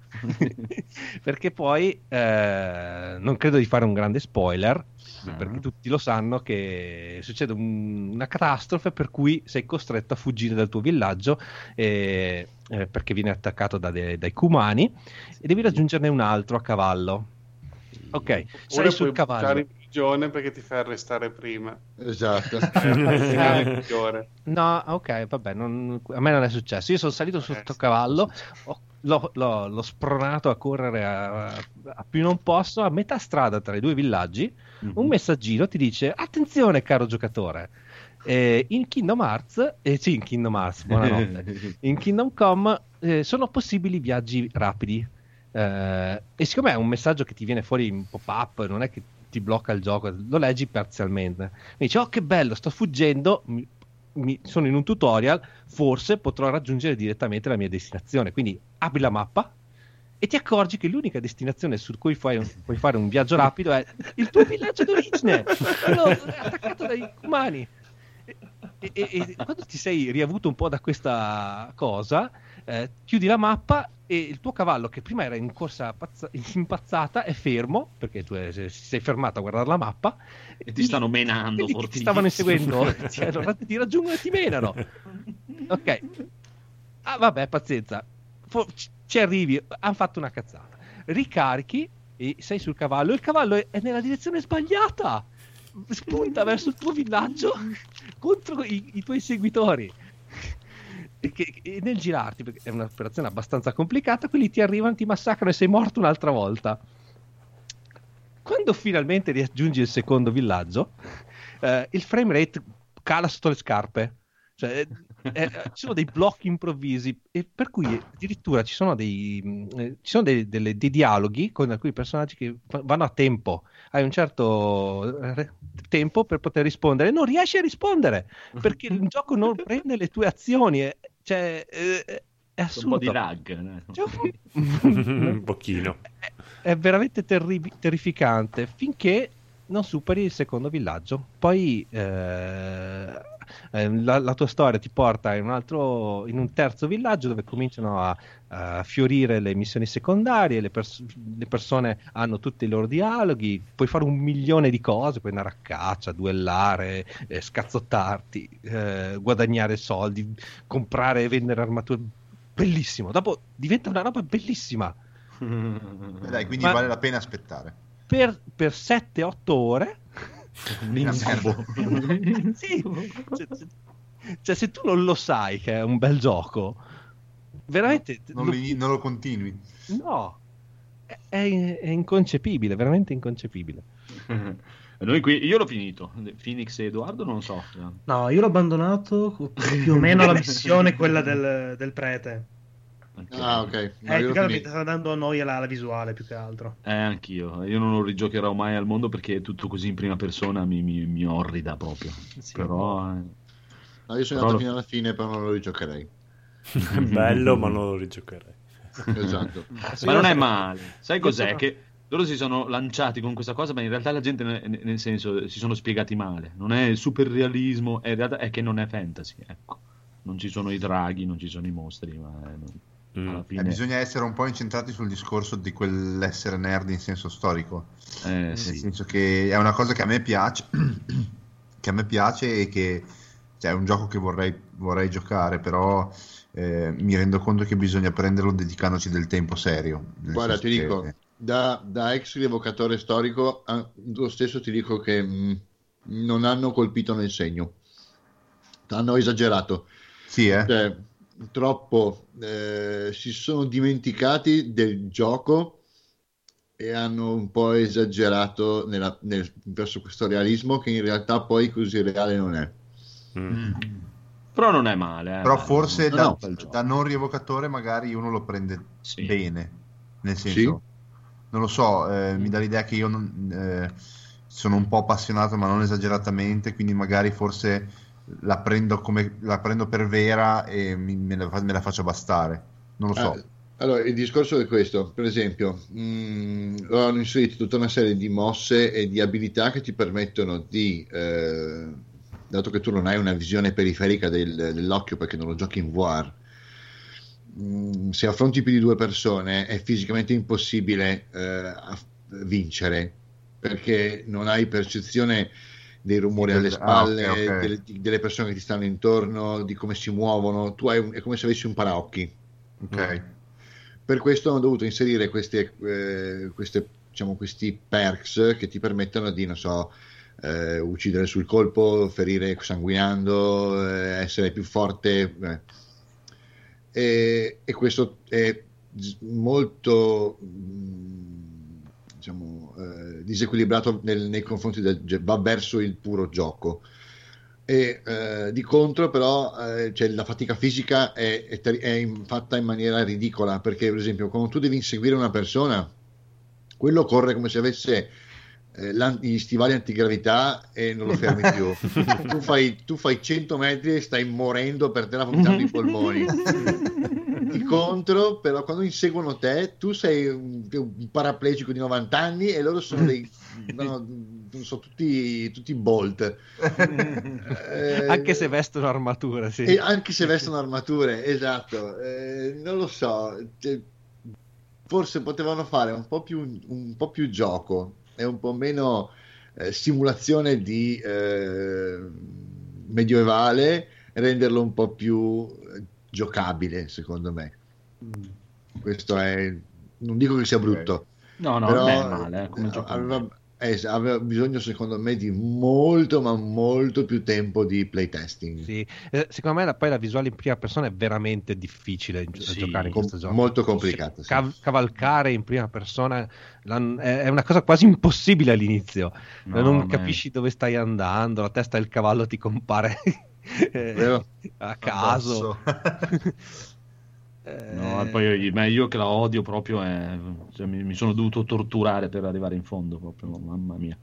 Perché poi eh, non credo di fare un grande spoiler, ah. perché tutti lo sanno che succede un... una catastrofe per cui sei costretto a fuggire dal tuo villaggio eh, eh, perché viene attaccato da de... dai cumani sì. e devi raggiungerne un altro a cavallo. Ok, sei sul cavallo. Puoi buttare in prigione perché ti fai arrestare prima. Esatto. No, ok, vabbè, non, a me non è successo. Io sono salito sul tuo cavallo, ho, l'ho, l'ho, l'ho spronato a correre a, a più non posso, a metà strada tra i due villaggi, mm-hmm. un messaggino ti dice: attenzione caro giocatore, eh, in Kingdom Hearts, eh, sì in Kingdom Hearts, buonanotte, in Kingdom Come eh, sono possibili viaggi rapidi. Uh, e siccome è un messaggio che ti viene fuori in pop-up, non è che ti blocca il gioco, lo leggi parzialmente, mi dici: oh che bello, sto fuggendo, mi, mi, sono in un tutorial, forse potrò raggiungere direttamente la mia destinazione. Quindi apri la mappa e ti accorgi che l'unica destinazione su cui fai un, puoi fare un viaggio rapido è il tuo villaggio d'origine, quello attaccato dai cumani. E, e, e quando ti sei riavuto un po' da questa cosa, eh, chiudi la mappa e il tuo cavallo, che prima era in corsa pazza- impazzata, è fermo perché tu sei, sei fermato a guardare la mappa e ti, ti stanno menando, ti stavano inseguendo, ti, allora ti raggiungono e ti menano. Ok, ah vabbè, pazienza, For- ci arrivi, hanno fatto una cazzata, ricarichi e sei sul cavallo, il cavallo è nella direzione sbagliata, spunta verso il tuo villaggio contro i, i tuoi seguitori. Che, e nel girarti, perché è un'operazione abbastanza complicata, quelli ti arrivano, ti massacrano e sei morto un'altra volta. Quando finalmente raggiungi il secondo villaggio, eh, il frame rate cala sotto le scarpe, cioè eh, eh, ci sono dei blocchi improvvisi, e per cui addirittura ci sono dei, eh, ci sono dei, delle, dei dialoghi con alcuni personaggi che vanno a tempo, hai un certo eh, tempo per poter rispondere, non riesci a rispondere perché il gioco non prende le tue azioni. È, cioè eh, è assurdo, un po' di lag, no? Cioè, un pochino è, è veramente terri- terrificante finché non superi il secondo villaggio. Poi eh, la, la tua storia ti porta in un altro, in un terzo villaggio dove cominciano a, a fiorire le missioni secondarie, le, pers- le persone hanno tutti i loro dialoghi, puoi fare un milione di cose, puoi andare a caccia, duellare, eh, scazzottarti, eh, guadagnare soldi, comprare e vendere armature, bellissimo, dopo diventa una roba bellissima. Beh, dai, quindi Ma... vale la pena aspettare per, per sette otto ore. Sì, cioè, Cioè, se tu non lo sai che è un bel gioco, veramente non lo, li, non lo continui. No, è, è inconcepibile, veramente inconcepibile. Noi qui, io l'ho finito. Phoenix e Edoardo non so. No, io l'ho abbandonato più o meno la missione quella del, del prete. Anch'io. Ah, ok. No, eh, più mi sta dando a noia la, la visuale più che altro. Eh, anch'io. Io non lo rigiocherò mai al mondo perché tutto così in prima persona mi, mi, mi orrida proprio. Sì. Però. Eh... No, io sono andato lo... fino alla fine, però non lo rigiocherei. È bello, ma non lo rigiocherei. Esatto. Ma non è male. Sai cos'è? Che loro si sono lanciati con questa cosa, ma in realtà la gente, nel, nel senso, si sono spiegati male. Non è super realismo, è, è che non è fantasy. Ecco. Non ci sono i draghi, non ci sono i mostri, ma. È, non... Alla fine... eh, bisogna essere un po' incentrati sul discorso di quell'essere nerd in senso storico, eh, nel sì. senso che è una cosa che a me piace che a me piace e che cioè, è un gioco che vorrei, vorrei giocare, però eh, mi rendo conto che bisogna prenderlo dedicandoci del tempo serio. Guarda, ti che... dico da, da ex rievocatore storico lo stesso ti dico che mh, non hanno colpito nel segno, hanno esagerato, sì eh cioè, troppo eh, si sono dimenticati del gioco e hanno un po' esagerato nella, nel, verso questo realismo che in realtà poi così reale non è. Mm. Però non è male, eh, però forse non da, no, da, da non rievocatore magari uno lo prende sì. bene, nel senso sì. non lo so, eh, mm. mi dà l'idea che io non, eh, sono un po' appassionato ma non esageratamente, quindi magari forse la prendo, come, la prendo per vera e mi, me, la, me la faccio bastare, non lo so. Allora il discorso è questo, per esempio mh, hanno inserito tutta una serie di mosse e di abilità che ti permettono di eh, dato che tu non hai una visione periferica del, dell'occhio perché non lo giochi in V R, mh, se affronti più di due persone è fisicamente impossibile eh, vincere perché non hai percezione dei rumori alle spalle, ah, okay, okay. Delle, delle persone che ti stanno intorno, di come si muovono, tu hai un, è come se avessi un paraocchi. Okay. Per questo hanno dovuto inserire queste, eh, queste, diciamo, questi perks che ti permettono di, non so, eh, uccidere sul colpo, ferire sanguinando, eh, essere più forte. Eh. E, e questo è molto... Mh, Diciamo, eh, disequilibrato nel, nei confronti del, va verso il puro gioco e eh, di contro però eh, cioè la fatica fisica è, è, è in, fatta in maniera ridicola perché per esempio quando tu devi inseguire una persona quello corre come se avesse eh, gli stivali antigravità e non lo fermi più. tu, fai, tu fai cento metri e stai morendo per terra vomitando i polmoni. Di contro, però, quando inseguono te, tu sei un, un paraplegico di novanta anni e loro sono dei no, non so, tutti, tutti Bolt. eh, anche se vestono armature, sì. E anche se vestono armature, esatto. Eh, non lo so, forse potevano fare un po' più, un po' più gioco e un po' meno eh, simulazione di eh, medioevale, renderlo un po' più giocabile secondo me. Questo è, non dico che sia brutto, no no, non è male, eh, come aveva, eh, aveva bisogno secondo me di molto ma molto più tempo di playtesting. Sì. Eh, secondo me la, poi la visuale in prima persona è veramente difficile da sì, giocare in com- questo gioco, molto complicata. Sì. Cav- cavalcare in prima persona la, è una cosa quasi impossibile all'inizio, no, non man. capisci dove stai andando, la testa del cavallo ti compare Eh, a caso. No, poi ma io che la odio proprio è, cioè, mi, mi sono dovuto torturare per arrivare in fondo proprio, mamma mia.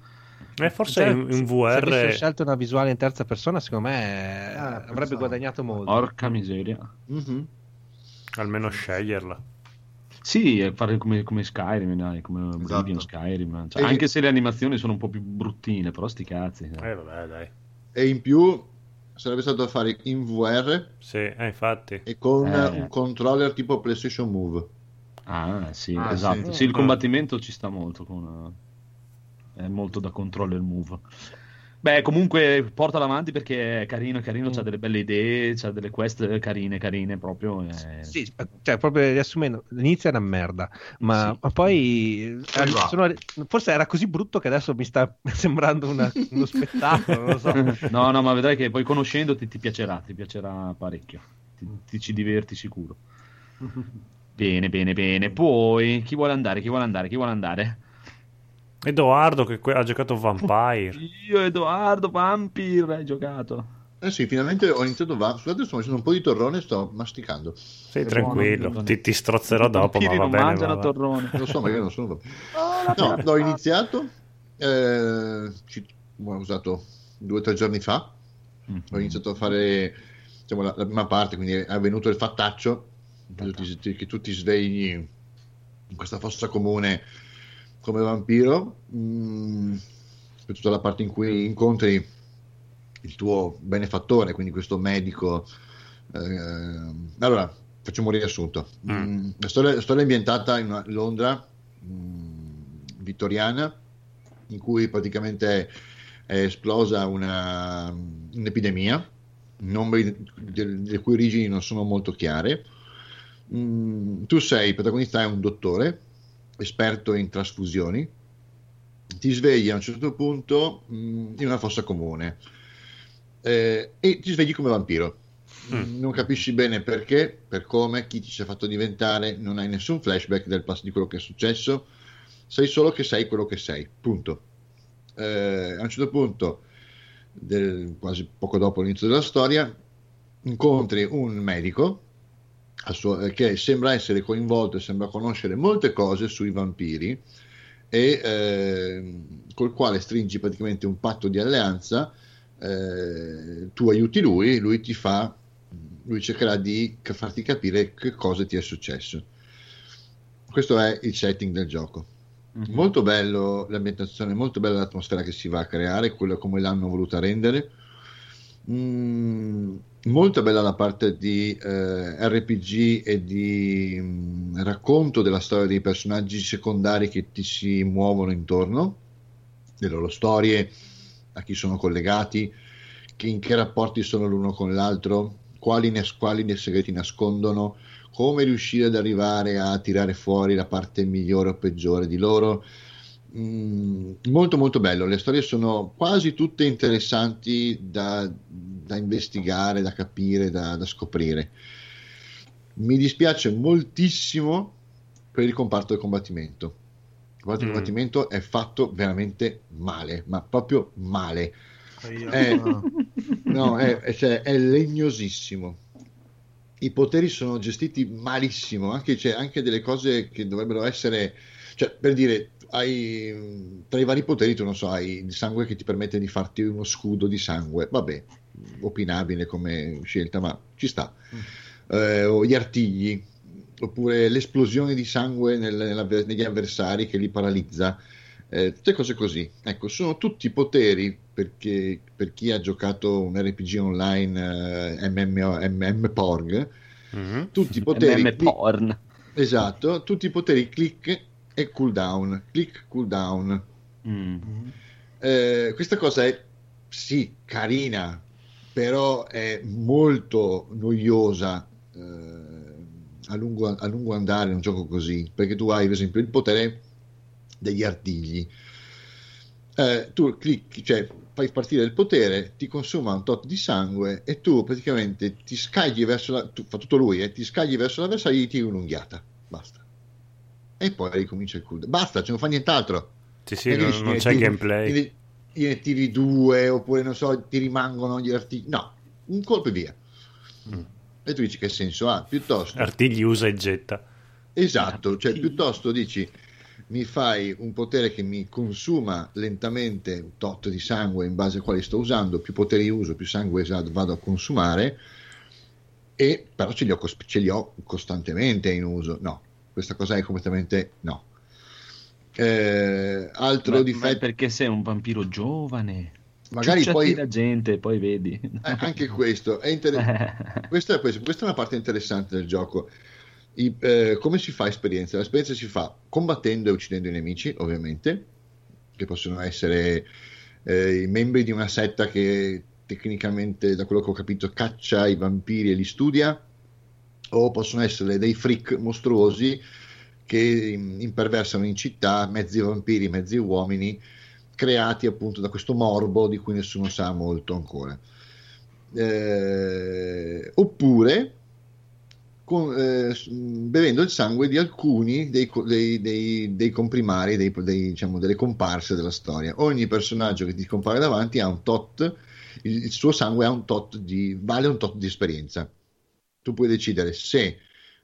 Eh, forse in, in V R se avessi scelto una visuale in terza persona secondo me ah, avrebbe pensavo. guadagnato molto. Porca miseria. Mm-hmm. Almeno sceglierla. Sì, fare come, come Skyrim, come Oblivion, esatto. Skyrim, cioè, e... anche se le animazioni sono un po' più bruttine, però sti cazzi. Eh, vabbè, dai. E in più sarebbe stato da fare in V R, sì, eh, infatti, e con eh. un controller tipo PlayStation Move. Ah, sì, ah, esatto. Sì. Sì, il combattimento ci sta molto. Con una... È molto da controller Move. Beh, comunque portalo avanti perché è carino, è carino, mm. c'ha delle belle idee, c'ha delle quest carine, carine proprio. Eh. Sì, cioè proprio riassumendo, l'inizio era una merda, ma, sì. ma poi sono, forse era così brutto che adesso mi sta sembrando una, uno spettacolo, non lo so. No, no, ma vedrai che poi conoscendoti ti piacerà, ti piacerà parecchio, ti, ti ci diverti sicuro. Bene, bene, bene. Poi, chi vuole andare, chi vuole andare, chi vuole andare? Edoardo che que- ha giocato Vampire. Io Edoardo Vampire hai giocato? Eh sì, finalmente ho iniziato Vampire. Scusate, sto facendo un po' di torrone e sto masticando. Sei è tranquillo, buono, ti, ti strozzerò dopo, ma va bene. Mangiano torrone. Lo so, magari non sono No, l'ho iniziato eh, ci... ho usato due o tre giorni fa. Mm-hmm. Ho iniziato a fare diciamo, la, la prima parte, quindi è avvenuto il fattaccio che tu, che tu ti svegli in questa fossa comune come vampiro, mh, per tutta la parte in cui incontri il tuo benefattore, quindi questo medico. Eh, allora, facciamo un riassunto. Mm. La storia, la storia è ambientata in una Londra mh, vittoriana, in cui praticamente è esplosa una, un'epidemia, nomi delle cui origini non sono molto chiare. Mh, tu sei, il protagonista è un dottore, esperto in trasfusioni, ti svegli a un certo punto mh, in una fossa comune eh, e ti svegli come vampiro. Mm. Non capisci bene perché, per come, chi ti ci ha fatto diventare, non hai nessun flashback del pass- di quello che è successo, sai solo che sei quello che sei, punto. Eh, a un certo punto, del, quasi poco dopo l'inizio della storia, incontri un medico Suo, che sembra essere coinvolto e sembra conoscere molte cose sui vampiri e eh, col quale stringi praticamente un patto di alleanza, eh, tu aiuti lui, lui ti fa lui cercherà di farti capire che cosa ti è successo. Questo è il setting del gioco. Mm-hmm. Molto bello l'ambientazione, molto bella l'atmosfera che si va a creare, quello come l'hanno voluta rendere. Mm, molto bella la parte di eh, R P G e di mh, racconto della storia dei personaggi secondari che ti si muovono intorno, delle loro storie, a chi sono collegati, che, in che rapporti sono l'uno con l'altro, quali ne, quali ne segreti nascondono, come riuscire ad arrivare a tirare fuori la parte migliore o peggiore di loro. Molto molto bello, le storie sono quasi tutte interessanti da, da investigare, da capire, da, da scoprire. Mi dispiace moltissimo per il comparto del combattimento. Il comparto mm. del combattimento è fatto veramente male, ma proprio male. È, no, è, è, cioè, è legnosissimo. I poteri sono gestiti malissimo, anche, cioè, anche delle cose che dovrebbero essere, cioè, per dire, hai tra i vari poteri, tu non so, hai il sangue che ti permette di farti uno scudo di sangue, vabbè, opinabile come scelta, ma ci sta. Mm. Eh, o gli artigli, oppure l'esplosione di sangue nel, nella, negli avversari che li paralizza, eh, tutte cose così. Ecco, sono tutti poteri, perché per chi ha giocato un R P G online eh, MMORPG, mm-hmm. tutti i poteri M M porn. Esatto, tutti i poteri click e cooldown, click cooldown. Mm. Eh, questa cosa è sì carina, però è molto noiosa eh, a, lungo, a lungo andare in un gioco così, perché tu hai per esempio il potere degli artigli, eh, tu clicchi, cioè fai partire il potere, ti consuma un tot di sangue e tu praticamente ti scagli verso la, tu, fa tutto lui eh, ti scagli verso l'avversario e gli tiri un'unghiata, basta. E poi ricomincia il cooldown. Basta, ce non fa nient'altro. Sì, sì, non, dici, non c'è tiri, gameplay. Gliene tiri due, oppure non so, ti rimangono gli artigli. No, un colpo e via. Mm. E tu dici che senso ha? Piuttosto artigli usa e getta. Esatto, artigli. Cioè piuttosto dici mi fai un potere che mi consuma lentamente un tot di sangue in base a quale sto usando, più poteri uso, più sangue vado a consumare, e però ce li ho, ce li ho costantemente in uso. No. Questa cosa è completamente no. Eh, altro ma, difetto. Ma perché sei un vampiro giovane? Magari ciucciati poi la gente, poi vedi. Eh, anche questo è interessante. questa, è, questa è una parte interessante del gioco. I, eh, come si fa esperienza? L'esperienza si fa combattendo e uccidendo i nemici, ovviamente, che possono essere eh, i membri di una setta che tecnicamente, da quello che ho capito, caccia i vampiri e li studia, o possono essere dei freak mostruosi che imperversano in città, mezzi vampiri, mezzi uomini, creati appunto da questo morbo di cui nessuno sa molto ancora. Eh, oppure con, eh, bevendo il sangue di alcuni dei, dei, dei, dei comprimari, dei, dei, diciamo, delle comparse della storia. Ogni personaggio che ti compare davanti ha un tot, il, il suo sangue ha un tot di, vale un tot di esperienza. Tu puoi decidere se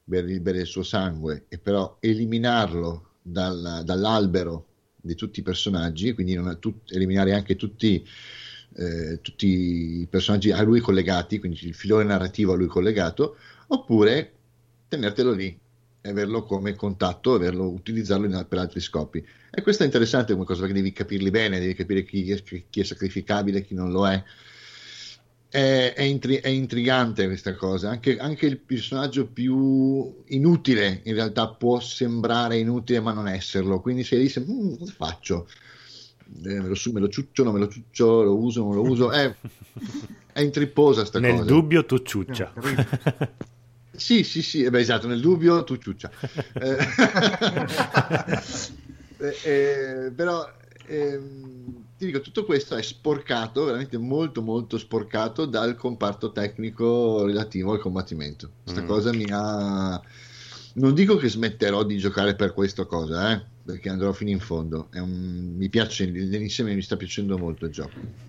bere, bere il suo sangue e però eliminarlo dalla, dall'albero di tutti i personaggi, quindi non, tut, eliminare anche tutti, eh, tutti i personaggi a lui collegati, quindi il filone narrativo a lui collegato, oppure tenertelo lì e averlo come contatto, averlo, utilizzarlo in, per altri scopi. E questo è interessante come cosa, perché devi capirli bene, devi capire chi è, chi è sacrificabile, chi non lo è. È, è, intri- è intrigante questa cosa. Anche, anche il personaggio più inutile in realtà può sembrare inutile ma non esserlo, quindi se dice mmm, cosa faccio? Eh, me, lo su- me lo ciuccio, non me lo ciuccio, lo uso, non lo uso, è, è intripposa sta nel cosa. Nel dubbio tu ciuccia. sì sì sì eh beh, esatto, nel dubbio tu ciuccia. eh, eh, però ehm... ti dico, tutto questo è sporcato, veramente molto molto sporcato dal comparto tecnico relativo al combattimento. Questa mm. cosa mi ha... non dico che smetterò di giocare per questa cosa, eh, perché andrò fino in fondo. È un... mi piace, l'insieme mi sta piacendo molto il gioco.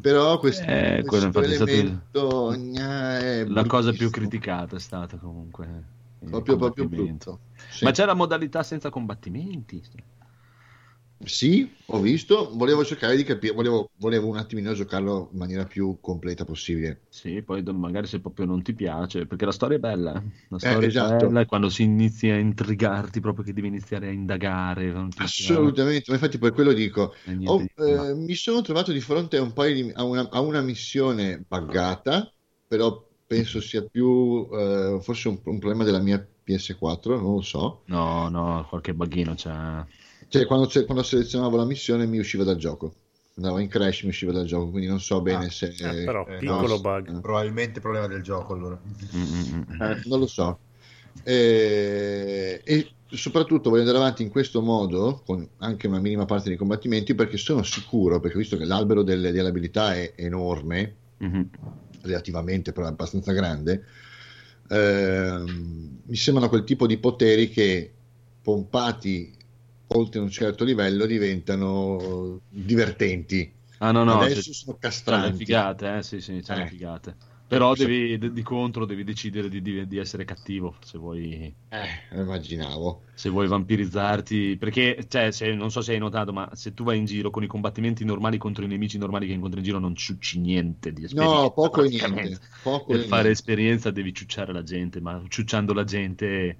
Però questo, eh, questo elemento... È la cosa più criticata è stata comunque proprio, proprio brutto. Sì. Ma c'è la modalità senza combattimenti? Sì, ho visto, volevo cercare di capire, volevo, volevo un attimino giocarlo in maniera più completa possibile. Sì, poi magari se proprio non ti piace, perché la storia è bella, la storia eh, esatto. è bella, e quando si inizia a intrigarti proprio che devi iniziare a indagare. Non ti Assolutamente, ma infatti per quello dico, ho, eh, mi sono trovato di fronte a, un paio di, a, una, a una missione buggata, però penso sia più, eh, forse un, un problema della mia P S quattro, non lo so. No, no, qualche bughino c'è. Cioè, quando, quando selezionavo la missione mi usciva dal gioco, andavo in crash, mi usciva dal gioco, quindi non so bene ah, se... Eh, però, eh, piccolo no, bug. Eh. Probabilmente problema del gioco, allora. Eh, non lo so. Eh, e soprattutto voglio andare avanti in questo modo, con anche una minima parte dei combattimenti, perché sono sicuro, perché visto che l'albero delle, delle abilità è enorme, mm-hmm. relativamente, però abbastanza grande, eh, mi sembrano quel tipo di poteri che, pompati oltre un certo livello, diventano divertenti. Ah no no, adesso sono castranti. Figate, eh? Sì sì, c'è eh. figate. Però devi, di contro devi decidere di, di, di essere cattivo, se vuoi. Eh, immaginavo. Se vuoi vampirizzarti, perché cioè, se, non so se hai notato, ma se tu vai in giro con i combattimenti normali contro i nemici normali che incontri in giro non ciucci niente di esperienza. No, poco e niente. Poco per niente. Fare esperienza devi ciucciare la gente, ma ciucciando la gente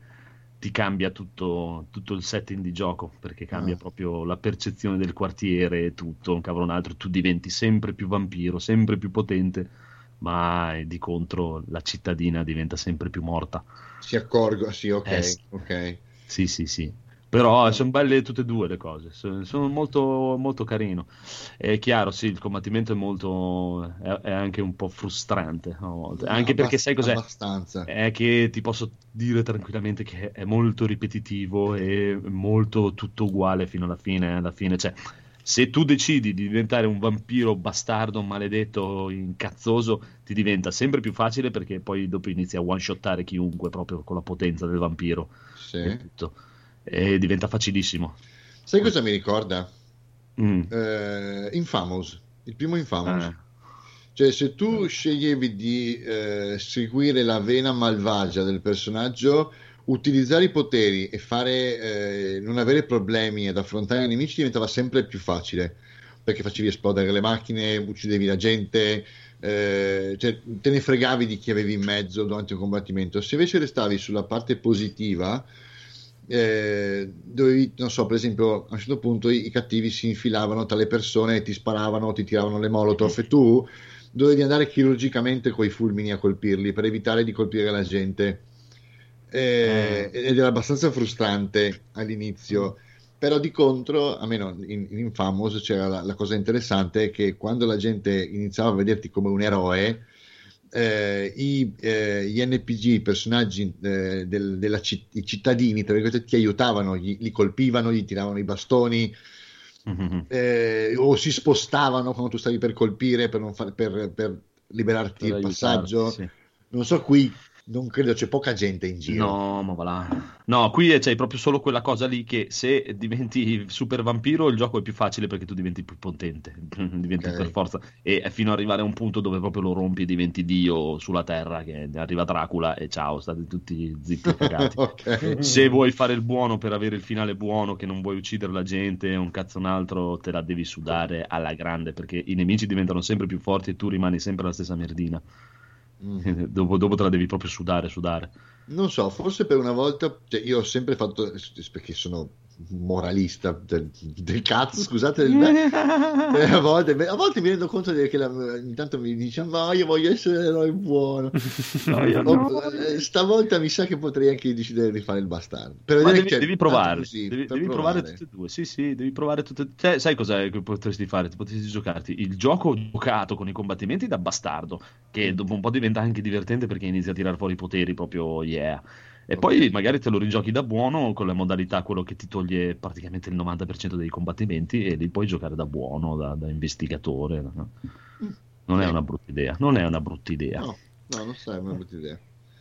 ti cambia tutto, tutto il setting di gioco, perché cambia ah. proprio la percezione del quartiere e tutto, un cavolo un altro, tu diventi sempre più vampiro, sempre più potente, ma di contro la cittadina diventa sempre più morta. Si accorgo, sì, ok, eh, ok. Sì, sì, sì. Però sono belle tutte e due le cose, sono molto, molto carino. È chiaro, sì, il combattimento è molto, è, è anche un po' frustrante a volte, anche Abbast- perché sai cos'è? Abbastanza. È che ti posso dire tranquillamente che è molto ripetitivo e molto tutto uguale fino alla fine, alla fine, cioè se tu decidi di diventare un vampiro bastardo, maledetto, incazzoso, ti diventa sempre più facile, perché poi dopo inizi a one-shottare chiunque proprio con la potenza del vampiro. Sì. E tutto. E diventa facilissimo. Sai cosa mi ricorda? Mm. Eh, Infamous, il primo Infamous. Ah. Cioè, se tu sceglievi di eh, seguire la vena malvagia del personaggio, utilizzare i poteri e fare eh, non avere problemi ad affrontare i nemici diventava sempre più facile, perché facevi esplodere le macchine, uccidevi la gente, eh, cioè, te ne fregavi di chi avevi in mezzo durante il combattimento. Se invece restavi sulla parte positiva, Eh, dovevi, non so, per esempio a un certo punto i, i cattivi si infilavano tra le persone, ti sparavano, ti tiravano le molotov e tu dovevi andare chirurgicamente coi fulmini a colpirli per evitare di colpire la gente, eh, ed era abbastanza frustrante all'inizio. Però di contro, almeno in, in Infamous, c'era la, la cosa interessante che quando la gente iniziava a vederti come un eroe, eh, i, eh, gli N P G, i personaggi eh, del, della citt- i cittadini, tra virgolette, ti aiutavano, gli, li colpivano, gli tiravano i bastoni, mm-hmm. eh, o si spostavano quando tu stavi per colpire per, non far, per, per liberarti per il aiutarti, passaggio. Sì. Non so qui... Non credo, c'è poca gente in giro. No, ma va là. No, qui c'è proprio solo quella cosa lì che se diventi super vampiro il gioco è più facile perché tu diventi più potente, diventi okay. per forza. E è fino ad arrivare a un punto dove proprio lo rompi e diventi Dio sulla terra, che arriva Dracula e ciao, state tutti zitti e cagati. Okay. Se vuoi fare il buono per avere il finale buono, che non vuoi uccidere la gente, un cazzo un altro, te la devi sudare alla grande perché i nemici diventano sempre più forti e tu rimani sempre la stessa merdina. Mm. Dopo, dopo te la devi proprio sudare, sudare. Non so, forse per una volta, cioè io ho sempre fatto, perché sono moralista del, del cazzo, scusate, a volte, a volte mi rendo conto che la, intanto mi dice ma io voglio essere l'eroe buono. No, io o, no. Stavolta mi sa che potrei anche decidere di fare il bastardo. Per ma devi, devi provare, così, devi, devi provare. provare tutte e due. Sì, sì, devi provare tutte e due. Cioè, sai cos'è che potresti fare? Potresti giocarti il gioco giocato con i combattimenti da bastardo, che dopo un po' diventa anche divertente perché inizia a tirare fuori i poteri proprio yeah. E poi magari te lo rigiochi da buono con la modalità quello che ti toglie praticamente il novanta per cento dei combattimenti e li puoi giocare da buono, da, da investigatore. No? Non eh. è una brutta idea. Non è una brutta idea. No, no, non è una brutta idea.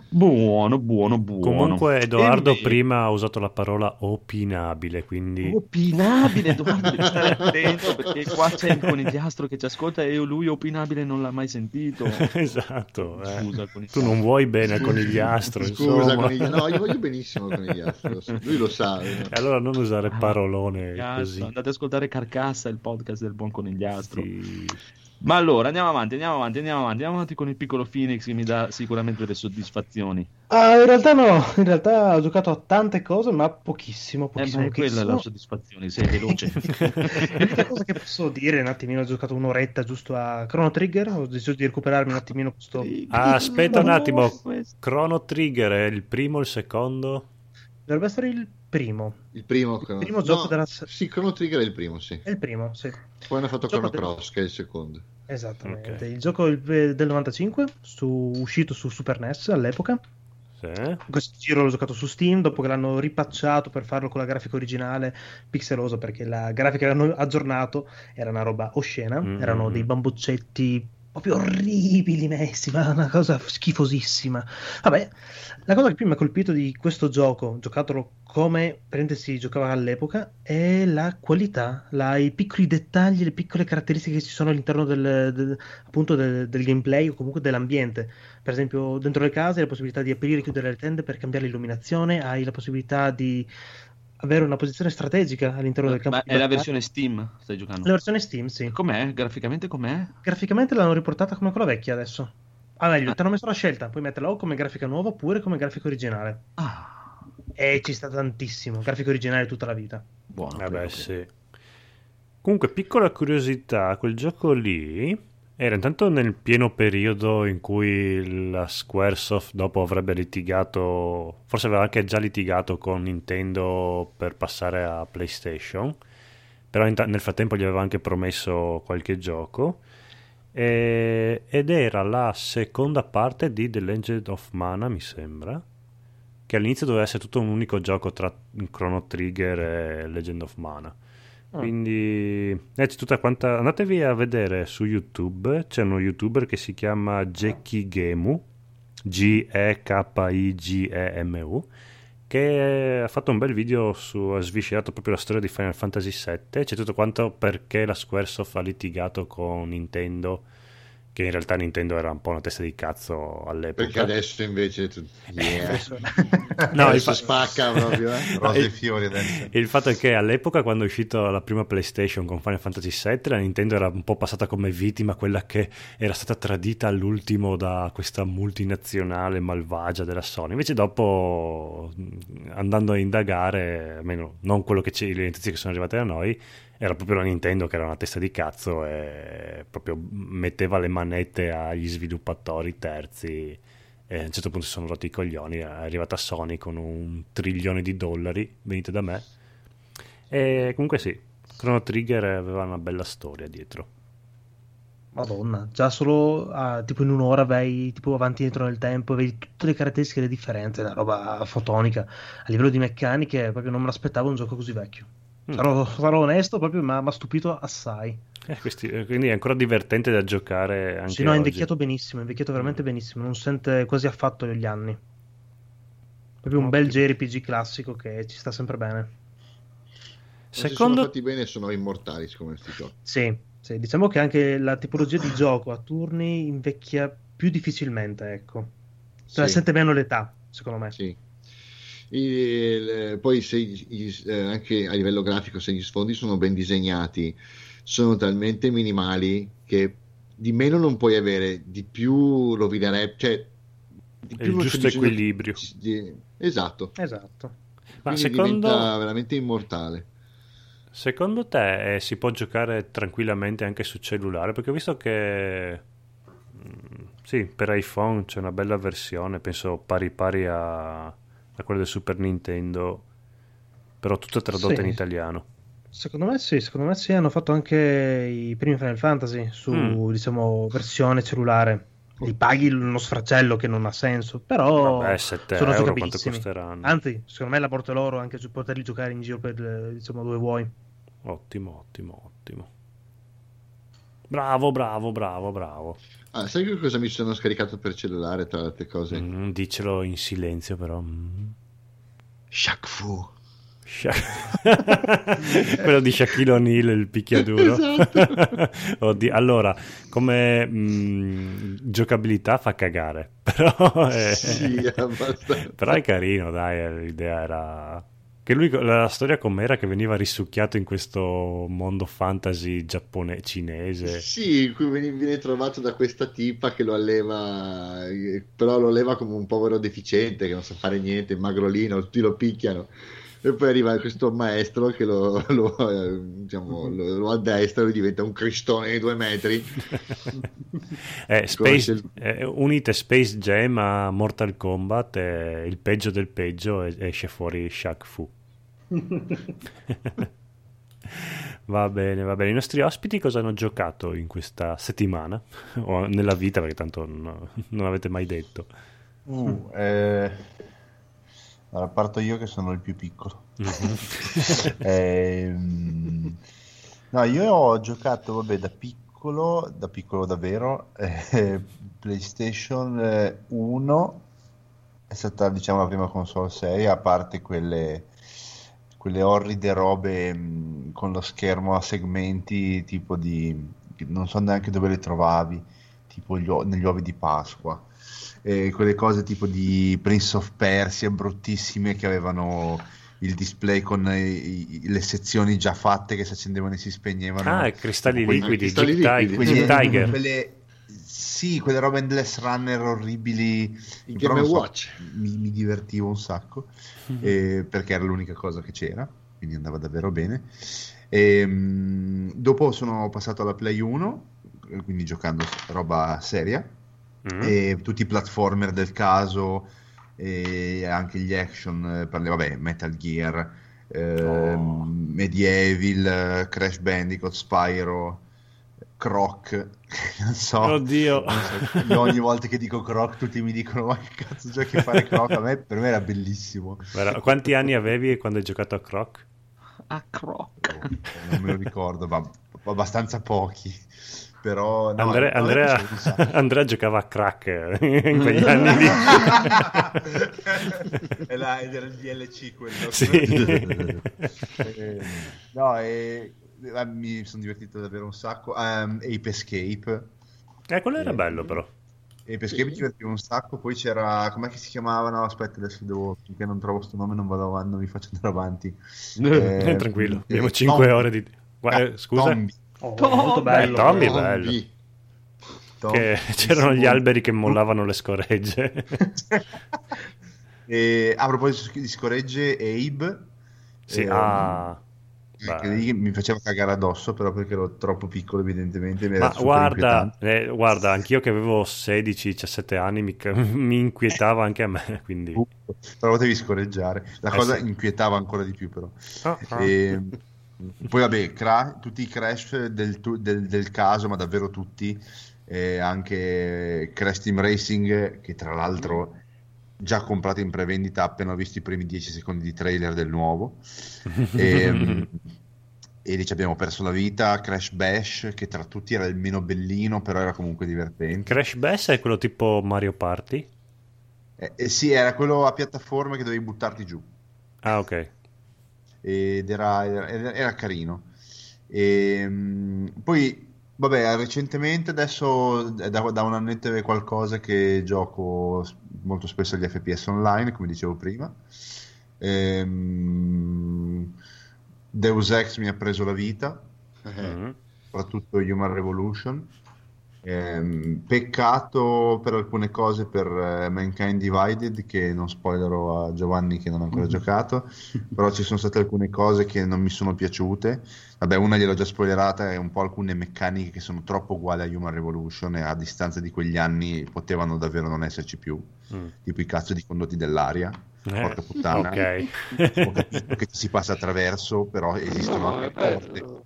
Buono, buono, buono. Comunque Edoardo e... prima ha usato la parola opinabile, quindi... Opinabile, Edoardo, stare attento perché qua c'è il conigliastro che ci ascolta e lui opinabile non l'ha mai sentito. Esatto. Eh. Scusa, tu non vuoi bene al conigliastro, Scusa, coniglia... No, io voglio benissimo al conigliastro, lui lo sa. Eh. E allora non usare parolone conigliastro, così. Andate ad ascoltare Carcassa, il podcast del buon conigliastro. Sì. Ma allora andiamo avanti, andiamo avanti, andiamo avanti, andiamo avanti con il piccolo Phoenix che mi dà sicuramente delle soddisfazioni. Ah, in realtà no, in realtà ho giocato a tante cose, ma pochissimo, pochissimo. Eh beh, pochissimo. Quella è la soddisfazione, sei veloce. L'unica cosa che posso dire, un attimino, ho giocato un'oretta giusto a Chrono Trigger, ho deciso di recuperarmi un attimino questo... Ah, aspetta un attimo, Chrono Trigger è il primo, il secondo? Dovrebbe essere il primo. Il primo, il primo gioco no, della... Sì, Chrono Trigger è il primo, sì. È il primo, sì. Poi hanno fatto Chrono Cross, del... che è il secondo. Esattamente. Okay. Il gioco del novantacinque, su... uscito su Super N E S all'epoca. Sì. Questo giro l'ho giocato su Steam, dopo che l'hanno ripacciato per farlo con la grafica originale pixelosa, perché la grafica che l'hanno aggiornato era una roba oscena, mm. erano dei bamboccetti... proprio orribili messi, ma una cosa schifosissima. Vabbè, la cosa che più mi ha colpito di questo gioco, giocatelo come si giocava all'epoca, è la qualità, la, i piccoli dettagli, le piccole caratteristiche che ci sono all'interno del, del appunto del, del gameplay o comunque dell'ambiente. Per esempio dentro le case hai la possibilità di aprire e chiudere le tende per cambiare l'illuminazione, hai la possibilità di avere una posizione strategica all'interno del campo. Ma è la versione Steam stai giocando? La versione Steam, sì. Com'è? Graficamente com'è? Graficamente l'hanno riportata come quella vecchia adesso. Ah, meglio, ah. ti hanno messo la scelta, puoi metterla o come grafica nuova oppure come grafica originale. Ah. E ci sta tantissimo, grafica originale tutta la vita. Buono. Vabbè, credo. Sì. Comunque, piccola curiosità, quel gioco lì era intanto nel pieno periodo in cui la Squaresoft dopo avrebbe litigato, forse aveva anche già litigato con Nintendo per passare a PlayStation, però nel frattempo gli aveva anche promesso qualche gioco e, ed era la seconda parte di The Legend of Mana, mi sembra, che all'inizio doveva essere tutto un unico gioco tra Chrono Trigger e Legend of Mana. Quindi eh, c'è tutta quanta. Andatevi a vedere su YouTube, c'è uno youtuber che si chiama Gekigemu, G E K I G E M U, che ha fatto un bel video su, ha sviscerato proprio la storia di Final Fantasy sette, c'è tutto quanto perché la Squaresoft ha litigato con Nintendo, che in realtà Nintendo era un po' una testa di cazzo all'epoca. Perché adesso invece tu... yeah. no, adesso fa... spacca proprio, eh? Rose e fiori adesso. Il fatto è che all'epoca, quando è uscita la prima PlayStation con Final Fantasy sette, la Nintendo era un po' passata come vittima, quella che era stata tradita all'ultimo da questa multinazionale malvagia della Sony. Invece dopo, andando a indagare, almeno non quello che c'è, le notizie che sono arrivate da noi, era proprio la Nintendo che era una testa di cazzo e proprio metteva le manette agli sviluppatori terzi e a un certo punto si sono rotti i coglioni, è arrivata Sony con un trilione di dollari, venite da me, E comunque sì, Chrono Trigger aveva una bella storia dietro. Madonna, già solo ah, tipo in un'ora vai tipo avanti e indietro nel tempo e vedi tutte le caratteristiche e le differenze, una roba fotonica. A livello di meccaniche proprio non me l'aspettavo un gioco così vecchio. Mm. Sarò, sarò onesto, proprio mi ha stupito assai. Eh, questi, quindi è ancora divertente da giocare anche sì, no, oggi. È invecchiato benissimo, è invecchiato veramente benissimo, non sente quasi affatto gli anni. Proprio un okay. bel J R P G classico che ci sta sempre bene. Secondo... Se sono fatti bene sono immortali, siccome questi giochi. Sì. Sì, diciamo che anche la tipologia di gioco a turni invecchia più difficilmente, ecco. Se la sì. sente meno l'età, secondo me. Sì. Il, poi se gli, anche a livello grafico, se gli sfondi sono ben disegnati, sono talmente minimali che di meno non puoi avere, di più rovinare, cioè di più il giusto equilibrio. Di... Esatto. Esatto. Ma quindi secondo... diventa veramente immortale. Secondo te eh, si può giocare tranquillamente anche su cellulare? Perché ho visto che mh, sì, per iPhone c'è una bella versione, penso pari pari a, a quella del Super Nintendo, però tutta tradotta sì. in italiano. Secondo me sì, secondo me sì, hanno fatto anche i primi Final Fantasy su mm. diciamo versione cellulare. Li paghi uno sfracello che non ha senso, però vabbè, sette euro quanto costeranno? Anzi, secondo me la porta loro anche su poterli giocare in giro per diciamo dove vuoi. Ottimo, ottimo, ottimo. Bravo, bravo, bravo, bravo. Ah, sai che cosa mi sono scaricato per cellulare tra le altre cose? Mm, dicelo in silenzio però. Mm. Shaq Fu. Quello di Shaquille O'Neal, il picchiaduro. Esatto. Oddio. Allora, come mh, giocabilità fa cagare, però è, sì, abbastanza. Però è carino, dai, l'idea era che lui, la storia com'era che veniva risucchiato in questo mondo fantasy giappone cinese. Sì, qui viene trovato da questa tipa che lo alleva, però lo alleva come un povero deficiente che non sa fare niente, magrolino, tutti lo picchiano. E poi arriva questo maestro che lo, lo, diciamo, lo, lo addestra, lui diventa un cristone di due metri. eh, Space, il... eh, unite Space Jam a Mortal Kombat, eh, il peggio del peggio, eh, esce fuori Shaq Fu. Va bene, va bene. I nostri ospiti cosa hanno giocato in questa settimana? O nella vita, perché tanto no, non avete mai detto. Uh, eh... Allora, parto io che sono il più piccolo. Mm-hmm. ehm, no, io ho giocato, vabbè, da piccolo, da piccolo davvero, eh, PlayStation uno è stata, diciamo, la prima console seria, a parte quelle, quelle orride robe mh, con lo schermo a segmenti, tipo di... non so neanche dove le trovavi, tipo gli, negli uovi di Pasqua. Eh, quelle cose tipo di Prince of Persia bruttissime che avevano il display con i, i, le sezioni già fatte che si accendevano e si spegnevano. Ah, cristalli quelli, liquidi, cristalli liquidi. Quelli, Tiger. Quelle, sì, quelle robe endless runner orribili. Il Game so, Watch. Mi, mi divertivo un sacco mm-hmm. eh, perché era l'unica cosa che c'era, quindi andava davvero bene. E, mh, dopo sono passato alla Play uno, quindi giocando roba seria. E tutti i platformer del caso e anche gli action, parli, vabbè, Metal Gear, eh, oh. Medieval, Crash Bandicoot, Spyro, Croc, non so, oddio, non so, ogni volta che dico Croc tutti mi dicono ma che cazzo giochi a fare Croc, a me, per me era bellissimo. Guarda, quanti anni avevi quando hai giocato a Croc? A Croc? Oh, non me lo ricordo, ma abbastanza pochi. Però, no, Andrea, Andrea, Andrea giocava a crack in quegli anni lì. Era il D L C quello. Sì. eh, no, eh, mi sono divertito davvero un sacco. Um, Ape Escape. Eh, quello era eh, bello però. Ape Escape mi sì. divertivo un sacco. Poi c'era, com'è che si chiamavano? Aspetta, adesso devo, finché non trovo sto nome non vado avanti, non mi faccio andare avanti. Eh, eh, tranquillo, abbiamo cinque ore di... Guarda, ah, scusa? Tombi. Oh, molto bello, eh, Tommy, bello. bello. Tom, che c'erano gli alberi che mollavano le scoregge. E, a proposito di scoregge, Abe sì, eh, ah. Lì mi faceva cagare addosso, però perché ero troppo piccolo evidentemente. Mi ma era guarda, eh, guarda, anch'io che avevo sedici diciassette anni mi, mi inquietava anche a me, quindi uh, però potevi scorreggiare la eh, cosa sì. Inquietava ancora di più però ah, ah. E poi vabbè cra- tutti i crash del, tu- del, del caso, ma davvero tutti, eh, anche Crash Team Racing, che tra l'altro già comprato in prevendita appena ho visto i primi dieci secondi di trailer del nuovo, e, e lì ci abbiamo perso la vita. Crash Bash, che tra tutti era il meno bellino, però era comunque divertente. Crash Bash è quello tipo Mario Party? Eh, eh, sì, era quello a piattaforme che dovevi buttarti giù. Ah, ok. Ed era, era, era carino. E poi vabbè, recentemente adesso è da, da un annetto e qualcosa che gioco molto spesso agli F P S online, come dicevo prima. Ehm, Deus Ex mi ha preso la vita, mm-hmm. eh, soprattutto Human Revolution. Ehm, peccato per alcune cose, per eh, Mankind Divided, che non spoilerò a Giovanni che non ha ancora mm-hmm. giocato, però ci sono state alcune cose che non mi sono piaciute. Vabbè, una gliel'ho già spoilerata, è un po' alcune meccaniche che sono troppo uguali a Human Revolution e a distanza di quegli anni potevano davvero non esserci più, mm. tipo i cazzo di condotti dell'aria, eh, porca puttana, okay. Ho capito che si passa attraverso, però esistono anche porte.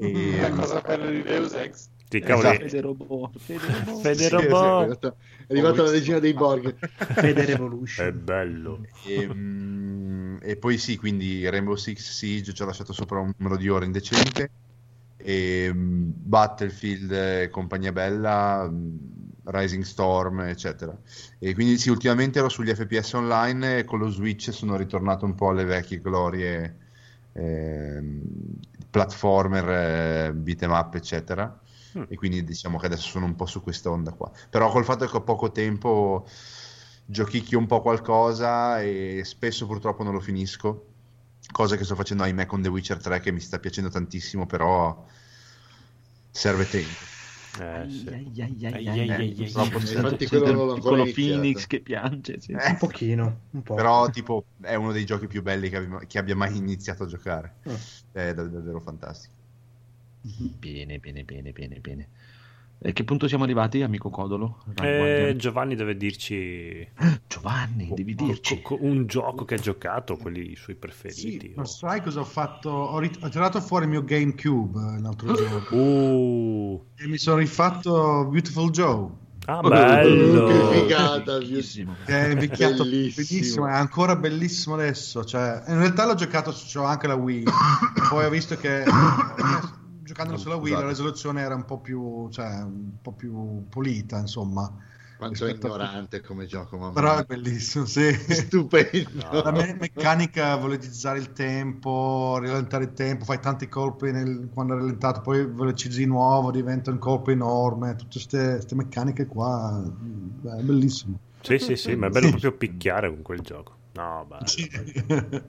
E... la cosa bella di Deus Ex, esatto. Federobot, Federobot. Federobot. Sì, è arrivata la regina dei Borg. Federevolution è bello. E, mm, e poi sì, quindi Rainbow Six Siege ci ha lasciato sopra un numero di ore indecente, e mm, Battlefield e compagnia bella, Rising Storm eccetera. E quindi sì, ultimamente ero sugli F P S online e con lo Switch sono ritornato un po' alle vecchie glorie, eh, platformer, beat 'em up eccetera, mm. e quindi diciamo che adesso sono un po' su questa onda qua, però col fatto che ho poco tempo giochicchio un po' qualcosa e spesso purtroppo non lo finisco, cosa che sto facendo ahimè con The Witcher tre, che mi sta piacendo tantissimo, però serve tempo. Eh, sì. ai, ai, ai, ai, eh, ai, infatti c'è quello, c'è il quello Phoenix che piange, sì. eh, un pochino un po'. Però tipo è uno dei giochi più belli che abbia, che abbia mai iniziato a giocare, oh. È davvero fantastico. Bene bene bene bene bene. E che punto siamo arrivati, amico Codolo? Eh, Giovanni deve dirci. Giovanni, oh, devi dirci co- co- un gioco che ha giocato, quelli suoi preferiti. Sì, o... non sai cosa ho fatto? Ho, rit- ho tirato fuori il mio GameCube l'altro giorno uh. e mi sono rifatto Beautiful Joe. Ah, bello! Che figata, bellissimo. È invecchiato benissimo, è ancora bellissimo adesso. Cioè, in realtà l'ho giocato, c'ho anche la Wii, poi ho visto che giocandolo sulla Wii, la risoluzione era un po' più, cioè, un po' più polita, insomma. Quanto è ignorante a... come gioco, mamma. Però è bellissimo, sì. Stupendo. No. La me- meccanica, velocizzare il tempo, rallentare il tempo, fai tanti colpi nel... quando è rallentato, poi velocizzi di nuovo, diventa un colpo enorme, tutte queste meccaniche qua, beh, è bellissimo. Sì, sì, sì, ma è bello proprio picchiare con quel gioco. No, bello. Sì. Bello.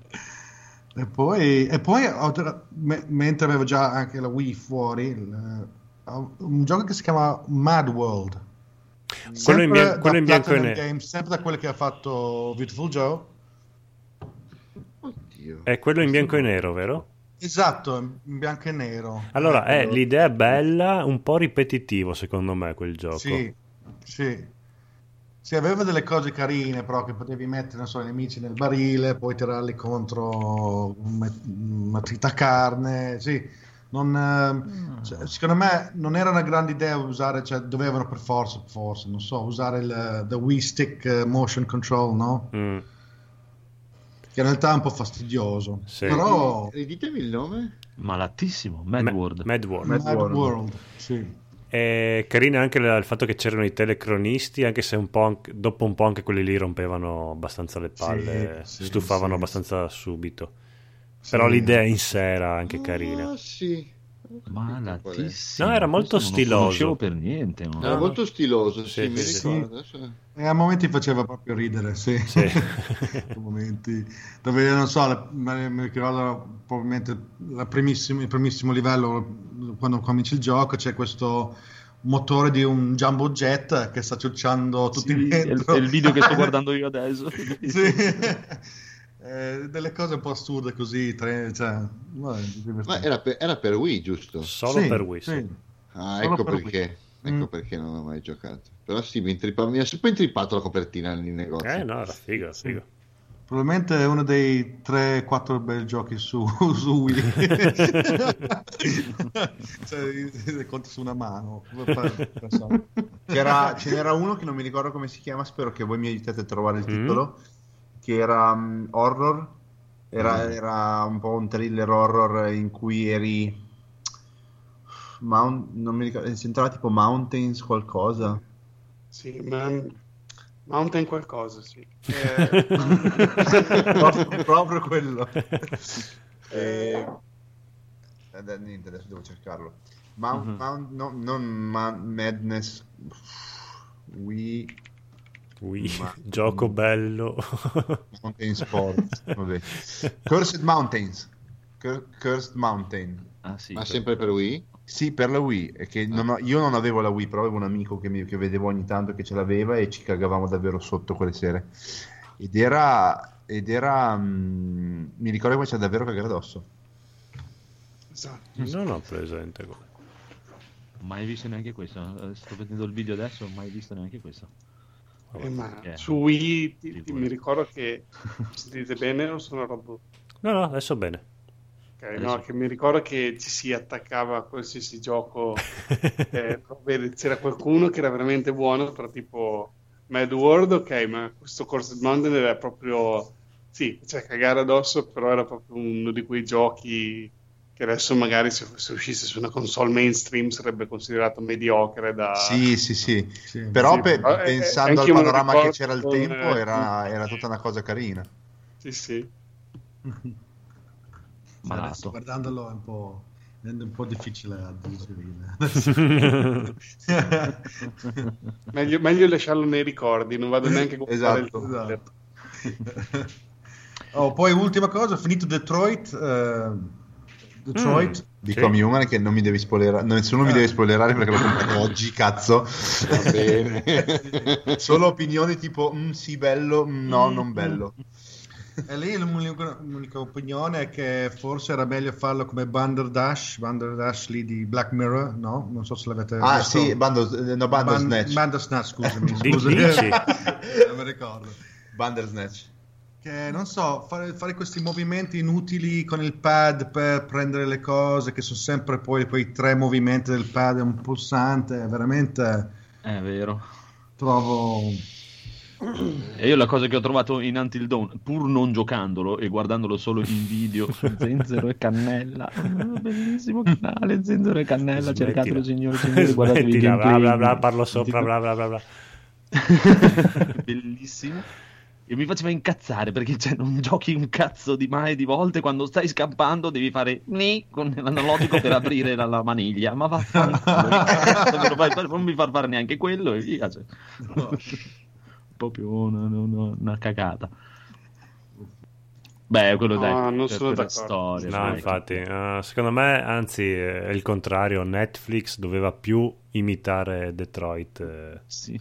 E poi, e poi me, mentre avevo già anche la Wii fuori, il, un gioco che si chiama Mad World, quello in, bian- quello in bianco e nero, sempre da quello che ha fatto Beautiful Joe. Oddio. È quello in bianco e nero, vero? Esatto, in bianco e nero. Allora eh, l'idea è bella, un po' ripetitivo secondo me quel gioco. Sì, sì. Sì, aveva delle cose carine, però che potevi mettere, non so, i nemici nel barile, poi tirarli contro una trita carne. Sì, non, mm. cioè, secondo me non era una grande idea usare, cioè dovevano per forza, forse, non so, usare il the Wii Stick motion control, no? Mm. Che in realtà è un po' fastidioso. Sì. Però riditemi il nome. Malattissimo, Mad Ma- World. Mad World. Mad, Mad World. World. Sì. È carina anche il fatto che c'erano i telecronisti, anche se un po' anche, dopo un po' anche quelli lì rompevano abbastanza le palle, sì, stufavano sì, abbastanza sì. subito. Sì. Però l'idea in sé era anche ah, carina. Sì. Malatissimo. No, era molto Questo stiloso. Non per niente. No? Era molto stiloso, sì, sì, mi ricordo. Sì. E a momenti faceva proprio ridere, sì. sì. A momenti dove, non so, la, mi ricordo probabilmente la primissima, il primissimo livello, quando cominci il gioco, c'è questo motore di un jumbo jet che sta ciucciando tutti sì, dentro. È il, è il video che sto guardando io adesso. Sì. Eh, delle cose un po' assurde così, tre, cioè, ma era per, era per Wii, giusto? Solo sì, per Wii. Sì. Ah, solo ecco per perché, Wii. Ecco mm. perché non ho mai giocato. Però sì, mi, intripa, mi ha sempre intrippato la copertina nel negozio. Eh no, era figo, era figo. Sì. Probabilmente è uno dei tre quattro bel giochi su, su Wii. Cioè, conto su una mano. C'era, ce n'era uno che non mi ricordo come si chiama, spero che voi mi aiutate a trovare il mm. titolo, che era um, horror, era, mm. era un po' un thriller horror in cui eri... Mount, non mi ricordo, sembrava tipo Mountains qualcosa. Sì, e... ma... Mountain qualcosa, sì. Eh... proprio, proprio quello. eh... Eh, niente, adesso devo cercarlo. Mount, mm-hmm. Mount no, non ma- Madness. We... We... Ma- Gioco bello. Mountain Sports. Vabbè. Cursed Mountains. Cur- Cursed Mountain. Ah, sì, ma per... sempre per Wii? Sì, per la Wii, che non ho, io non avevo la Wii, però avevo un amico che, mi, che vedevo ogni tanto che ce l'aveva e ci cagavamo davvero sotto quelle sere. Ed era, ed era mh, mi ricordo che c'era davvero cagare addosso. Esatto. Non ho presente. Mai visto neanche questo. Sto vedendo il video adesso, mai visto neanche questo. Eh, ma eh, su Wii ti, ti mi ricordo che si dite bene, non sono robot. No, no, adesso bene. Okay, no, che mi ricordo che ci si attaccava a qualsiasi gioco, eh, c'era qualcuno che era veramente buono, però tipo Mad World, ok, ma questo Cursed Mountain era proprio, sì, cioè cagare addosso, però era proprio uno di quei giochi che adesso magari se, se uscisse su una console mainstream sarebbe considerato mediocre da... Sì, sì, sì, sì. Però, sì, pe- però pensando al panorama che c'era al tempo con... era, era tutta una cosa carina. Sì, sì. Adesso, guardandolo è un po', è un po' difficile a digerire. meglio, meglio lasciarlo nei ricordi, non vado neanche a guardare esatto, il esatto. Oh, poi ultima cosa, ho finito Detroit uh, Detroit mm, Become sì. Human, che non mi devi spoilerare, nessuno ah. mi deve spoilerare perché l'ho comprato oggi, cazzo. Va bene. Solo opinioni tipo mm, sì bello, mm, no mm. non bello. E lì l'unica, l'unica opinione è che forse era meglio farlo come Banderdash, Banderdash lì di Black Mirror, no? Non so se l'avete ah, visto. Ah sì, Bando, no, Bandersnatch. Bandersnatch, scusami, scusami. Non mi ricordo. Bandersnatch. Che non so, fare, fare questi movimenti inutili con il pad per prendere le cose, che sono sempre poi quei tre movimenti del pad e un pulsante, veramente... È vero. Trovo... E io la cosa che ho trovato in Until Dawn, pur non giocandolo e guardandolo solo in video su Zenzero e Cannella, bellissimo canale Zenzero e Cannella, smettila. Cercatelo signore, signore, guardatevi il gameplay, bla bla bla, parlo sopra bla bla bla bla. Bellissimo. E mi faceva incazzare perché cioè, non giochi un cazzo di mai di volte, quando stai scappando devi fare ni con l'analogico per aprire la, la maniglia, ma vaffanculo, non mi far fare neanche quello e via, cioè. No. Proprio una, una, una cagata. Beh, quello no, dai, non sono d'accordo. Storia, no, infatti, uh, secondo me, anzi, è il contrario. Netflix doveva più imitare Detroit. Sì.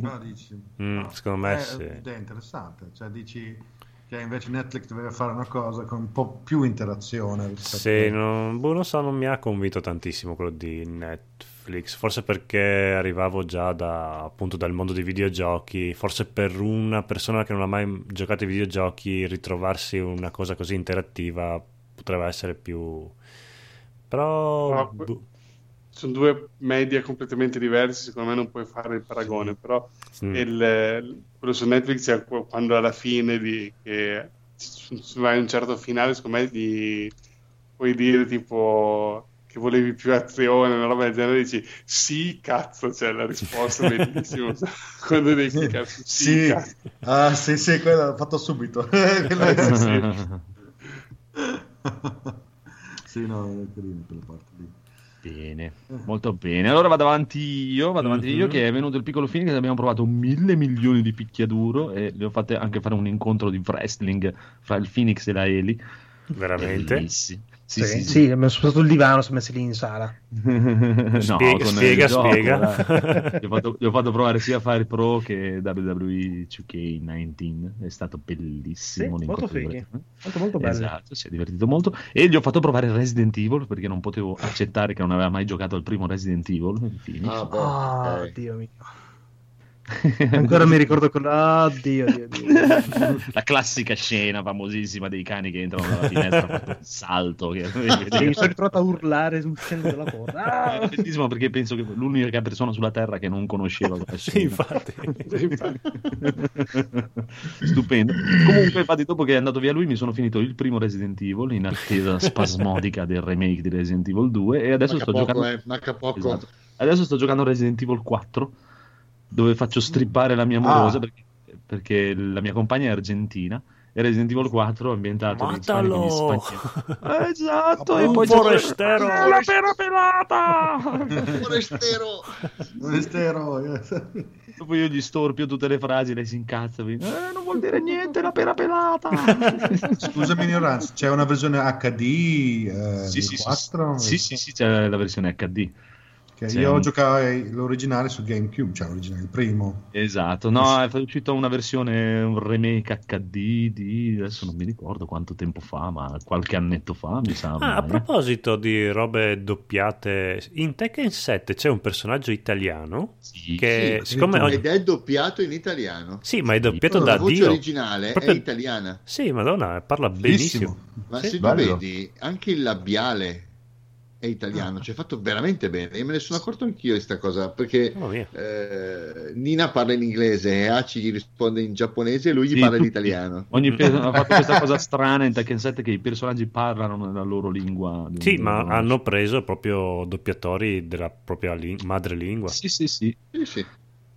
No, dici, mm, no. Secondo me è, sì. È interessante. Cioè, dici che invece Netflix doveva fare una cosa con un po' più interazione. Sì, a... non, boh, non so, non mi ha convinto tantissimo quello di Netflix. Forse perché arrivavo già da, appunto, dal mondo dei videogiochi, forse per una persona che non ha mai giocato ai videogiochi ritrovarsi una cosa così interattiva potrebbe essere più, però no, bu- sono due media completamente diversi, secondo me non puoi fare il paragone, sì. Però mm. il, quello su Netflix è quando alla fine di, che vai a un certo finale, secondo me di, puoi dire tipo che volevi più azione, una roba del genere, dici sì cazzo, c'è la risposta bellissima quando devi cazzo, sì, sì. Cazzo. Ah sì sì, quello l'ho fatto subito. Sì. Sì, no, è carino quella parte lì. Bene, molto bene. Allora vado avanti io, vado avanti mm-hmm. io, che è venuto il piccolo Phoenix, abbiamo provato mille milioni di picchiaduro e le ho fatte anche fare un incontro di wrestling fra il Phoenix e la Eli. Veramente? Bellissimo. Sì, sì, sì, sì. Abbiamo spostato il divano, mi sono messo lì in sala. No, spiega, spiega, gioco, spiega. Gli ho, fatto, gli ho fatto provare sia Fire Pro che W W E two K diciannove, è stato bellissimo. Sì, molto fighi, molto, molto bello. Esatto, si è divertito molto. E gli ho fatto provare Resident Evil, perché non potevo accettare che non aveva mai giocato al primo Resident Evil. Ah, oh, oh, okay. Dio mio. Ancora mi ricordo con oh, Dio, Dio, Dio. La classica scena famosissima dei cani che entrano dalla finestra, fatto un salto che... mi sono ritrovato a urlare uscendo dalla porta. Ah! È bellissimo, perché penso che l'unica persona sulla terra che non conosceva quella scena. Sì, infatti, sì, infatti. Stupendo. Comunque, infatti, dopo che è andato via lui mi sono finito il primo Resident Evil in attesa spasmodica del remake di Resident Evil due, e adesso sto giocando eh, esatto. adesso sto giocando Resident Evil quattro, dove faccio strippare la mia amorosa, ah. perché, perché la mia compagna è argentina, e Resident Evil quattro è ambientato in Spagna. Esatto, e poi forestero, c'è la pera pelata. Forestero. Forestero. Dopo io gli storpio tutte le frasi, lei si incazza, quindi, eh, non vuol dire niente la pera pelata. Scusami l'ignoranza, c'è una versione acca di eh, sì, sì, quattro? Sì, sì, sì, c'è la versione acca di. Io un... giocai l'originale su GameCube, cioè l'originale, il primo. Esatto, no, è uscita una versione, un remake acca di di, adesso non mi ricordo quanto tempo fa, ma qualche annetto fa, mi sa. Ah, a proposito di robe doppiate, in Tekken sette c'è un personaggio italiano, sì, che sì, siccome ed è doppiato in italiano. Sì, ma è doppiato sì, da Dio. La voce originale proprio... è italiana. Sì, madonna, parla benissimo. benissimo. Ma sì, se tu vedi, anche il labiale è italiano, ci è fatto veramente bene, e me ne sono accorto anch'io di sta cosa, perché oh, eh, Nina parla in inglese, Hachi gli risponde in giapponese e lui gli sì, parla in italiano. Ogni pe- ha fatto questa cosa strana in Tekken sette, che i personaggi parlano nella loro lingua. Sì, lingua, ma hanno preso proprio doppiatori della propria li- madrelingua. Sì, sì, sì, sì, sì.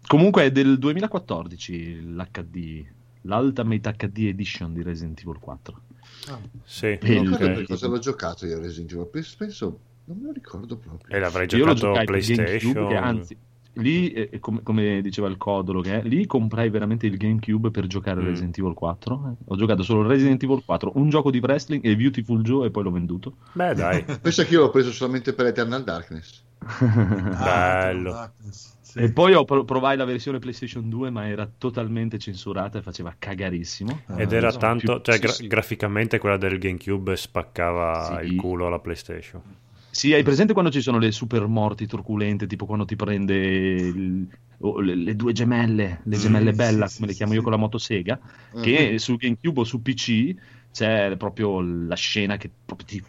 Comunque è del duemilaquattordici l'H D, l'Ultimate acca di Edition di Resident Evil quattro. Ah, sì. Non so per cosa l'ho giocato io Resident Evil, penso... non me lo ricordo proprio. E l'avrei giocato a PlayStation. GameCube, anzi, lì, eh, com- come diceva il Codolo, che è, lì comprai veramente il GameCube per giocare mm. Resident Evil quattro. Ho giocato solo Resident Evil quattro, un gioco di wrestling e Beautiful Joe, e poi l'ho venduto. Beh, dai. Penso che io l'ho preso solamente per Eternal Darkness. Bello. Darkness, sì. E poi ho pro- provai la versione PlayStation due, ma era totalmente censurata e faceva cagarissimo. Ed ah, era so, tanto, più... cioè, gra- sì, sì. graficamente quella del GameCube spaccava sì. il culo alla PlayStation. Sì, hai presente quando ci sono le super morti turculente, tipo quando ti prende il, oh, le, le due gemelle, le gemelle mm, bella, sì, come sì, le chiamo sì. io con la motosega, uh-huh. che su GameCube o su P C c'è proprio la scena che proprio ti,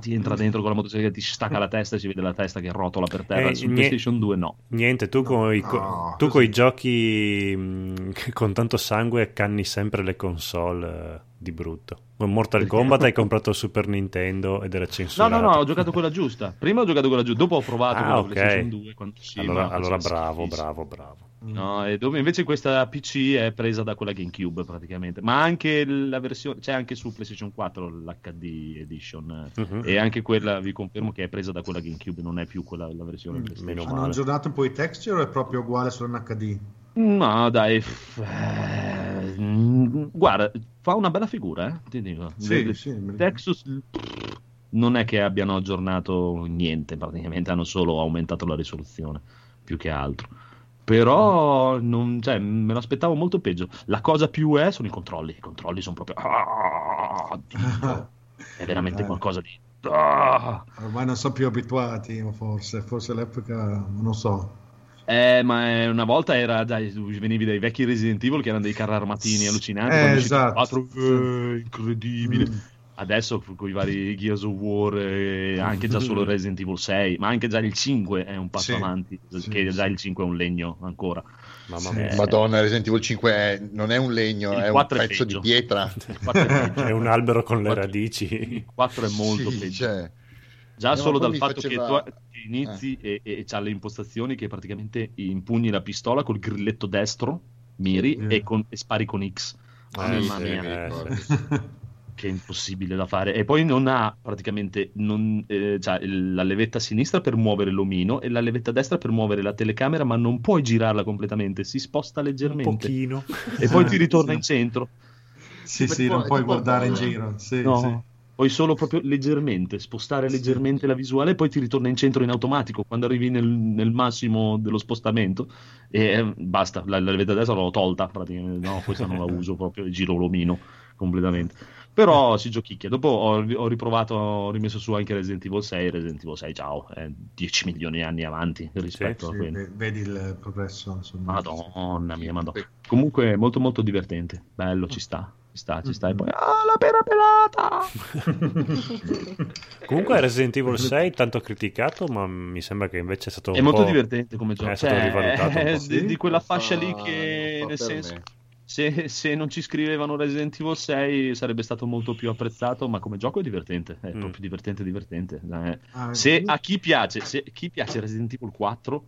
ti entra dentro con la motosega, ti stacca la testa e si vede la testa che rotola per terra. Eh, su niente, PlayStation due no. Niente, tu con i no, no, sì. giochi mh, con tanto sangue canni sempre le console... di brutto. Mortal Kombat hai comprato il Super Nintendo ed era censurato. No, no, no, ho giocato quella giusta. Prima ho giocato quella giusta, dopo ho provato ah, okay. PlayStation due. Quando... Sì, allora, allora bravo, bravo, bravo. No, e dove invece questa P C è presa da quella GameCube praticamente, ma anche la versione c'è anche su PlayStation quattro l'H D Edition uh-huh. e anche quella vi confermo che è presa da quella GameCube, non è più quella la versione mm, PlayStation. Hanno aggiornato un po' i texture o è proprio uguale solo in H D? No, dai, f... guarda, fa una bella figura, eh? Ti dico. Sì, le... sì, Texas non è che abbiano aggiornato niente, praticamente hanno solo aumentato la risoluzione, più che altro. Però non, cioè, me lo aspettavo molto peggio. La cosa più è sono i controlli, i controlli sono proprio ah, Dio. È veramente qualcosa di ah. Ormai non sono più abituati, forse, forse all'epoca non so. Eh, ma una volta era, dai, venivi dai vecchi Resident Evil che erano dei carri armatini allucinanti, eh, esatto. quattro, eh, incredibile. Mm. Adesso con i vari Gears of War, eh, anche già solo Resident Evil sei, ma anche già il cinque è un passo sì, avanti, sì, che già sì. il cinque è un legno ancora. Mamma mia. Madonna, Resident Evil cinque è, non è un legno, il è un pezzo di pietra. È, è un albero con le radici. Il quattro è molto sì, peggio. Cioè... Già no, solo dal fatto faceva... che tu inizi eh. e, e c'ha le impostazioni che praticamente impugni la pistola col grilletto destro, miri eh. e, con, e spari con X. Ah, eh, mamma mia, eh, che è impossibile da fare. E poi non ha praticamente non, eh, c'ha la levetta sinistra per muovere l'omino e la levetta destra per muovere la telecamera, ma non puoi girarla completamente, si sposta leggermente. Un pochino. E poi ti ritorna in centro. Sì, sì, non puoi guardare in giro. Sì, no. sì. Puoi solo proprio leggermente spostare leggermente la visuale e poi ti ritorna in centro in automatico quando arrivi nel, nel massimo dello spostamento e basta. La, la levetta destra l'ho tolta praticamente, no, questa non la uso proprio, giro l'omino completamente. Però si giochicchia. Dopo ho, ho riprovato, ho rimesso su anche Resident Evil sei. Resident Evil sei, ciao, è dieci milioni di anni avanti rispetto sì, a quello. Sì, vedi il progresso, insomma. Madonna mia, madonna. Comunque molto molto divertente, bello, ci sta. Sta, ci sta e poi ah, la pera pelata. Comunque Resident Evil sei tanto criticato, ma mi sembra che invece è stato un è po' molto divertente come gioco, è stato cioè, rivalutato un po'. Sì, di, di quella fascia fa, lì che nel senso se, se non ci scrivevano Resident Evil sei sarebbe stato molto più apprezzato, ma come gioco è divertente, è mm. proprio divertente divertente eh. ah, se a chi piace se chi piace Resident Evil quattro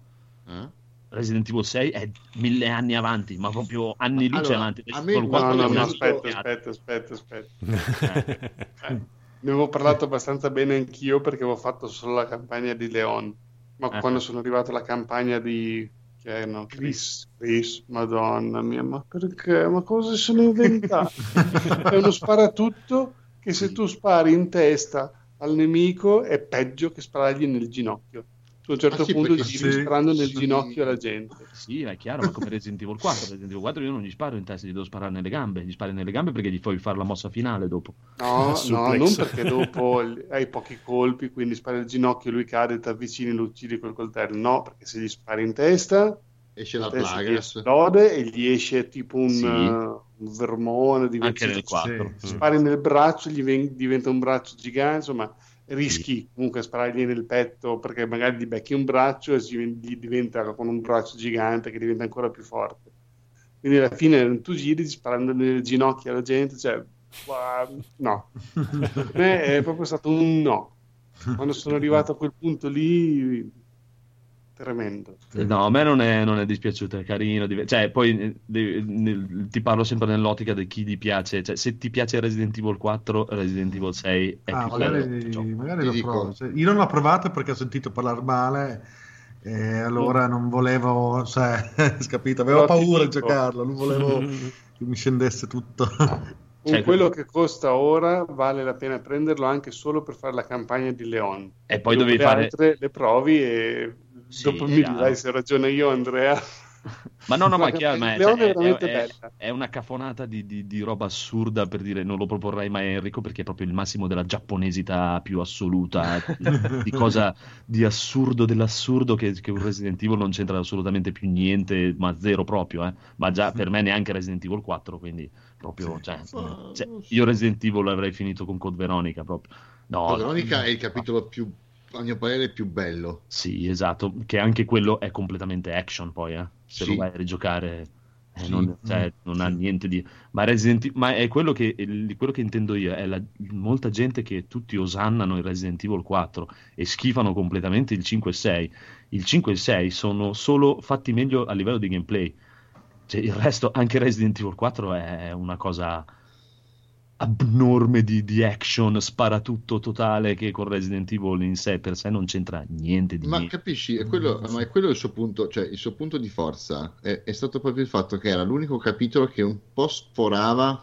eh? Resident Evil sei è mille anni avanti, ma proprio anni luce allora, avanti. A me no, no, no, no, aspetta, aspetta, aspetta, aspetta. eh, eh. Ne avevo parlato abbastanza bene anch'io perché avevo fatto solo la campagna di Leon, ma eh. quando sono arrivato alla campagna di che no, Chris, Chris, Madonna mia, ma perché? Ma cosa sono inventati? È uno sparatutto che se tu spari in testa al nemico è peggio che sparargli nel ginocchio. A un certo ah, sì, punto gli sì, sparando nel sì. ginocchio alla gente. Sì, è chiaro, ma come Resident Evil quattro. Resident Evil quattro io non gli sparo in testa, gli devo sparare nelle gambe. Gli spari nelle gambe perché gli puoi fare la mossa finale dopo. No, no, non perché dopo hai pochi colpi, quindi spari al ginocchio, lui cade, ti avvicini, lo uccidi col coltello. No, perché se gli spari in testa esce la plaga, esplode e gli esce tipo un, sì. uh, un vermone di anche nel quattro. Sì. Spari nel braccio, gli ven- diventa un braccio gigante, insomma. Rischi sì. comunque sparargli nel petto perché magari gli becchi un braccio e gli diventa con un braccio gigante che diventa ancora più forte, quindi alla fine tu giri sparando nelle ginocchia alla gente, cioè wow, no. Per me è proprio stato un no quando sono arrivato a quel punto lì, tremendo. No, a me non è, non è dispiaciuto, è carino, div- cioè poi de- nel, ti parlo sempre nell'ottica di chi ti piace, cioè se ti piace Resident Evil quattro, Resident Evil sei è ah, più magari, bello, magari lo provo, cioè, io non l'ho provato perché ho sentito parlare male e allora mm. non volevo, cioè capito, avevo no, paura di giocarlo, non volevo che mi scendesse tutto. Con quello che costa ora vale la pena prenderlo anche solo per fare la campagna di Leon e poi dovevi fare altre, le provi e sì, dopo mi dirai se ho ragione io, Andrea. Ma no, no, ma, ma chiaro, ma è, cioè, è, è, è, è una cafonata di, di, di roba assurda, per dire non lo proporrai mai Enrico perché è proprio il massimo della giapponesità più assoluta, di cosa di assurdo dell'assurdo che, che un Resident Evil non c'entra assolutamente più niente, ma zero proprio, eh. Ma già per me neanche Resident Evil quattro, quindi proprio sì. Cioè, oh, cioè, io Resident Evil l'avrei finito con Code Veronica proprio. No, Code Veronica no, è il capitolo no. più a mio parere è più bello. Sì, esatto, che anche quello è completamente action poi, eh? Se sì. lo vai a rigiocare eh, sì. non, cioè, non sì. ha niente di... Ma, Resident... Ma è quello che, è quello che intendo io, è la... molta gente che tutti osannano il Resident Evil quattro e schifano completamente il cinque e sei. Il cinque e sei sono solo fatti meglio a livello di gameplay. Cioè, il resto, anche Resident Evil quattro è una cosa... abnorme di, di action sparatutto totale che con Resident Evil in sé per sé non c'entra niente di ma niente. Capisci, è quello, ma è quello il suo punto, cioè il suo punto di forza è, è stato proprio il fatto che era l'unico capitolo che un po' sforava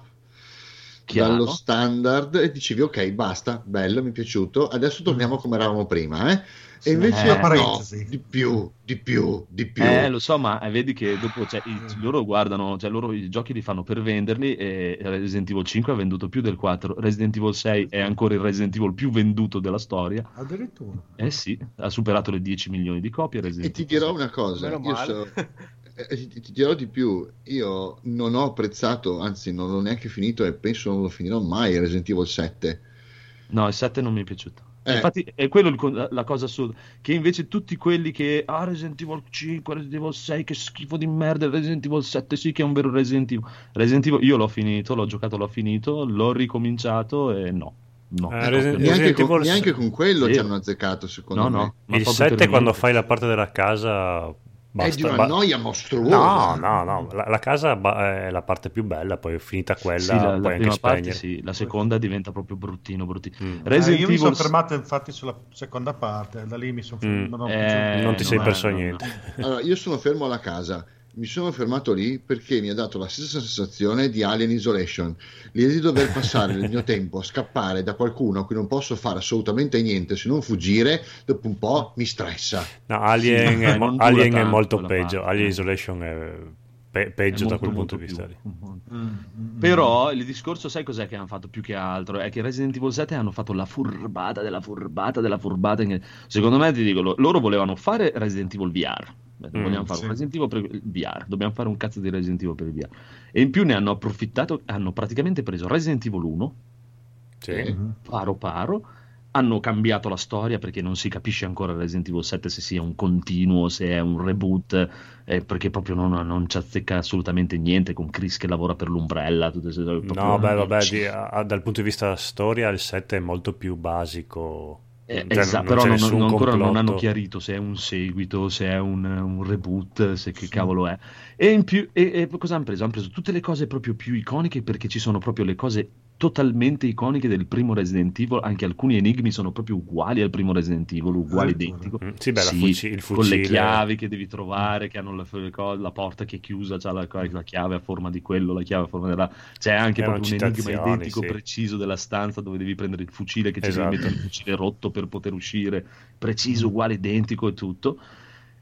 Chiaro. Dallo standard e dicevi ok basta, bello, mi è piaciuto, adesso torniamo come eravamo prima, eh? E invece eh, no, di più, di più, di più. Eh, lo so, ma vedi che dopo cioè, i, loro guardano, cioè loro i giochi li fanno per venderli e Resident Evil cinque ha venduto più del quattro, Resident Evil sei è ancora il Resident Evil più venduto della storia. Addirittura. Eh sì, ha superato le dieci milioni di copie. Resident e ti dirò una cosa, io so, eh, ti, ti dirò di più, io non ho apprezzato, anzi non l'ho neanche finito e penso non lo finirò mai Resident Evil sette. No, il sette non mi è piaciuto. Eh. Infatti è quello il, la cosa assurda, che invece tutti quelli che ah Resident Evil cinque, Resident Evil sei che schifo di merda, Resident Evil sette sì che è un vero Resident Evil. Resident Evil io l'ho finito, l'ho giocato, l'ho finito, l'ho ricominciato e no No, eh, Resident neanche, Resident con, Evil... neanche con quello sì. ci hanno azzeccato secondo no, me no, il sette quando fai la parte della casa basta, è di una ba- noia mostruosa. No, no, no, la, la casa ba- è la parte più bella, poi è finita quella, sì, la, poi la anche parte, sì, la seconda diventa proprio bruttino, bruttino. Mm. Resident eh, io Evil... mi sono fermato infatti sulla seconda parte, da lì mi sono fermato. Mm. Non, eh, non ti non sei perso niente. No, no. Allora, io sono fermo alla casa. mi sono fermato lì perché mi ha dato la stessa sensazione di Alien Isolation, l'idea di dover passare il mio tempo a scappare da qualcuno a cui non posso fare assolutamente niente se non fuggire, dopo un po' mi stressa. No, Alien, sì, è, mo- Alien tanto, è molto peggio, parte. Alien Isolation è... Pe- peggio molto, da quel punto di vista. Mm. Però il discorso, sai cos'è che hanno fatto più che altro? È che Resident Evil sette hanno fatto la furbata della furbata della furbata. Secondo me, ti dico, loro volevano fare Resident Evil V R. Beh, mm, vogliamo fare sì. un Resident Evil per il V R, dobbiamo fare un cazzo di Resident Evil per il V R. E in più ne hanno approfittato, hanno praticamente preso Resident Evil uno, sì. paro paro, hanno cambiato la storia perché non si capisce ancora Resident Evil sette se sia un continuo, se è un reboot, eh, perché proprio non, non ci azzecca assolutamente niente con Chris che lavora per l'Umbrella. Tutto, no, beh, vabbè, c- di, a, dal punto di vista della storia il sette è molto più basico. Eh, cioè, esatto, non però non, non, ancora non hanno chiarito se è un seguito, se è un, un reboot, se che sì. cavolo è. E in più e, e cosa hanno preso? Hanno preso tutte le cose proprio più iconiche, perché ci sono proprio le cose totalmente iconiche del primo Resident Evil. Anche alcuni enigmi sono proprio uguali al primo Resident Evil, uguali, identico. Sì, beh, sì, fuci- il fucile, con le chiavi che devi trovare, che hanno la, la porta che è chiusa, c'ha la, la chiave a forma di quello, la chiave a forma della... C'è anche eh, proprio un enigma identico, sì. preciso, della stanza dove devi prendere il fucile, che ci esatto. devi mettere il fucile rotto per poter uscire, preciso, uguale, identico e tutto,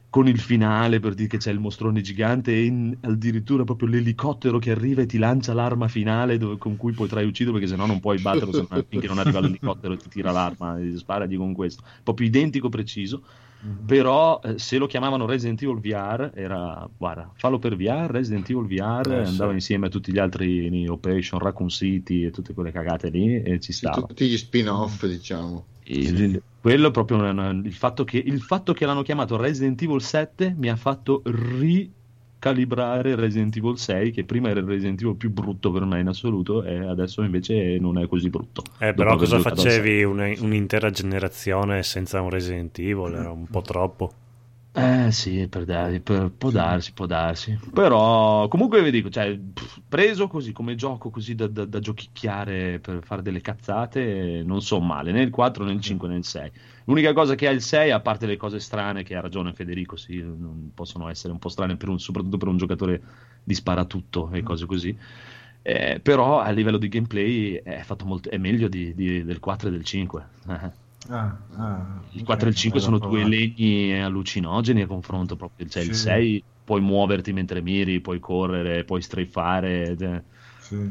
con il finale per dire che c'è il mostrone gigante e in, addirittura proprio l'elicottero che arriva e ti lancia l'arma finale dove, con cui potrai uccidere, perché sennò non puoi batterlo se non, finché non arriva l'elicottero e ti tira l'arma e sparagli con questo, proprio identico, preciso. Mm-hmm. Però eh, se lo chiamavano Resident Evil V R era, guarda, fallo per V R, Resident Evil V R, eh, andava sì. insieme a tutti gli altri in Operation, Raccoon City e tutte quelle cagate lì, e ci stava. E tutti gli spin-off, diciamo. Il, quello proprio il fatto, che, il fatto che l'hanno chiamato Resident Evil sette mi ha fatto ricalibrare Resident Evil sei, che prima era il Resident Evil più brutto per me in assoluto e adesso invece non è così brutto. Eh, però cosa facevi un, un'intera generazione senza un Resident Evil? Era un po' troppo. Eh sì, per dare, per, può darsi, può darsi. Però comunque vi dico, cioè, pff, preso così come gioco, così da, da, da giochicchiare per fare delle cazzate, non so male, né il quattro, né il cinque, né il sei. L'unica cosa che ha il sei, a parte le cose strane, che ha ragione Federico, sì, possono essere un po' strane, per un, soprattutto per un giocatore di sparatutto e cose così. Eh, però a livello di gameplay è, fatto molto, è meglio di, di, del quattro e del cinque. Ah, ah, il quattro okay, e il cinque sono provare. Due legni allucinogeni a confronto proprio, cioè sì. il sei puoi muoverti mentre miri, puoi correre, puoi strafare ed... sì.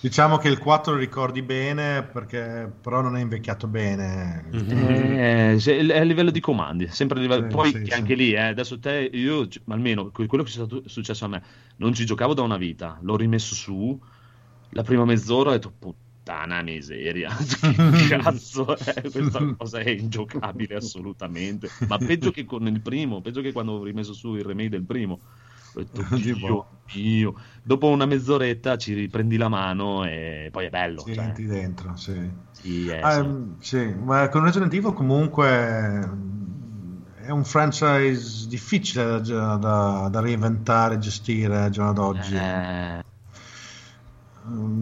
Diciamo che il quattro ricordi bene perché però non è invecchiato bene, mm-hmm. eh, se, è a livello di comandi sempre livello... sì, poi sì, che anche sì. lì eh, adesso te io almeno quello che è stato successo a me, non ci giocavo da una vita, l'ho rimesso su la prima mezz'ora e ho detto puttana Tana miseria, che cazzo è? Questa cosa è ingiocabile assolutamente, ma peggio che con il primo, peggio che quando ho rimesso su il remake del primo. Ho detto, Dio mio. Dopo una mezz'oretta ci riprendi la mano e poi è bello. Sì, cioè. Entri dentro, sì. Sì, eh, ah, sì. sì. Ma con Resident Evil comunque... è un franchise difficile da, da, da reinventare, gestire al giorno d'oggi. Eh...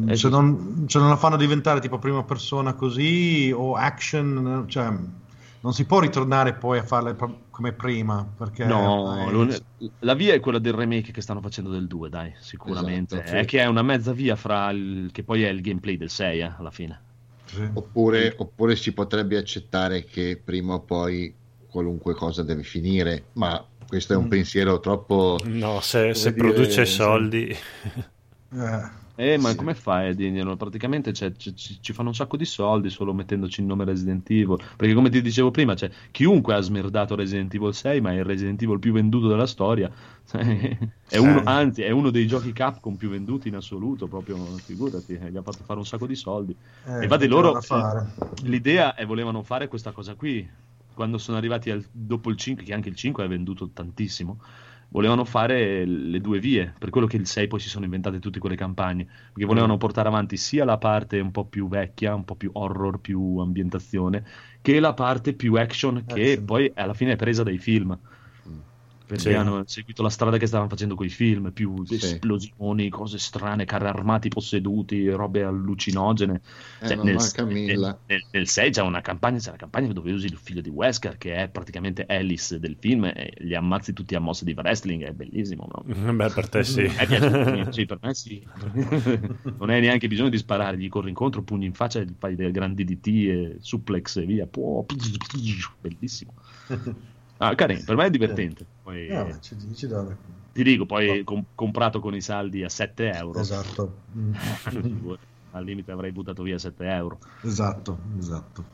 Se cioè non, cioè non la fanno diventare tipo prima persona così o action, cioè non si può ritornare poi a farle come prima, perché no, è... la via è quella del remake che stanno facendo del due, dai, sicuramente esatto, sì. è che è una mezza via fra il, che poi è il gameplay del sei eh, alla fine sì. oppure, oppure si potrebbe accettare che prima o poi qualunque cosa deve finire, ma questo è un mm. pensiero troppo, no, se, se dire, produce soldi sì. eh Eh, ma sì. come fai a dirglielo? Praticamente cioè, ci, ci fanno un sacco di soldi solo mettendoci il nome Resident Evil, perché come ti dicevo prima, cioè, chiunque ha smerdato Resident Evil sei, ma è il Resident Evil più venduto della storia, è uno, anzi è uno dei giochi Capcom più venduti in assoluto, proprio, figurati, gli ha fatto fare un sacco di soldi eh, e va di loro, l'idea è volevano fare questa cosa qui, quando sono arrivati al, dopo il cinque, che anche il cinque è venduto tantissimo, volevano fare le due vie, per quello che il sei poi si sono inventate tutte quelle campagne, perché volevano portare avanti sia la parte un po' più vecchia, un po' più horror, più ambientazione, che la parte più action, che action. Poi alla fine è presa dai film. perché sì. hanno seguito la strada che stavano facendo coi film, più sì. esplosioni, cose strane, carri armati posseduti, robe allucinogene. Eh, cioè, nel, nel, nel, nel sei c'è una campagna, c'è una campagna dove usi il figlio di Wesker, che è praticamente Alice del film, e li ammazzi tutti a mosse di wrestling, è bellissimo. No? Beh, per te sì. È piaciuto, sì, per me sì. Non hai neanche bisogno di sparare, gli corri incontro, pugni in faccia, gli fai delle grandi D T e suplex e via. Può, bellissimo. Ah, carino, per me è divertente. Poi, no, eh, ci, ci ti dico, poi com- comprato con i saldi a sette euro. Esatto. Al limite avrei buttato via sette euro. Esatto, esatto.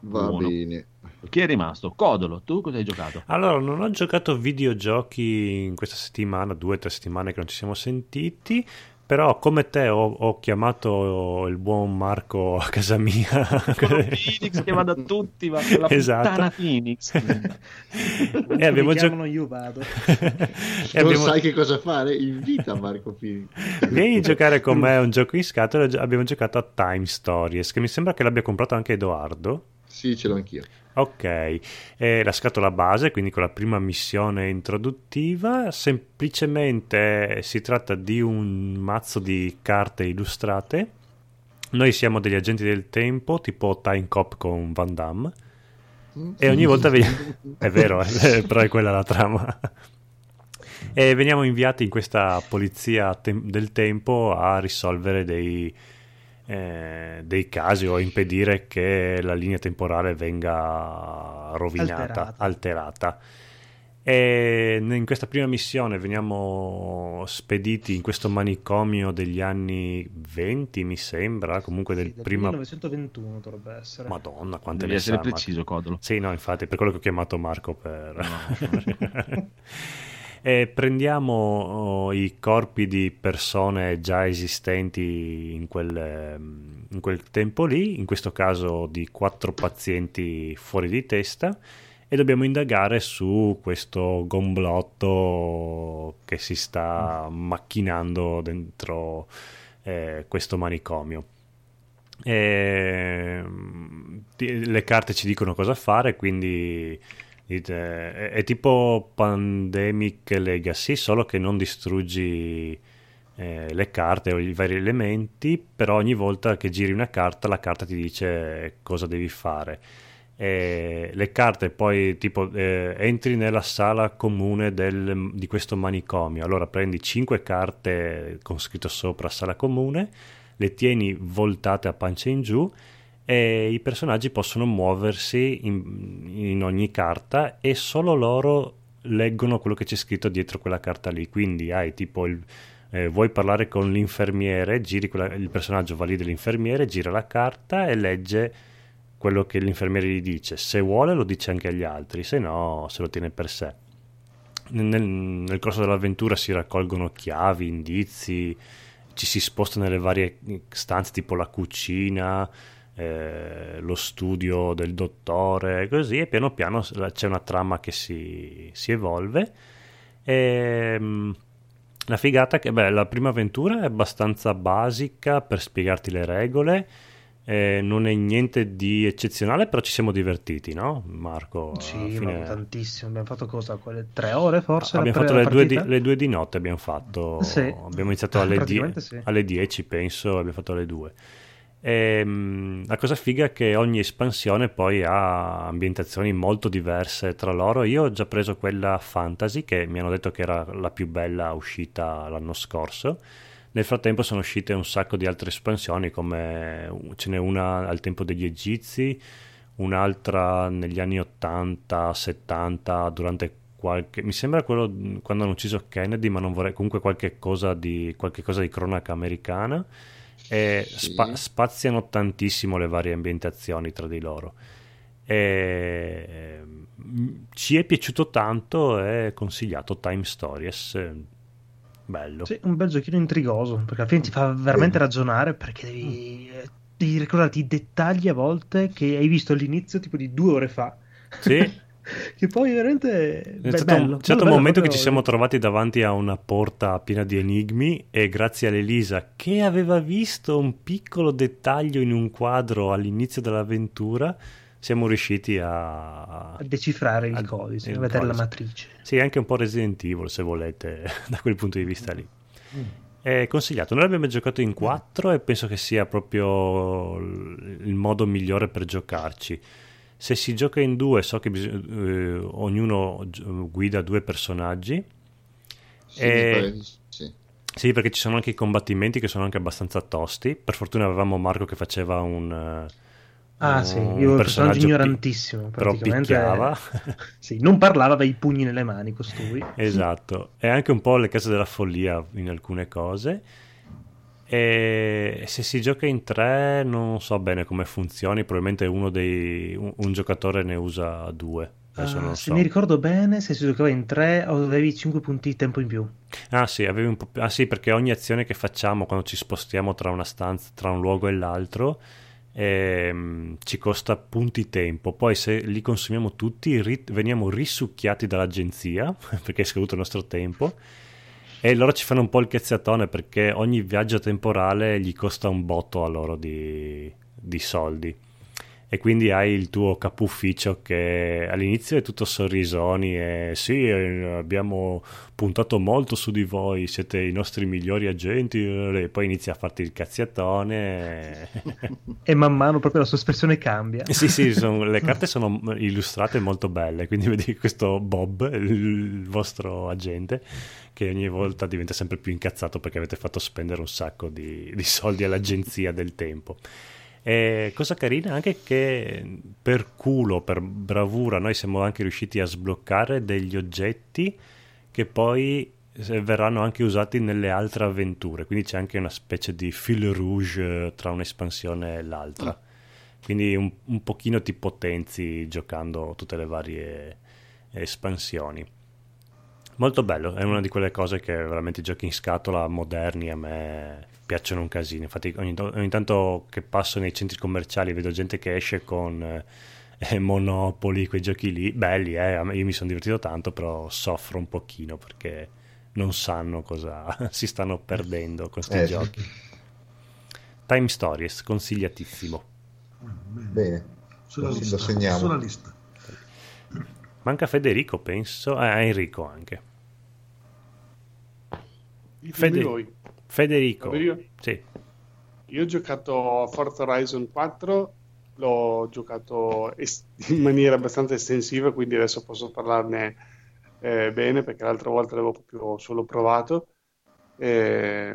Va Buono. Bene. Chi è rimasto? Codolo, tu cosa hai giocato? Allora, non ho giocato videogiochi in questa settimana, due o tre settimane che non ci siamo sentiti. Però come te ho, ho chiamato il buon Marco a casa mia. Phoenix che va da tutti, va la esatto. puttana Phoenix. E abbiamo giocato. Io vado. E non abbiamo... sai che cosa fare? Invita Marco Phoenix. Vieni a giocare con me a un gioco in scatola. Abbiamo giocato a Time Stories, che mi sembra che l'abbia comprato anche Edoardo. Sì, ce l'ho anch'io. Ok, eh, la scatola base, quindi con la prima missione introduttiva, semplicemente si tratta di un mazzo di carte illustrate. Noi siamo degli agenti del tempo, tipo Time Cop con Van Damme, e ogni volta veniamo... è vero, eh, però è quella la trama. E veniamo inviati in questa polizia te- del tempo a risolvere dei... Eh, dei casi o impedire che la linea temporale venga rovinata, alterata. alterata. E in questa prima missione veniamo spediti in questo manicomio degli anni venti, mi sembra, comunque del, sì, del prima... millenovecentoventuno dovrebbe essere. Madonna, quante devi essere sa, preciso, Marco. Codolo. Sì, no, infatti, per quello che ho chiamato Marco per... No. E prendiamo i corpi di persone già esistenti in quel, in quel tempo lì, in questo caso di quattro pazienti fuori di testa, e dobbiamo indagare su questo gomblotto che si sta macchinando dentro eh, questo manicomio. E le carte ci dicono cosa fare, quindi... È, è tipo Pandemic Legacy, solo che non distruggi eh, le carte o i vari elementi, però ogni volta che giri una carta la carta ti dice cosa devi fare. E le carte poi tipo eh, entri nella sala comune del, di questo manicomio, allora prendi cinque carte con scritto sopra sala comune, le tieni voltate a pancia in giù e i personaggi possono muoversi in, in ogni carta e solo loro leggono quello che c'è scritto dietro quella carta lì. Quindi hai tipo il, eh, vuoi parlare con l'infermiere, giri quella, il personaggio va lì dell'infermiere, gira la carta e legge quello che l'infermiere gli dice. Se vuole lo dice anche agli altri, se no se lo tiene per sé. Nel, nel corso dell'avventura si raccolgono chiavi, indizi, ci si sposta nelle varie stanze tipo la cucina, Eh, lo studio del dottore, così, e piano piano c'è una trama che si, si evolve. E, mh, la figata che beh, la prima avventura è abbastanza basica per spiegarti le regole, eh, non è niente di eccezionale, però ci siamo divertiti, no Marco? Sì, fine... tantissimo, abbiamo fatto cosa? Quelle tre ore forse? Ah, abbiamo fatto le due, di, le due di notte abbiamo fatto, sì. abbiamo iniziato alle, die- sì. alle dieci penso, abbiamo fatto alle due. E la cosa figa è che ogni espansione poi ha ambientazioni molto diverse tra loro. Io ho già preso quella fantasy che mi hanno detto che era la più bella uscita l'anno scorso. Nel frattempo sono uscite un sacco di altre espansioni, come ce n'è una al tempo degli Egizi, un'altra negli anni ottanta settanta durante qualche, mi sembra quello quando hanno ucciso Kennedy, ma non vorrei, comunque qualche cosa di, qualche cosa di cronaca americana. E spa- spaziano tantissimo le varie ambientazioni tra di loro e... ci è piaciuto tanto, è consigliato Time Stories, bello, sì, un bel giochino intrigoso perché alla fine ti fa veramente ragionare, perché devi, devi ricordarti i dettagli a volte che hai visto all'inizio tipo di due ore fa, sì. Che poi veramente c'è stato un certo momento che ci siamo trovati davanti a una porta piena di enigmi e grazie ad Elisa che aveva visto un piccolo dettaglio in un quadro all'inizio dell'avventura siamo riusciti a, a decifrare il a, codice, a vedere codice. La matrice. Sì, anche un po' Resident Evil, se volete, da quel punto di vista lì. Mm. È consigliato. Noi l'abbiamo giocato in quattro e penso che sia proprio il modo migliore per giocarci. Se si gioca in due, so che bis- eh, ognuno guida due personaggi. Sì, e... sì. Sì, perché ci sono anche i combattimenti che sono anche abbastanza tosti. Per fortuna avevamo Marco che faceva un... Ah, un, sì, io un personaggio ignorantissimo, però picchiava. È... sì, non parlava, dai pugni nelle mani costui. Esatto, e anche un po' le case della follia in alcune cose. E se si gioca in tre non so bene come funzioni, probabilmente uno dei un, un giocatore ne usa due. Adesso ah, non so. Se mi ricordo bene, se si giocava in tre avevi cinque punti di tempo in più. Ah sì, avevi un po' più, ah sì, perché ogni azione che facciamo quando ci spostiamo tra una stanza, tra un luogo e l'altro, E, ci costa punti tempo. Poi se li consumiamo tutti ri- veniamo risucchiati dall'agenzia perché è scaduto il nostro tempo, e loro ci fanno un po' il cazziatone perché ogni viaggio temporale gli costa un botto a loro di, di soldi, e quindi hai il tuo capo ufficio che all'inizio è tutto sorrisoni e sì, abbiamo puntato molto su di voi, siete i nostri migliori agenti, e poi inizia a farti il cazziatone e man mano proprio la sospensione cambia. Sì sì, sono, le carte sono illustrate molto belle, quindi vedi questo Bob, il vostro agente, che ogni volta diventa sempre più incazzato perché avete fatto spendere un sacco di, di soldi all'agenzia del tempo. E cosa carina anche che per culo, per bravura, noi siamo anche riusciti a sbloccare degli oggetti che poi verranno anche usati nelle altre avventure, quindi c'è anche una specie di fil rouge tra un'espansione e l'altra, quindi un, un pochino ti potenzi giocando tutte le varie espansioni. Molto bello, è una di quelle cose che veramente giochi in scatola moderni a me piacciono un casino. Infatti ogni, ogni tanto che passo nei centri commerciali vedo gente che esce con eh, Monopoli, quei giochi lì, belli, eh, io mi sono divertito tanto, però soffro un pochino perché non sanno cosa si stanno perdendo con questi eh. giochi. Time Stories, consigliatissimo. Bene, sulla lista, lo segniamo. Sulla lista. Manca Federico, penso, eh, Enrico anche. Fede... Federico, Federico. Sì. Io ho giocato Forza Horizon quattro, l'ho giocato es- in maniera abbastanza estensiva, quindi adesso posso parlarne eh, bene, perché l'altra volta l'avevo proprio solo provato. Eh,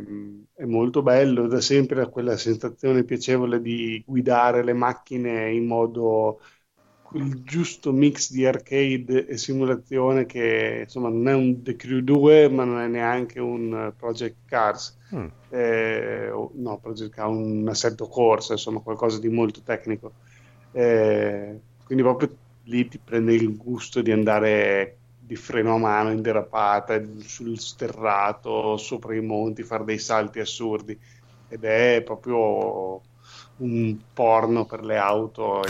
è molto bello, da sempre quella sensazione piacevole di guidare le macchine in modo... il giusto mix di arcade e simulazione, che insomma non è un The Crew due ma non è neanche un Project Cars mm. eh, no, Project Cars, un assetto corsa, insomma qualcosa di molto tecnico, eh, quindi proprio lì ti prende il gusto di andare di freno a mano in derapata sul sterrato, sopra i monti, fare dei salti assurdi, ed è proprio un porno per le auto.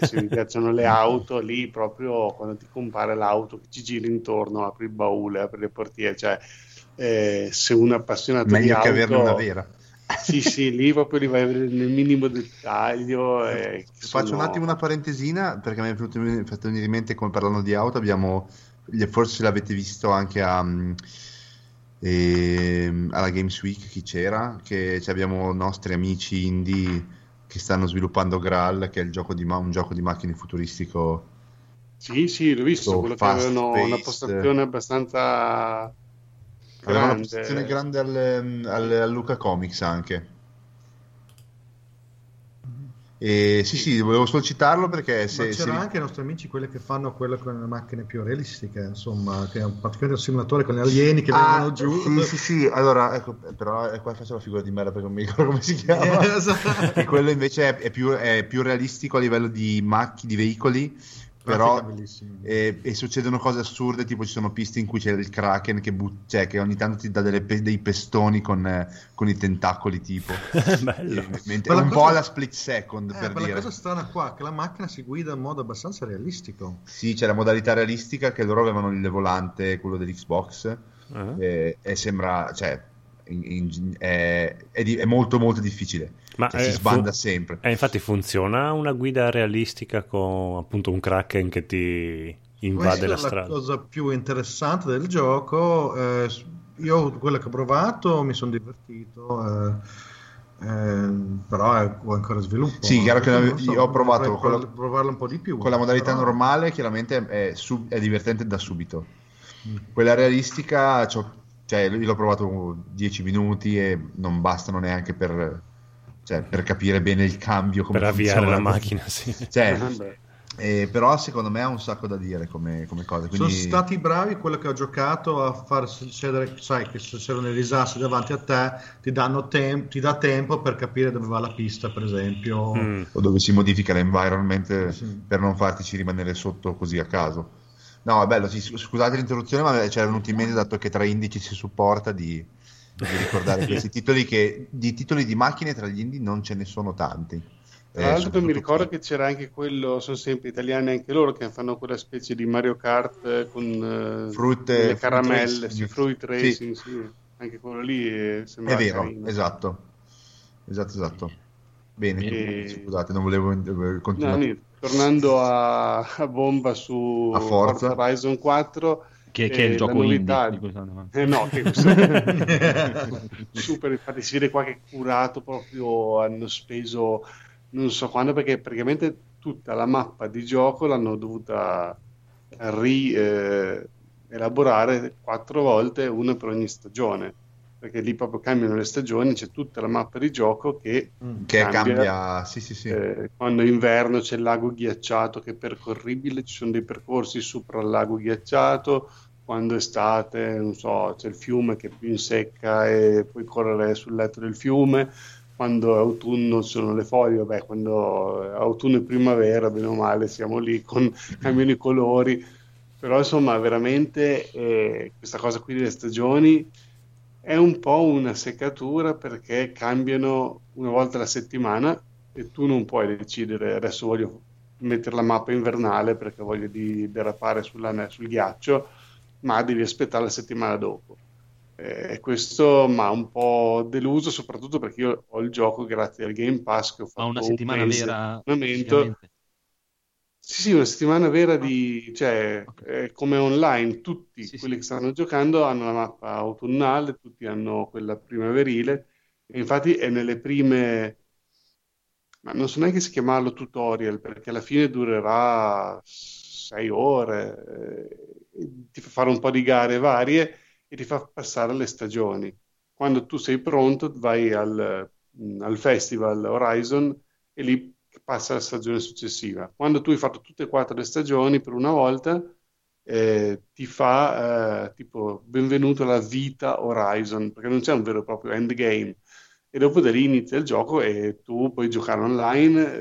Se mi piacciono le auto, lì proprio quando ti compare l'auto che ci gira intorno, apri il baule, apri le portiere, cioè eh, se un appassionato meglio di auto, meglio che averne una vera. Sì sì, lì proprio li vai a vedere nel minimo dettaglio. Eh, sono... Faccio un attimo una parentesina perché mi è venuto venire in mente, come parlando di auto abbiamo, forse l'avete visto anche a um... E alla Games Week chi c'era, che abbiamo nostri amici indie che stanno sviluppando Graal, che è il gioco di ma- un gioco di macchine futuristico. Sì sì, l'ho visto, quello che avevano paced. Una postazione abbastanza grande, avevano una postazione grande al, al, al Luca Comics anche. E sì, sì sì, volevo solo citarlo perché se, ma c'erano se... anche i nostri amici, quelli che fanno quello con le macchine più realistiche, insomma, che è un particolare simulatore con gli alieni che ah, vengono giù. Sì sì sì, allora ecco, però qua faccio la figura di merda perché non mi ricordo come si chiama. E quello invece è, è, più, è più realistico a livello di macchine, di veicoli, però e, e succedono cose assurde, tipo ci sono piste in cui c'è il Kraken che, but- cioè, che ogni tanto ti dà delle pe- dei pestoni con, con i tentacoli tipo. Bello. Mentre, un cosa... po' alla Split Second, eh, per dire. Ma la cosa strana qua è che la macchina si guida in modo abbastanza realistico. Sì, c'è la modalità realistica che loro avevano il volante, quello dell'Xbox, uh-huh. e, e sembra, cioè, in, in, è, è, di, è molto molto difficile. Ma cioè, è, si sbanda fu- sempre. Eh, infatti funziona una guida realistica con appunto un Kraken che ti invade la strada. La cosa più interessante del gioco, eh, io quello che ho provato mi sono divertito. Eh. Eh, però è ancora sviluppo. Sì, chiaro che io so, ho provato con la, provarlo un po' di più con la modalità però... normale, chiaramente è, sub, è divertente da subito. Mm. Quella realistica, cioè, l'ho provato dieci minuti e non bastano neanche per, cioè, per capire bene il cambio, come per avviare la macchina, sì. Cioè, eh, però secondo me ha un sacco da dire come, come cosa. Quindi... sono stati bravi quello che ho giocato a far succedere, sai che se c'erano i disastri davanti a te ti danno tem- ti dà tempo per capire dove va la pista, per esempio, mm. o dove si modifica l'environment, sì. per non fartici rimanere sotto così a caso. No, è bello, sì, scusate l'interruzione, ma c'era venuto in mente, dato che tra indie ci si supporta, di, di ricordare questi titoli, che di titoli di macchine tra gli indie non ce ne sono tanti. Tra l'altro mi ricordo che c'era anche quello, sono sempre italiani anche loro, che fanno quella specie di Mario Kart con fruit, le caramelle, fruit, fruit racing, sì. Sì. Anche quello lì è, è vero, carino. esatto esatto esatto bene e... scusate, non volevo continuare. No, tornando a, a bomba su a Forza. Forza Horizon quattro, che, che è il gioco indie di quest'anno. Eh no, che super, infatti si vede qua che curato proprio, hanno speso non so quando, perché praticamente tutta la mappa di gioco l'hanno dovuta rielaborare quattro volte, una per ogni stagione, perché lì proprio cambiano le stagioni, c'è tutta la mappa di gioco che, che cambia, cambia sì, sì, sì. Eh, quando è inverno c'è il lago ghiacciato che è percorribile, ci sono dei percorsi sopra il lago ghiacciato, quando è estate non so, c'è il fiume che è più in secca e puoi correre sul letto del fiume. Quando è autunno sono le foglie, vabbè, quando è autunno e primavera, bene o male, siamo lì con cambiano i colori. Però insomma, veramente eh, questa cosa qui delle stagioni è un po' una seccatura, perché cambiano una volta alla settimana e tu non puoi decidere adesso voglio mettere la mappa invernale perché voglio di derapare sulla, sul ghiaccio, ma devi aspettare la settimana dopo. Eh, questo mi ha un po' deluso, soprattutto perché io ho il gioco grazie al Game Pass che ho fatto. Ma una settimana un vera? Sì, sì, una settimana vera di, cioè, okay. eh, come online, tutti sì, quelli sì. che stanno giocando hanno la mappa autunnale, tutti hanno quella primaverile, e infatti è nelle prime, ma non so neanche se chiamarlo tutorial, perché alla fine durerà sei ore, eh, ti fa fare un po' di gare varie e ti fa passare le stagioni. Quando tu sei pronto vai al, al festival Horizon e lì passa la stagione successiva. Quando tu hai fatto tutte e quattro le stagioni per una volta, eh, ti fa eh, tipo benvenuto alla vita Horizon, perché non c'è un vero e proprio endgame, e dopo da lì inizia il gioco e tu puoi giocare online,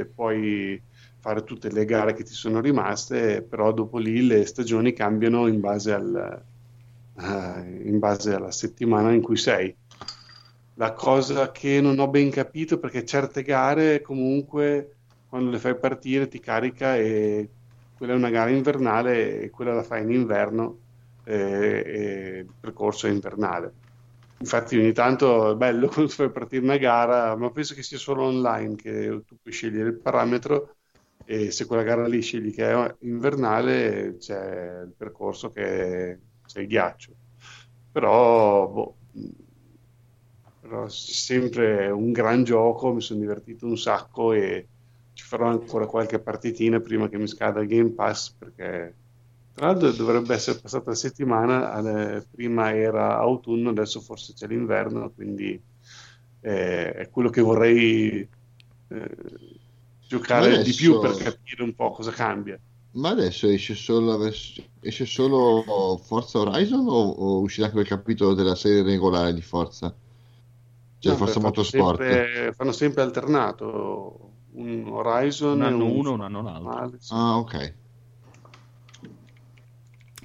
eh, puoi fare tutte le gare che ti sono rimaste, però dopo lì le stagioni cambiano in base al in base alla settimana in cui sei. La cosa che non ho ben capito, perché certe gare comunque quando le fai partire ti carica e quella è una gara invernale e quella la fai in inverno e, e il percorso è invernale. Infatti ogni tanto è bello quando fai partire una gara, ma penso che sia solo online che tu puoi scegliere il parametro, e se quella gara lì scegli che è invernale c'è il percorso che è c'è il ghiaccio. Però, boh, però sempre un gran gioco, mi sono divertito un sacco e ci farò ancora qualche partitina prima che mi scada il Game Pass, perché tra l'altro dovrebbe essere passata la settimana, alle, prima era autunno, adesso forse c'è l'inverno, quindi eh, è quello che vorrei eh, giocare adesso... di più per capire un po' cosa cambia. Ma adesso esce solo, esce solo Forza Horizon o, o uscirà anche quel capitolo della serie regolare di Forza? Cioè no, Forza fanno Motorsport sempre, fanno sempre alternato un Horizon, un anno uno e un anno l'altro. Ah, sì. Ah, ok.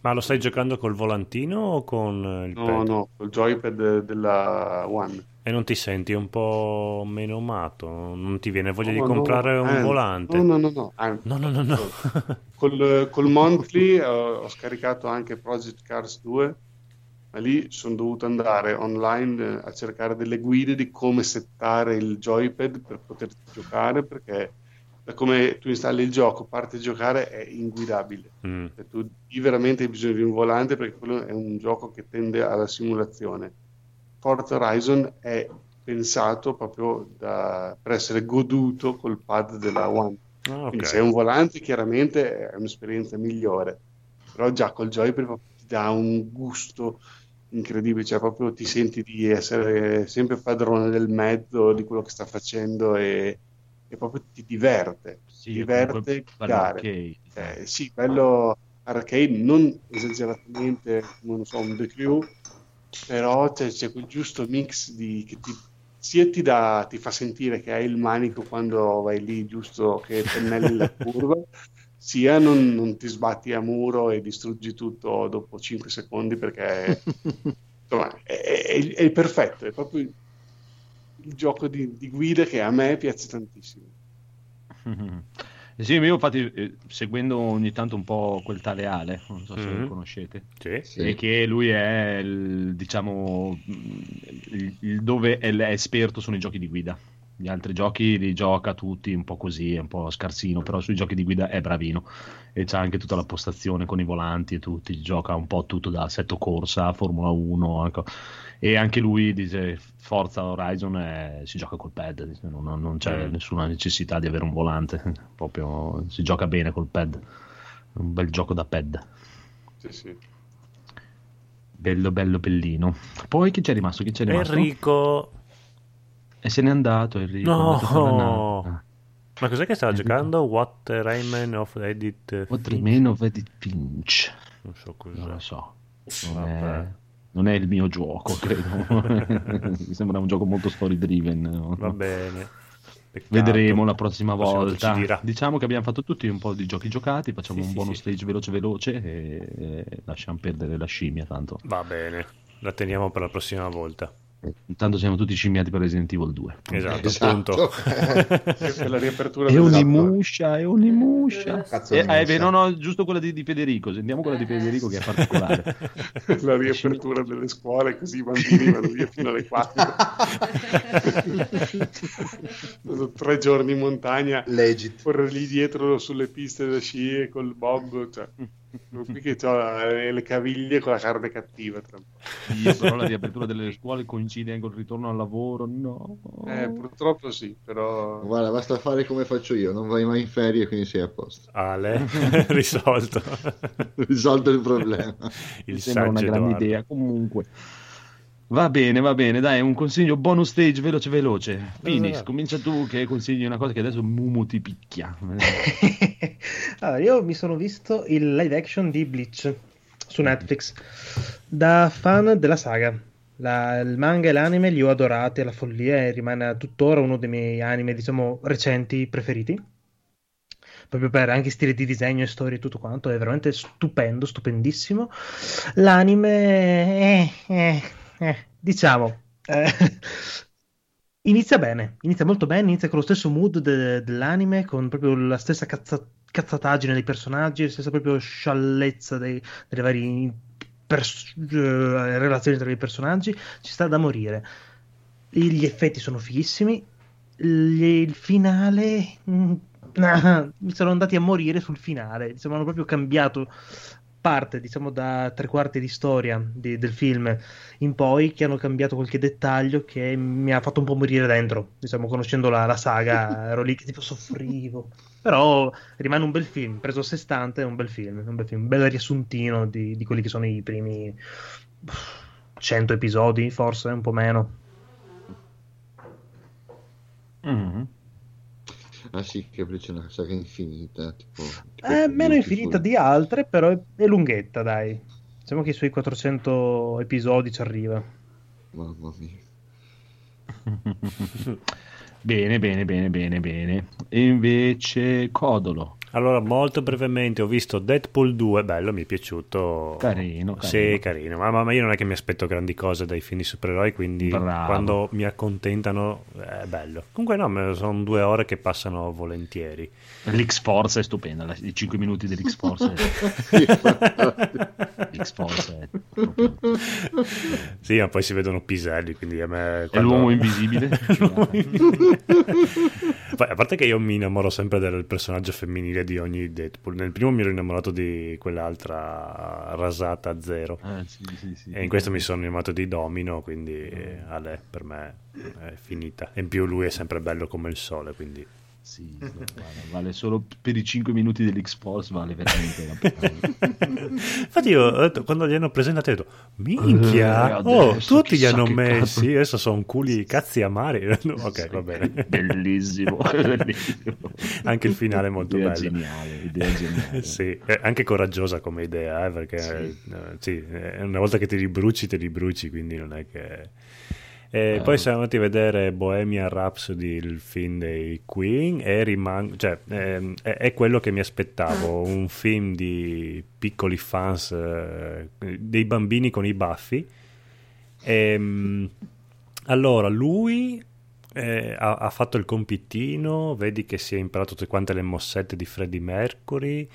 Ma lo stai giocando col volantino o con il no, pad? No, no, col joypad della One. E non ti senti un po' meno amato? Non ti viene voglia no, di comprare no, un eh, volante? No, no, no, no. Ah, no, no, no, no. Col, col Monthly ho, ho scaricato anche Project Cars due, ma lì sono dovuto andare online a cercare delle guide di come settare il joypad per poter giocare, perché da come tu installi il gioco, parte giocare, è inguidabile. Mm. Cioè, tu veramente hai bisogno di un volante, perché quello è un gioco che tende alla simulazione. Forza Horizon è pensato proprio da, per essere goduto col pad della One. Ah, okay. Quindi se è un volante chiaramente è un'esperienza migliore, però già col joypad ti dà un gusto incredibile, cioè proprio ti senti di essere sempre padrone del mezzo, di quello che sta facendo, e e proprio ti diverte, sì, diverte giocare. Eh, sì, bello arcade, non esageratamente come, non so, un The Crew, però c'è, c'è quel giusto mix di, che ti, sia ti, dà, ti fa sentire che hai il manico quando vai lì giusto che pennelli la curva, sia non, non ti sbatti a muro e distruggi tutto dopo cinque secondi, perché insomma, è, è, è perfetto, è proprio il gioco di, di guida che a me piace tantissimo. Mm-hmm. Sì, io infatti eh, seguendo ogni tanto un po' quel tale Ale, non so se mm-hmm. lo conoscete, sì, sì. E che lui è il, diciamo il, il dove è, è esperto sono i giochi di guida, gli altri giochi li gioca tutti un po' così, è un po' scarsino, però sui giochi di guida è bravino, e c'ha anche tutta la postazione con i volanti e tutti, gioca un po' tutto, da assetto corsa, Formula uno anche. E anche lui dice Forza Horizon è, si gioca col pad, non, non c'è nessuna necessità di avere un volante, proprio si gioca bene col pad, un bel gioco da pad. Sì, sì. Bello bello bellino. Poi chi c'è rimasto? Chi c'è rimasto? Enrico. E se n'è andato Enrico. No. No. Ma cos'è che stava Enrico giocando? What Remains of Edith Finch. What Remains of Edith Finch. Non so cos'è. Non lo so. Vabbè. Eh... Non è il mio gioco, credo. Mi sembra un gioco molto story driven. No? Va bene. Peccato. Vedremo la prossima volta. Ci dirà. Diciamo che abbiamo fatto tutti un po' di giochi giocati. Facciamo sì, un sì, bonus sì. stage veloce veloce e, e lasciamo perdere la scimmia tanto. Va bene. La teniamo per la prossima volta. Intanto siamo tutti scimmiati per Resident Evil due. Esatto, esatto. Appunto. La riapertura è un'imuscia, è un'imuscia. Eh, eh, beh, no, no, giusto quella di, di Federico. Sentiamo quella di Federico che è particolare. La riapertura delle scuole, così i bambini vanno via fino alle quattro. Tre giorni in montagna. Legit. Correre lì dietro sulle piste da sci col bob, cioè. Qui che c'ho le caviglie con la carne cattiva tra un po'. Io, però la riapertura delle scuole coincide anche col ritorno al lavoro, no? Eh, purtroppo sì, però... Guarda, basta fare come faccio io, non vai mai in ferie, quindi sei a posto. Ale, risolto. Risolto il problema. Il Mi sembra una grande Eduardo. Idea, comunque. Va bene, va bene, dai, un consiglio bonus stage veloce veloce. Phoenix, comincia tu che consigli una cosa che adesso Mumu ti picchia. Allora, io mi sono visto il live action di Bleach su Netflix. Da fan della saga, la, il manga e l'anime li ho adorati alla follia e rimane tuttora uno dei miei anime, diciamo, recenti preferiti. Proprio per anche stile di disegno e storie e tutto quanto, è veramente stupendo, stupendissimo. L'anime... Eh, eh. Eh, diciamo eh, inizia bene, inizia molto bene, inizia con lo stesso mood de- dell'anime, con proprio la stessa cazza- cazzataggine dei personaggi, la stessa proprio sciallezza dei- delle varie pers- eh, relazioni tra i personaggi, ci sta da morire. Gli effetti sono fighissimi, il, il finale mh, nah, mi sono andati a morire sul finale, diciamo, hanno proprio cambiato parte, diciamo, da tre quarti di storia di, del film in poi, che hanno cambiato qualche dettaglio che mi ha fatto un po' morire dentro, diciamo, conoscendo la, la saga ero lì che tipo soffrivo, però rimane un bel film, preso a sé stante è un bel film, un bel, film, un bel riassuntino di, di quelli che sono i primi cento episodi, forse un po' meno. Mm-hmm. Ah sì, che invece è una saga infinita, tipo, tipo eh, meno infinita fuori. Di altre, però è lunghetta, dai, diciamo che sui quattrocento episodi ci arriva. Mamma mia. Bene bene bene bene bene. E invece Codolo Allora, molto brevemente, ho visto Deadpool due, bello, mi è piaciuto. Carino, carino. Sì, carino. Ma, ma io non è che mi aspetto grandi cose dai film di supereroi, quindi Bravo. Quando mi accontentano è bello. Comunque no, sono due ore che passano volentieri. L'X-Force è stupenda, i cinque minuti dell'X-Force. L'X-Force è sì, ma poi si vedono piselli, quindi a me... Quando... È l'uomo invisibile. L'uomo invisibile. Poi, a parte che io mi innamoro sempre del personaggio femminile di ogni Deadpool. Nel primo mi ero innamorato di quell'altra rasata zero, ah, sì, sì, sì, e in questo sì. Mi sono innamorato di Domino, quindi mm. Ale, per me è finita. E in più lui è sempre bello come il sole, quindi sì, guarda, vale solo per i cinque minuti dell'X-Force, vale veramente la pena. Infatti io ho detto, quando li hanno presentati ho detto minchia, uh, oh, tutti li hanno messi cazzo. Adesso sono culi cazzi amari. Ok, sì, va bene, bellissimo, bellissimo. Anche il finale è molto idea bello, geniale, idea geniale. Sì, è anche coraggiosa come idea, eh, perché sì. Eh, sì, una volta che ti ribruci ti ribruci, quindi non è che... E eh. Poi siamo andati a vedere Bohemian Rhapsody, il film dei Queen, e rimango, cioè, è, è quello che mi aspettavo, un film di piccoli fans, eh, dei bambini con i baffi. E, allora, lui eh, ha, ha fatto il compitino, vedi che si è imparato tutte quante le mossette di Freddie Mercury,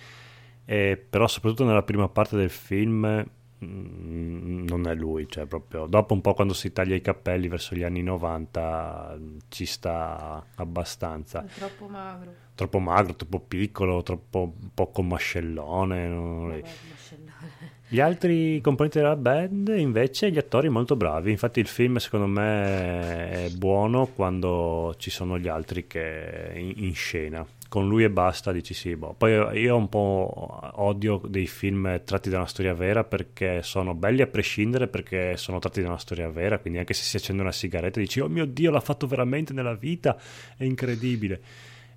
eh, però soprattutto nella prima parte del film... non è lui, cioè proprio dopo un po' quando si taglia i capelli verso gli anni novanta ci sta abbastanza. È troppo magro, troppo magro, troppo piccolo, troppo poco mascellone, no? Vabbè, mascellone. Gli altri componenti della band invece, gli attori molto bravi, infatti il film secondo me è buono quando ci sono gli altri che in, in scena. Con lui e basta, dici sì, boh. Poi io un po' odio dei film tratti da una storia vera, perché sono belli a prescindere, perché sono tratti da una storia vera, quindi anche se si accende una sigaretta dici oh mio Dio, l'ha fatto veramente nella vita, è incredibile.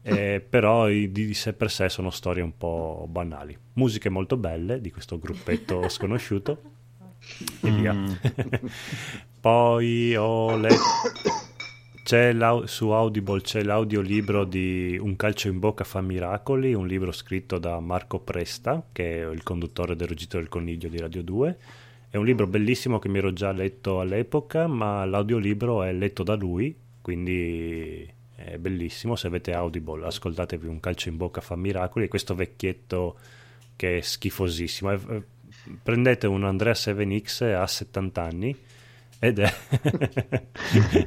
Eh, però di, di sé per sé sono storie un po' banali. Musiche molto belle di questo gruppetto sconosciuto e via. Mm. Poi ho letto... C'è su Audible c'è l'audiolibro di Un calcio in bocca fa miracoli, un libro scritto da Marco Presta, che è il conduttore del Ruggito del Coniglio di Radio due. È un libro bellissimo che mi ero già letto all'epoca, ma l'audiolibro è letto da lui, quindi è bellissimo. Se avete Audible ascoltatevi Un calcio in bocca fa miracoli, e questo vecchietto che è schifosissimo. Prendete un Andrea sette X a settanta anni ed è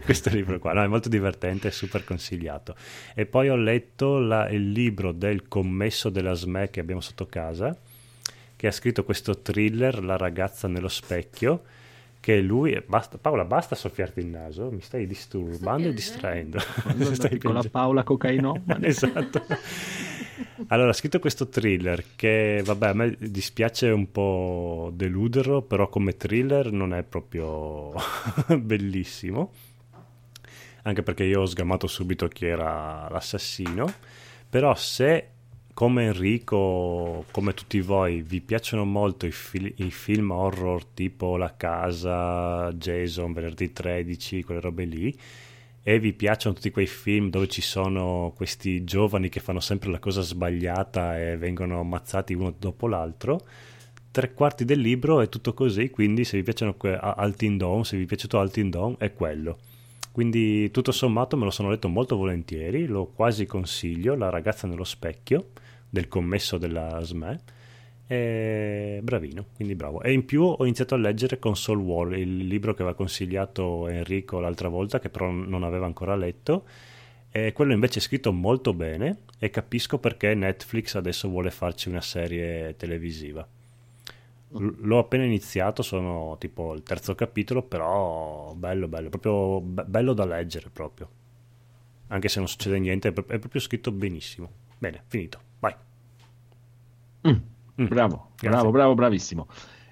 questo libro qua, no, è molto divertente, è super consigliato. E poi ho letto la, il libro del commesso della S M E che abbiamo sotto casa, che ha scritto questo thriller La ragazza nello specchio, che lui... Basta, Paola, basta soffiarti il naso, mi stai disturbando e distraendo. Stai con la Paola cocainoma. Esatto. Allora, ha scritto questo thriller che, vabbè, a me dispiace un po' deluderlo, però come thriller non è proprio bellissimo, anche perché io ho sgamato subito chi era l'assassino. Però se, come Enrico, come tutti voi, vi piacciono molto i, fil- i film horror tipo La Casa, Jason, Venerdì tredici, quelle robe lì, e vi piacciono tutti quei film dove ci sono questi giovani che fanno sempre la cosa sbagliata e vengono ammazzati uno dopo l'altro, tre quarti del libro è tutto così. Quindi se vi piacciono que- Altin Dawn, se vi è piaciuto Altin Dawn, è quello. Quindi tutto sommato me lo sono letto molto volentieri, lo quasi consiglio, La ragazza nello specchio del commesso della S M E. E bravino, quindi bravo. E in più ho iniziato a leggere Console War, il libro che aveva consigliato Enrico l'altra volta, che però non aveva ancora letto, e quello invece è scritto molto bene, e capisco perché Netflix adesso vuole farci una serie televisiva. L'ho appena iniziato, sono tipo il terzo capitolo, però bello bello, proprio bello da leggere proprio, anche se non succede niente, è proprio scritto benissimo. Bene, finito, vai. mm. Mm. Bravo, Grazie. bravo, bravo, bravissimo.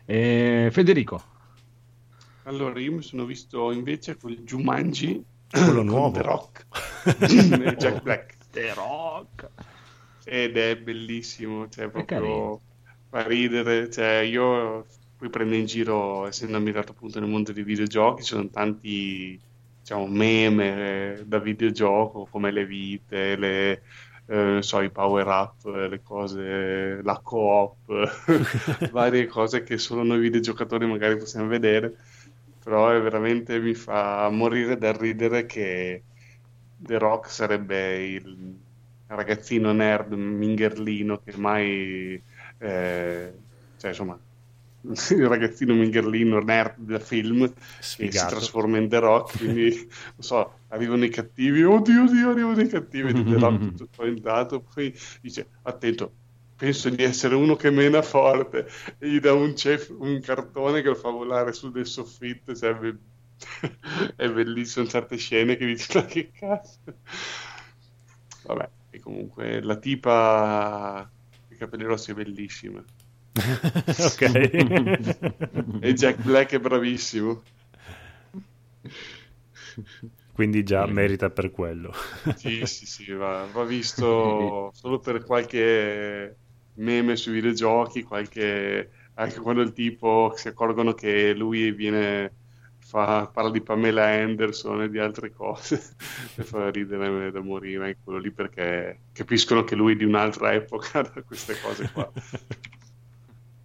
Eh, Federico. Allora, io mi sono visto invece quel Jumanji, quello nuovo, The Rock, Jack Black, The Rock, ed è bellissimo, cioè proprio fa ridere, cioè io poi prendo in giro, essendo ammirato appunto nel mondo dei videogiochi, ci sono tanti, diciamo, meme da videogioco, come le vite, le eh, so, i power up, le cose, la co-op, varie cose che solo noi videogiocatori magari possiamo vedere, però è veramente, mi fa morire dal ridere che The Rock sarebbe il ragazzino nerd mingherlino che mai eh, cioè insomma il ragazzino mingherlino nerd da film che si trasforma in The Rock, quindi non so, arrivano i cattivi, oddio oddio arrivano i cattivi di The Rock tutto spaventato, poi dice attento, penso di essere uno che mena forte, e gli dà un, cef- un cartone che lo fa volare su del soffitto, cioè, è bellissimo, certe scene che dici ma che cazzo, vabbè. E comunque la tipa i capelli rossi è bellissima. Ok. E Jack Black è bravissimo, quindi già merita per quello. Sì sì sì, va, va visto solo per qualche meme sui videogiochi, qualche, anche quando il tipo si accorgono che lui viene Fa, parla di Pamela Anderson e di altre cose e fa ridere da morire in quello lì, perché capiscono che lui è di un'altra epoca da queste cose qua.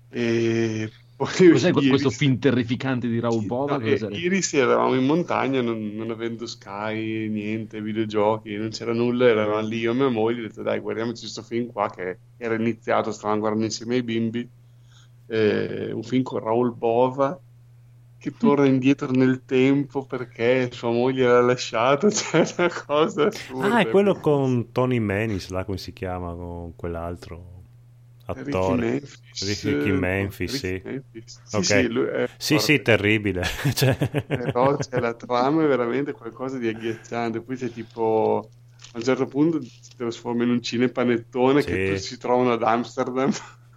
E poi cos'è ieri, questo film terrificante di Raoul Bova? No, eh, ieri sì, eravamo in montagna, non, non avendo Sky, niente, videogiochi, non c'era nulla, eravamo lì io e mia moglie, ho detto dai guardiamoci questo film qua che era iniziato, stavamo guardando insieme ai bimbi, eh, un film con Raoul Bova che torna indietro nel tempo perché sua moglie l'ha lasciato, c'è cioè una cosa assurda. Ah, è quello con Tony Menis là, come si chiama, con quell'altro attore, Ricky Memphis, Ricky Memphis, Ricky sì. Memphis. Sì, okay. Sì, lui è sì, sì, terribile. Cioè... Però c'è la trama è veramente qualcosa di agghiacciante, poi c'è tipo a un certo punto si trasforma in un cinepanettone, sì, che si trovano ad Amsterdam.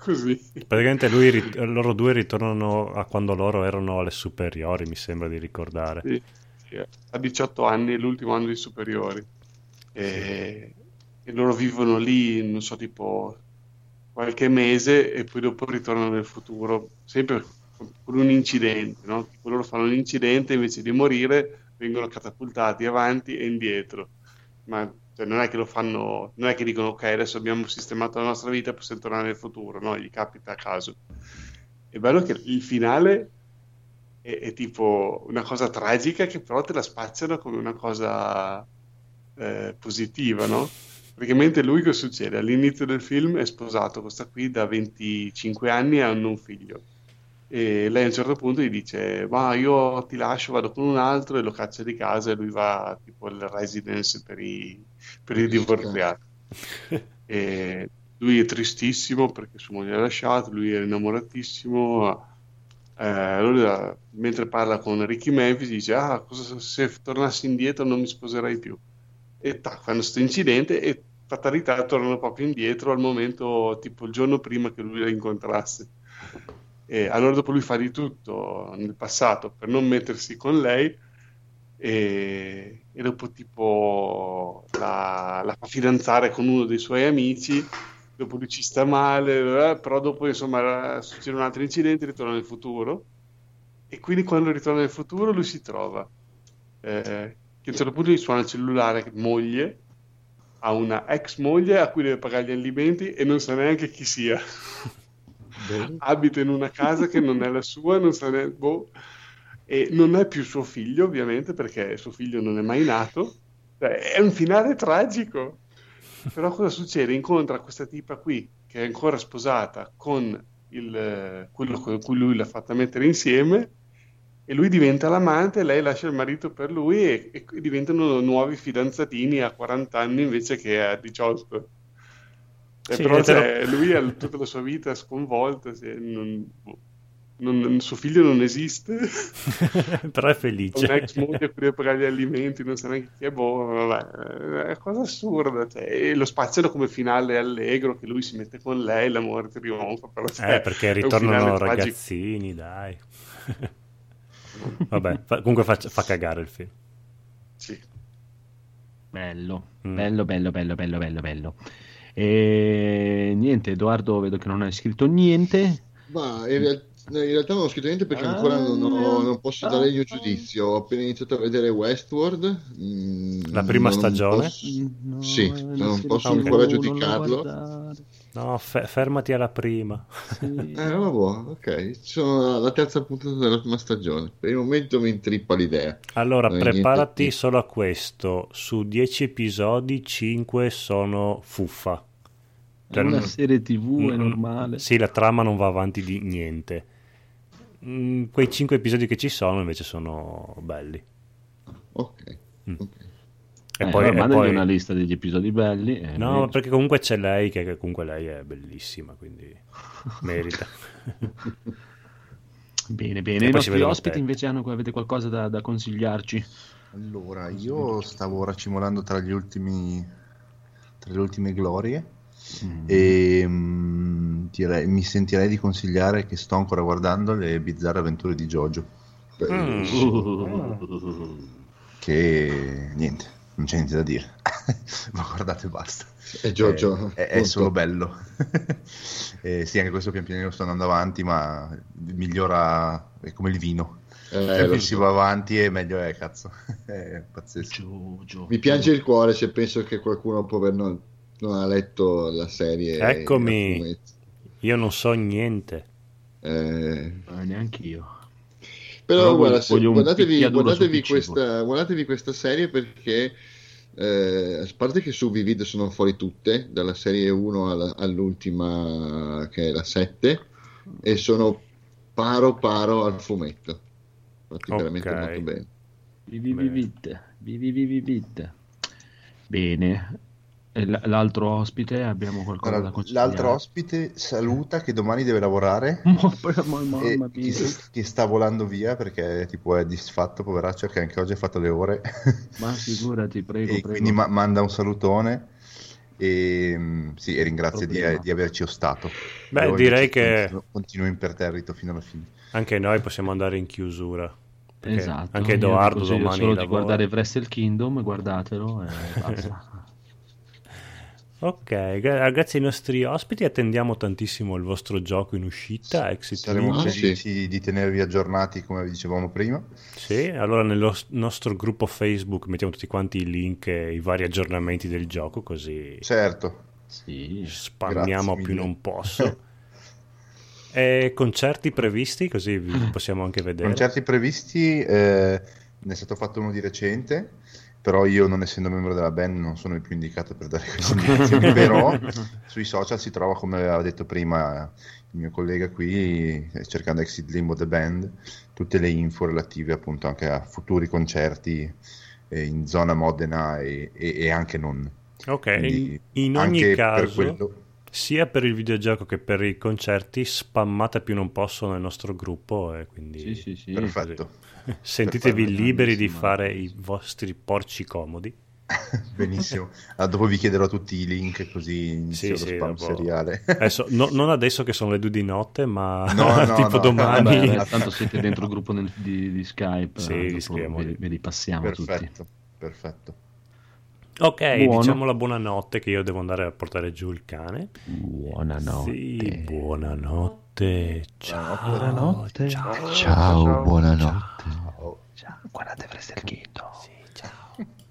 Così. Praticamente lui, rit- loro due ritornano a quando loro erano alle superiori, mi sembra di ricordare. Sì, sì. A diciotto anni, l'ultimo anno di superiori. E... e loro vivono lì, non so, tipo qualche mese e poi dopo ritornano nel futuro, sempre con un incidente, no? Tipo loro fanno un incidente e invece di morire vengono catapultati avanti e indietro. Ma... cioè non è che lo fanno, non è che dicono ok adesso abbiamo sistemato la nostra vita, possiamo tornare nel futuro, no, gli capita a caso. È bello che il finale è, è tipo una cosa tragica che però te la spacciano come una cosa eh, positiva, no? Praticamente lui, che succede all'inizio del film, è sposato questa qui da venticinque anni e hanno un figlio, e lei a un certo punto gli dice ma io ti lascio, vado con un altro, e lo caccia di casa e lui va tipo al residence per i, per i divorziati. E lui è tristissimo perché sua moglie l'ha lasciato, lui è innamoratissimo, eh, lui, mentre parla con Ricky Memphis dice ah cosa, se tornassi indietro non mi sposerei più, e tac, fanno questo incidente e fatalità tornano proprio indietro al momento, tipo il giorno prima che lui la incontrasse. E allora dopo lui fa di tutto nel passato per non mettersi con lei, e, e dopo tipo la, la fa fidanzare con uno dei suoi amici, dopo lui ci sta male, però dopo insomma succede un altro incidente, ritorna nel futuro, e quindi quando ritorna nel futuro lui si trova eh, che a un certo punto gli suona il cellulare moglie, ha una ex moglie a cui deve pagare gli alimenti e non sa neanche chi sia. Bene. Abita in una casa che non è la sua, non sa ne... boh. E non è più suo figlio ovviamente perché suo figlio non è mai nato, cioè, è un finale tragico. Però cosa succede? Incontra questa tipa qui che è ancora sposata con il, quello con cui lui l'ha fatta mettere insieme, e lui diventa l'amante, lei lascia il marito per lui e, e diventano nuovi fidanzatini a quaranta anni invece che a diciotto. Eh, sì, però cioè, lui ha tutta la sua vita sconvolta, cioè, non, non, suo figlio non esiste però è felice, un ex moglie che deve pagare gli alimenti, non sa neanche chi è, boh, vabbè, è una cosa assurda, cioè, e lo spaziano come finale allegro che lui si mette con lei, l'amore trionfa, però, cioè, eh, perché ritornano ragazzini, dai. Vabbè, fa, comunque fa, fa cagare il film. Sì, bello, mm. bello bello bello bello bello bello. E niente, Edoardo vedo che non hai scritto niente. Ma in realtà No, in realtà non ho scritto niente perché ah, ancora non, ho, non posso ah, dare il mio giudizio. Ho appena iniziato a vedere Westworld. Mm, la prima stagione? Posso... No, sì, non, non posso okay. ancora giudicarlo. Non no, fe- fermati alla prima. Sì. Eh, vabbè, ok. Sono alla terza puntata della prima stagione. Per il momento mi intrippa l'idea. Allora, non preparati solo a questo. Su dieci episodi, cinque sono fuffa. Cioè, una serie tv è normale. Sì, la trama non va avanti di niente. Quei cinque episodi che ci sono invece sono belli. Ok, mm. okay. E eh, poi è poi... una lista degli episodi belli. Eh, no, merito. Perché comunque c'è lei, che comunque lei è bellissima, quindi merita. Bene, bene. E I nostri ospiti invece hanno, avete qualcosa da, da consigliarci? Allora, io stavo racimolando tra gli ultimi, tra le ultime glorie. Mm. E mh, direi, mi sentirei di consigliare, che sto ancora guardando, le bizzarre avventure di Jojo. Mm. Che niente, non c'è niente da dire. Ma guardate, basta. E Jojo è, è, è solo bello. E sì, anche questo pian pianino sto andando avanti, ma migliora, è come il vino. Eh, più si va avanti e meglio è, cazzo. È pazzesco. Jojo. Mi piange il cuore se penso che qualcuno può aver non... non ha letto la serie. Eccomi, io non so niente, eh... ah, neanche io. Però, Però guarda, se, guardatevi, guardatevi, questa, guardatevi questa serie, perché eh, a parte che su Vivid sono fuori tutte, dalla serie uno alla, all'ultima, che è la sette, e sono paro paro al fumetto. Fatti okay. veramente molto bene. Vivid, Vivid. Bene. L'altro ospite, abbiamo qualcosa da consigliare? L'altro ospite saluta che domani deve lavorare. Mamma mia. Che, che sta volando via perché tipo è disfatto, poveraccio, che anche oggi ha fatto le ore. Ma figurati, prego. E prego. Quindi ma- manda un salutone e, sì, e ringrazio di, di averci ostato. Beh, Noi direi che continua imperterrito fino alla fine. Anche noi possiamo andare in chiusura. Esatto. Anche Edoardo domani solo lavora. Di guardare Wrestle Kingdom, guardatelo e basta. Ok, gra- grazie ai nostri ospiti, attendiamo tantissimo il vostro gioco in uscita. Exit Saremo felici sì. di tenervi aggiornati, come vi dicevamo prima. Sì, allora nel nostro gruppo Facebook mettiamo tutti quanti i link e i vari aggiornamenti del gioco, così certo sì. spammiamo più non posso. E concerti previsti, così vi possiamo anche vedere. Concerti previsti, eh, ne è stato fatto uno di recente. Però io, non essendo membro della band, non sono il più indicato per dare queste indicazioni. Però sui social si trova, come aveva detto prima il mio collega qui, cercando Exit Limbo The Band, tutte le info relative appunto anche a futuri concerti eh, in zona Modena e, e, e anche non. Ok, quindi, in ogni caso, per quello... sia per il videogioco che per i concerti, spammate più non posso nel nostro gruppo. E quindi... Sì, sì, sì. Perfetto. Così. Sentitevi liberi di fare i vostri porci comodi. Benissimo. Ah, dopo vi chiederò tutti i link, così inizio sì, lo sì, spam dopo... seriale. Adesso, no, non adesso che sono le due di notte, ma no, no, tipo no. domani. Vabbè, vabbè, tanto siete dentro il gruppo nel, di, di Skype. Sì, ve li passiamo perfetto, tutti. Perfetto. Ok, Buono. diciamo la buonanotte, che io devo andare a portare giù il cane. Buonanotte. Sì, buonanotte. Ciao, buonanotte. Ciao, ciao, ciao, ciao, buonanotte. Ciao, ciao. Guardate Wrestle Kingdom.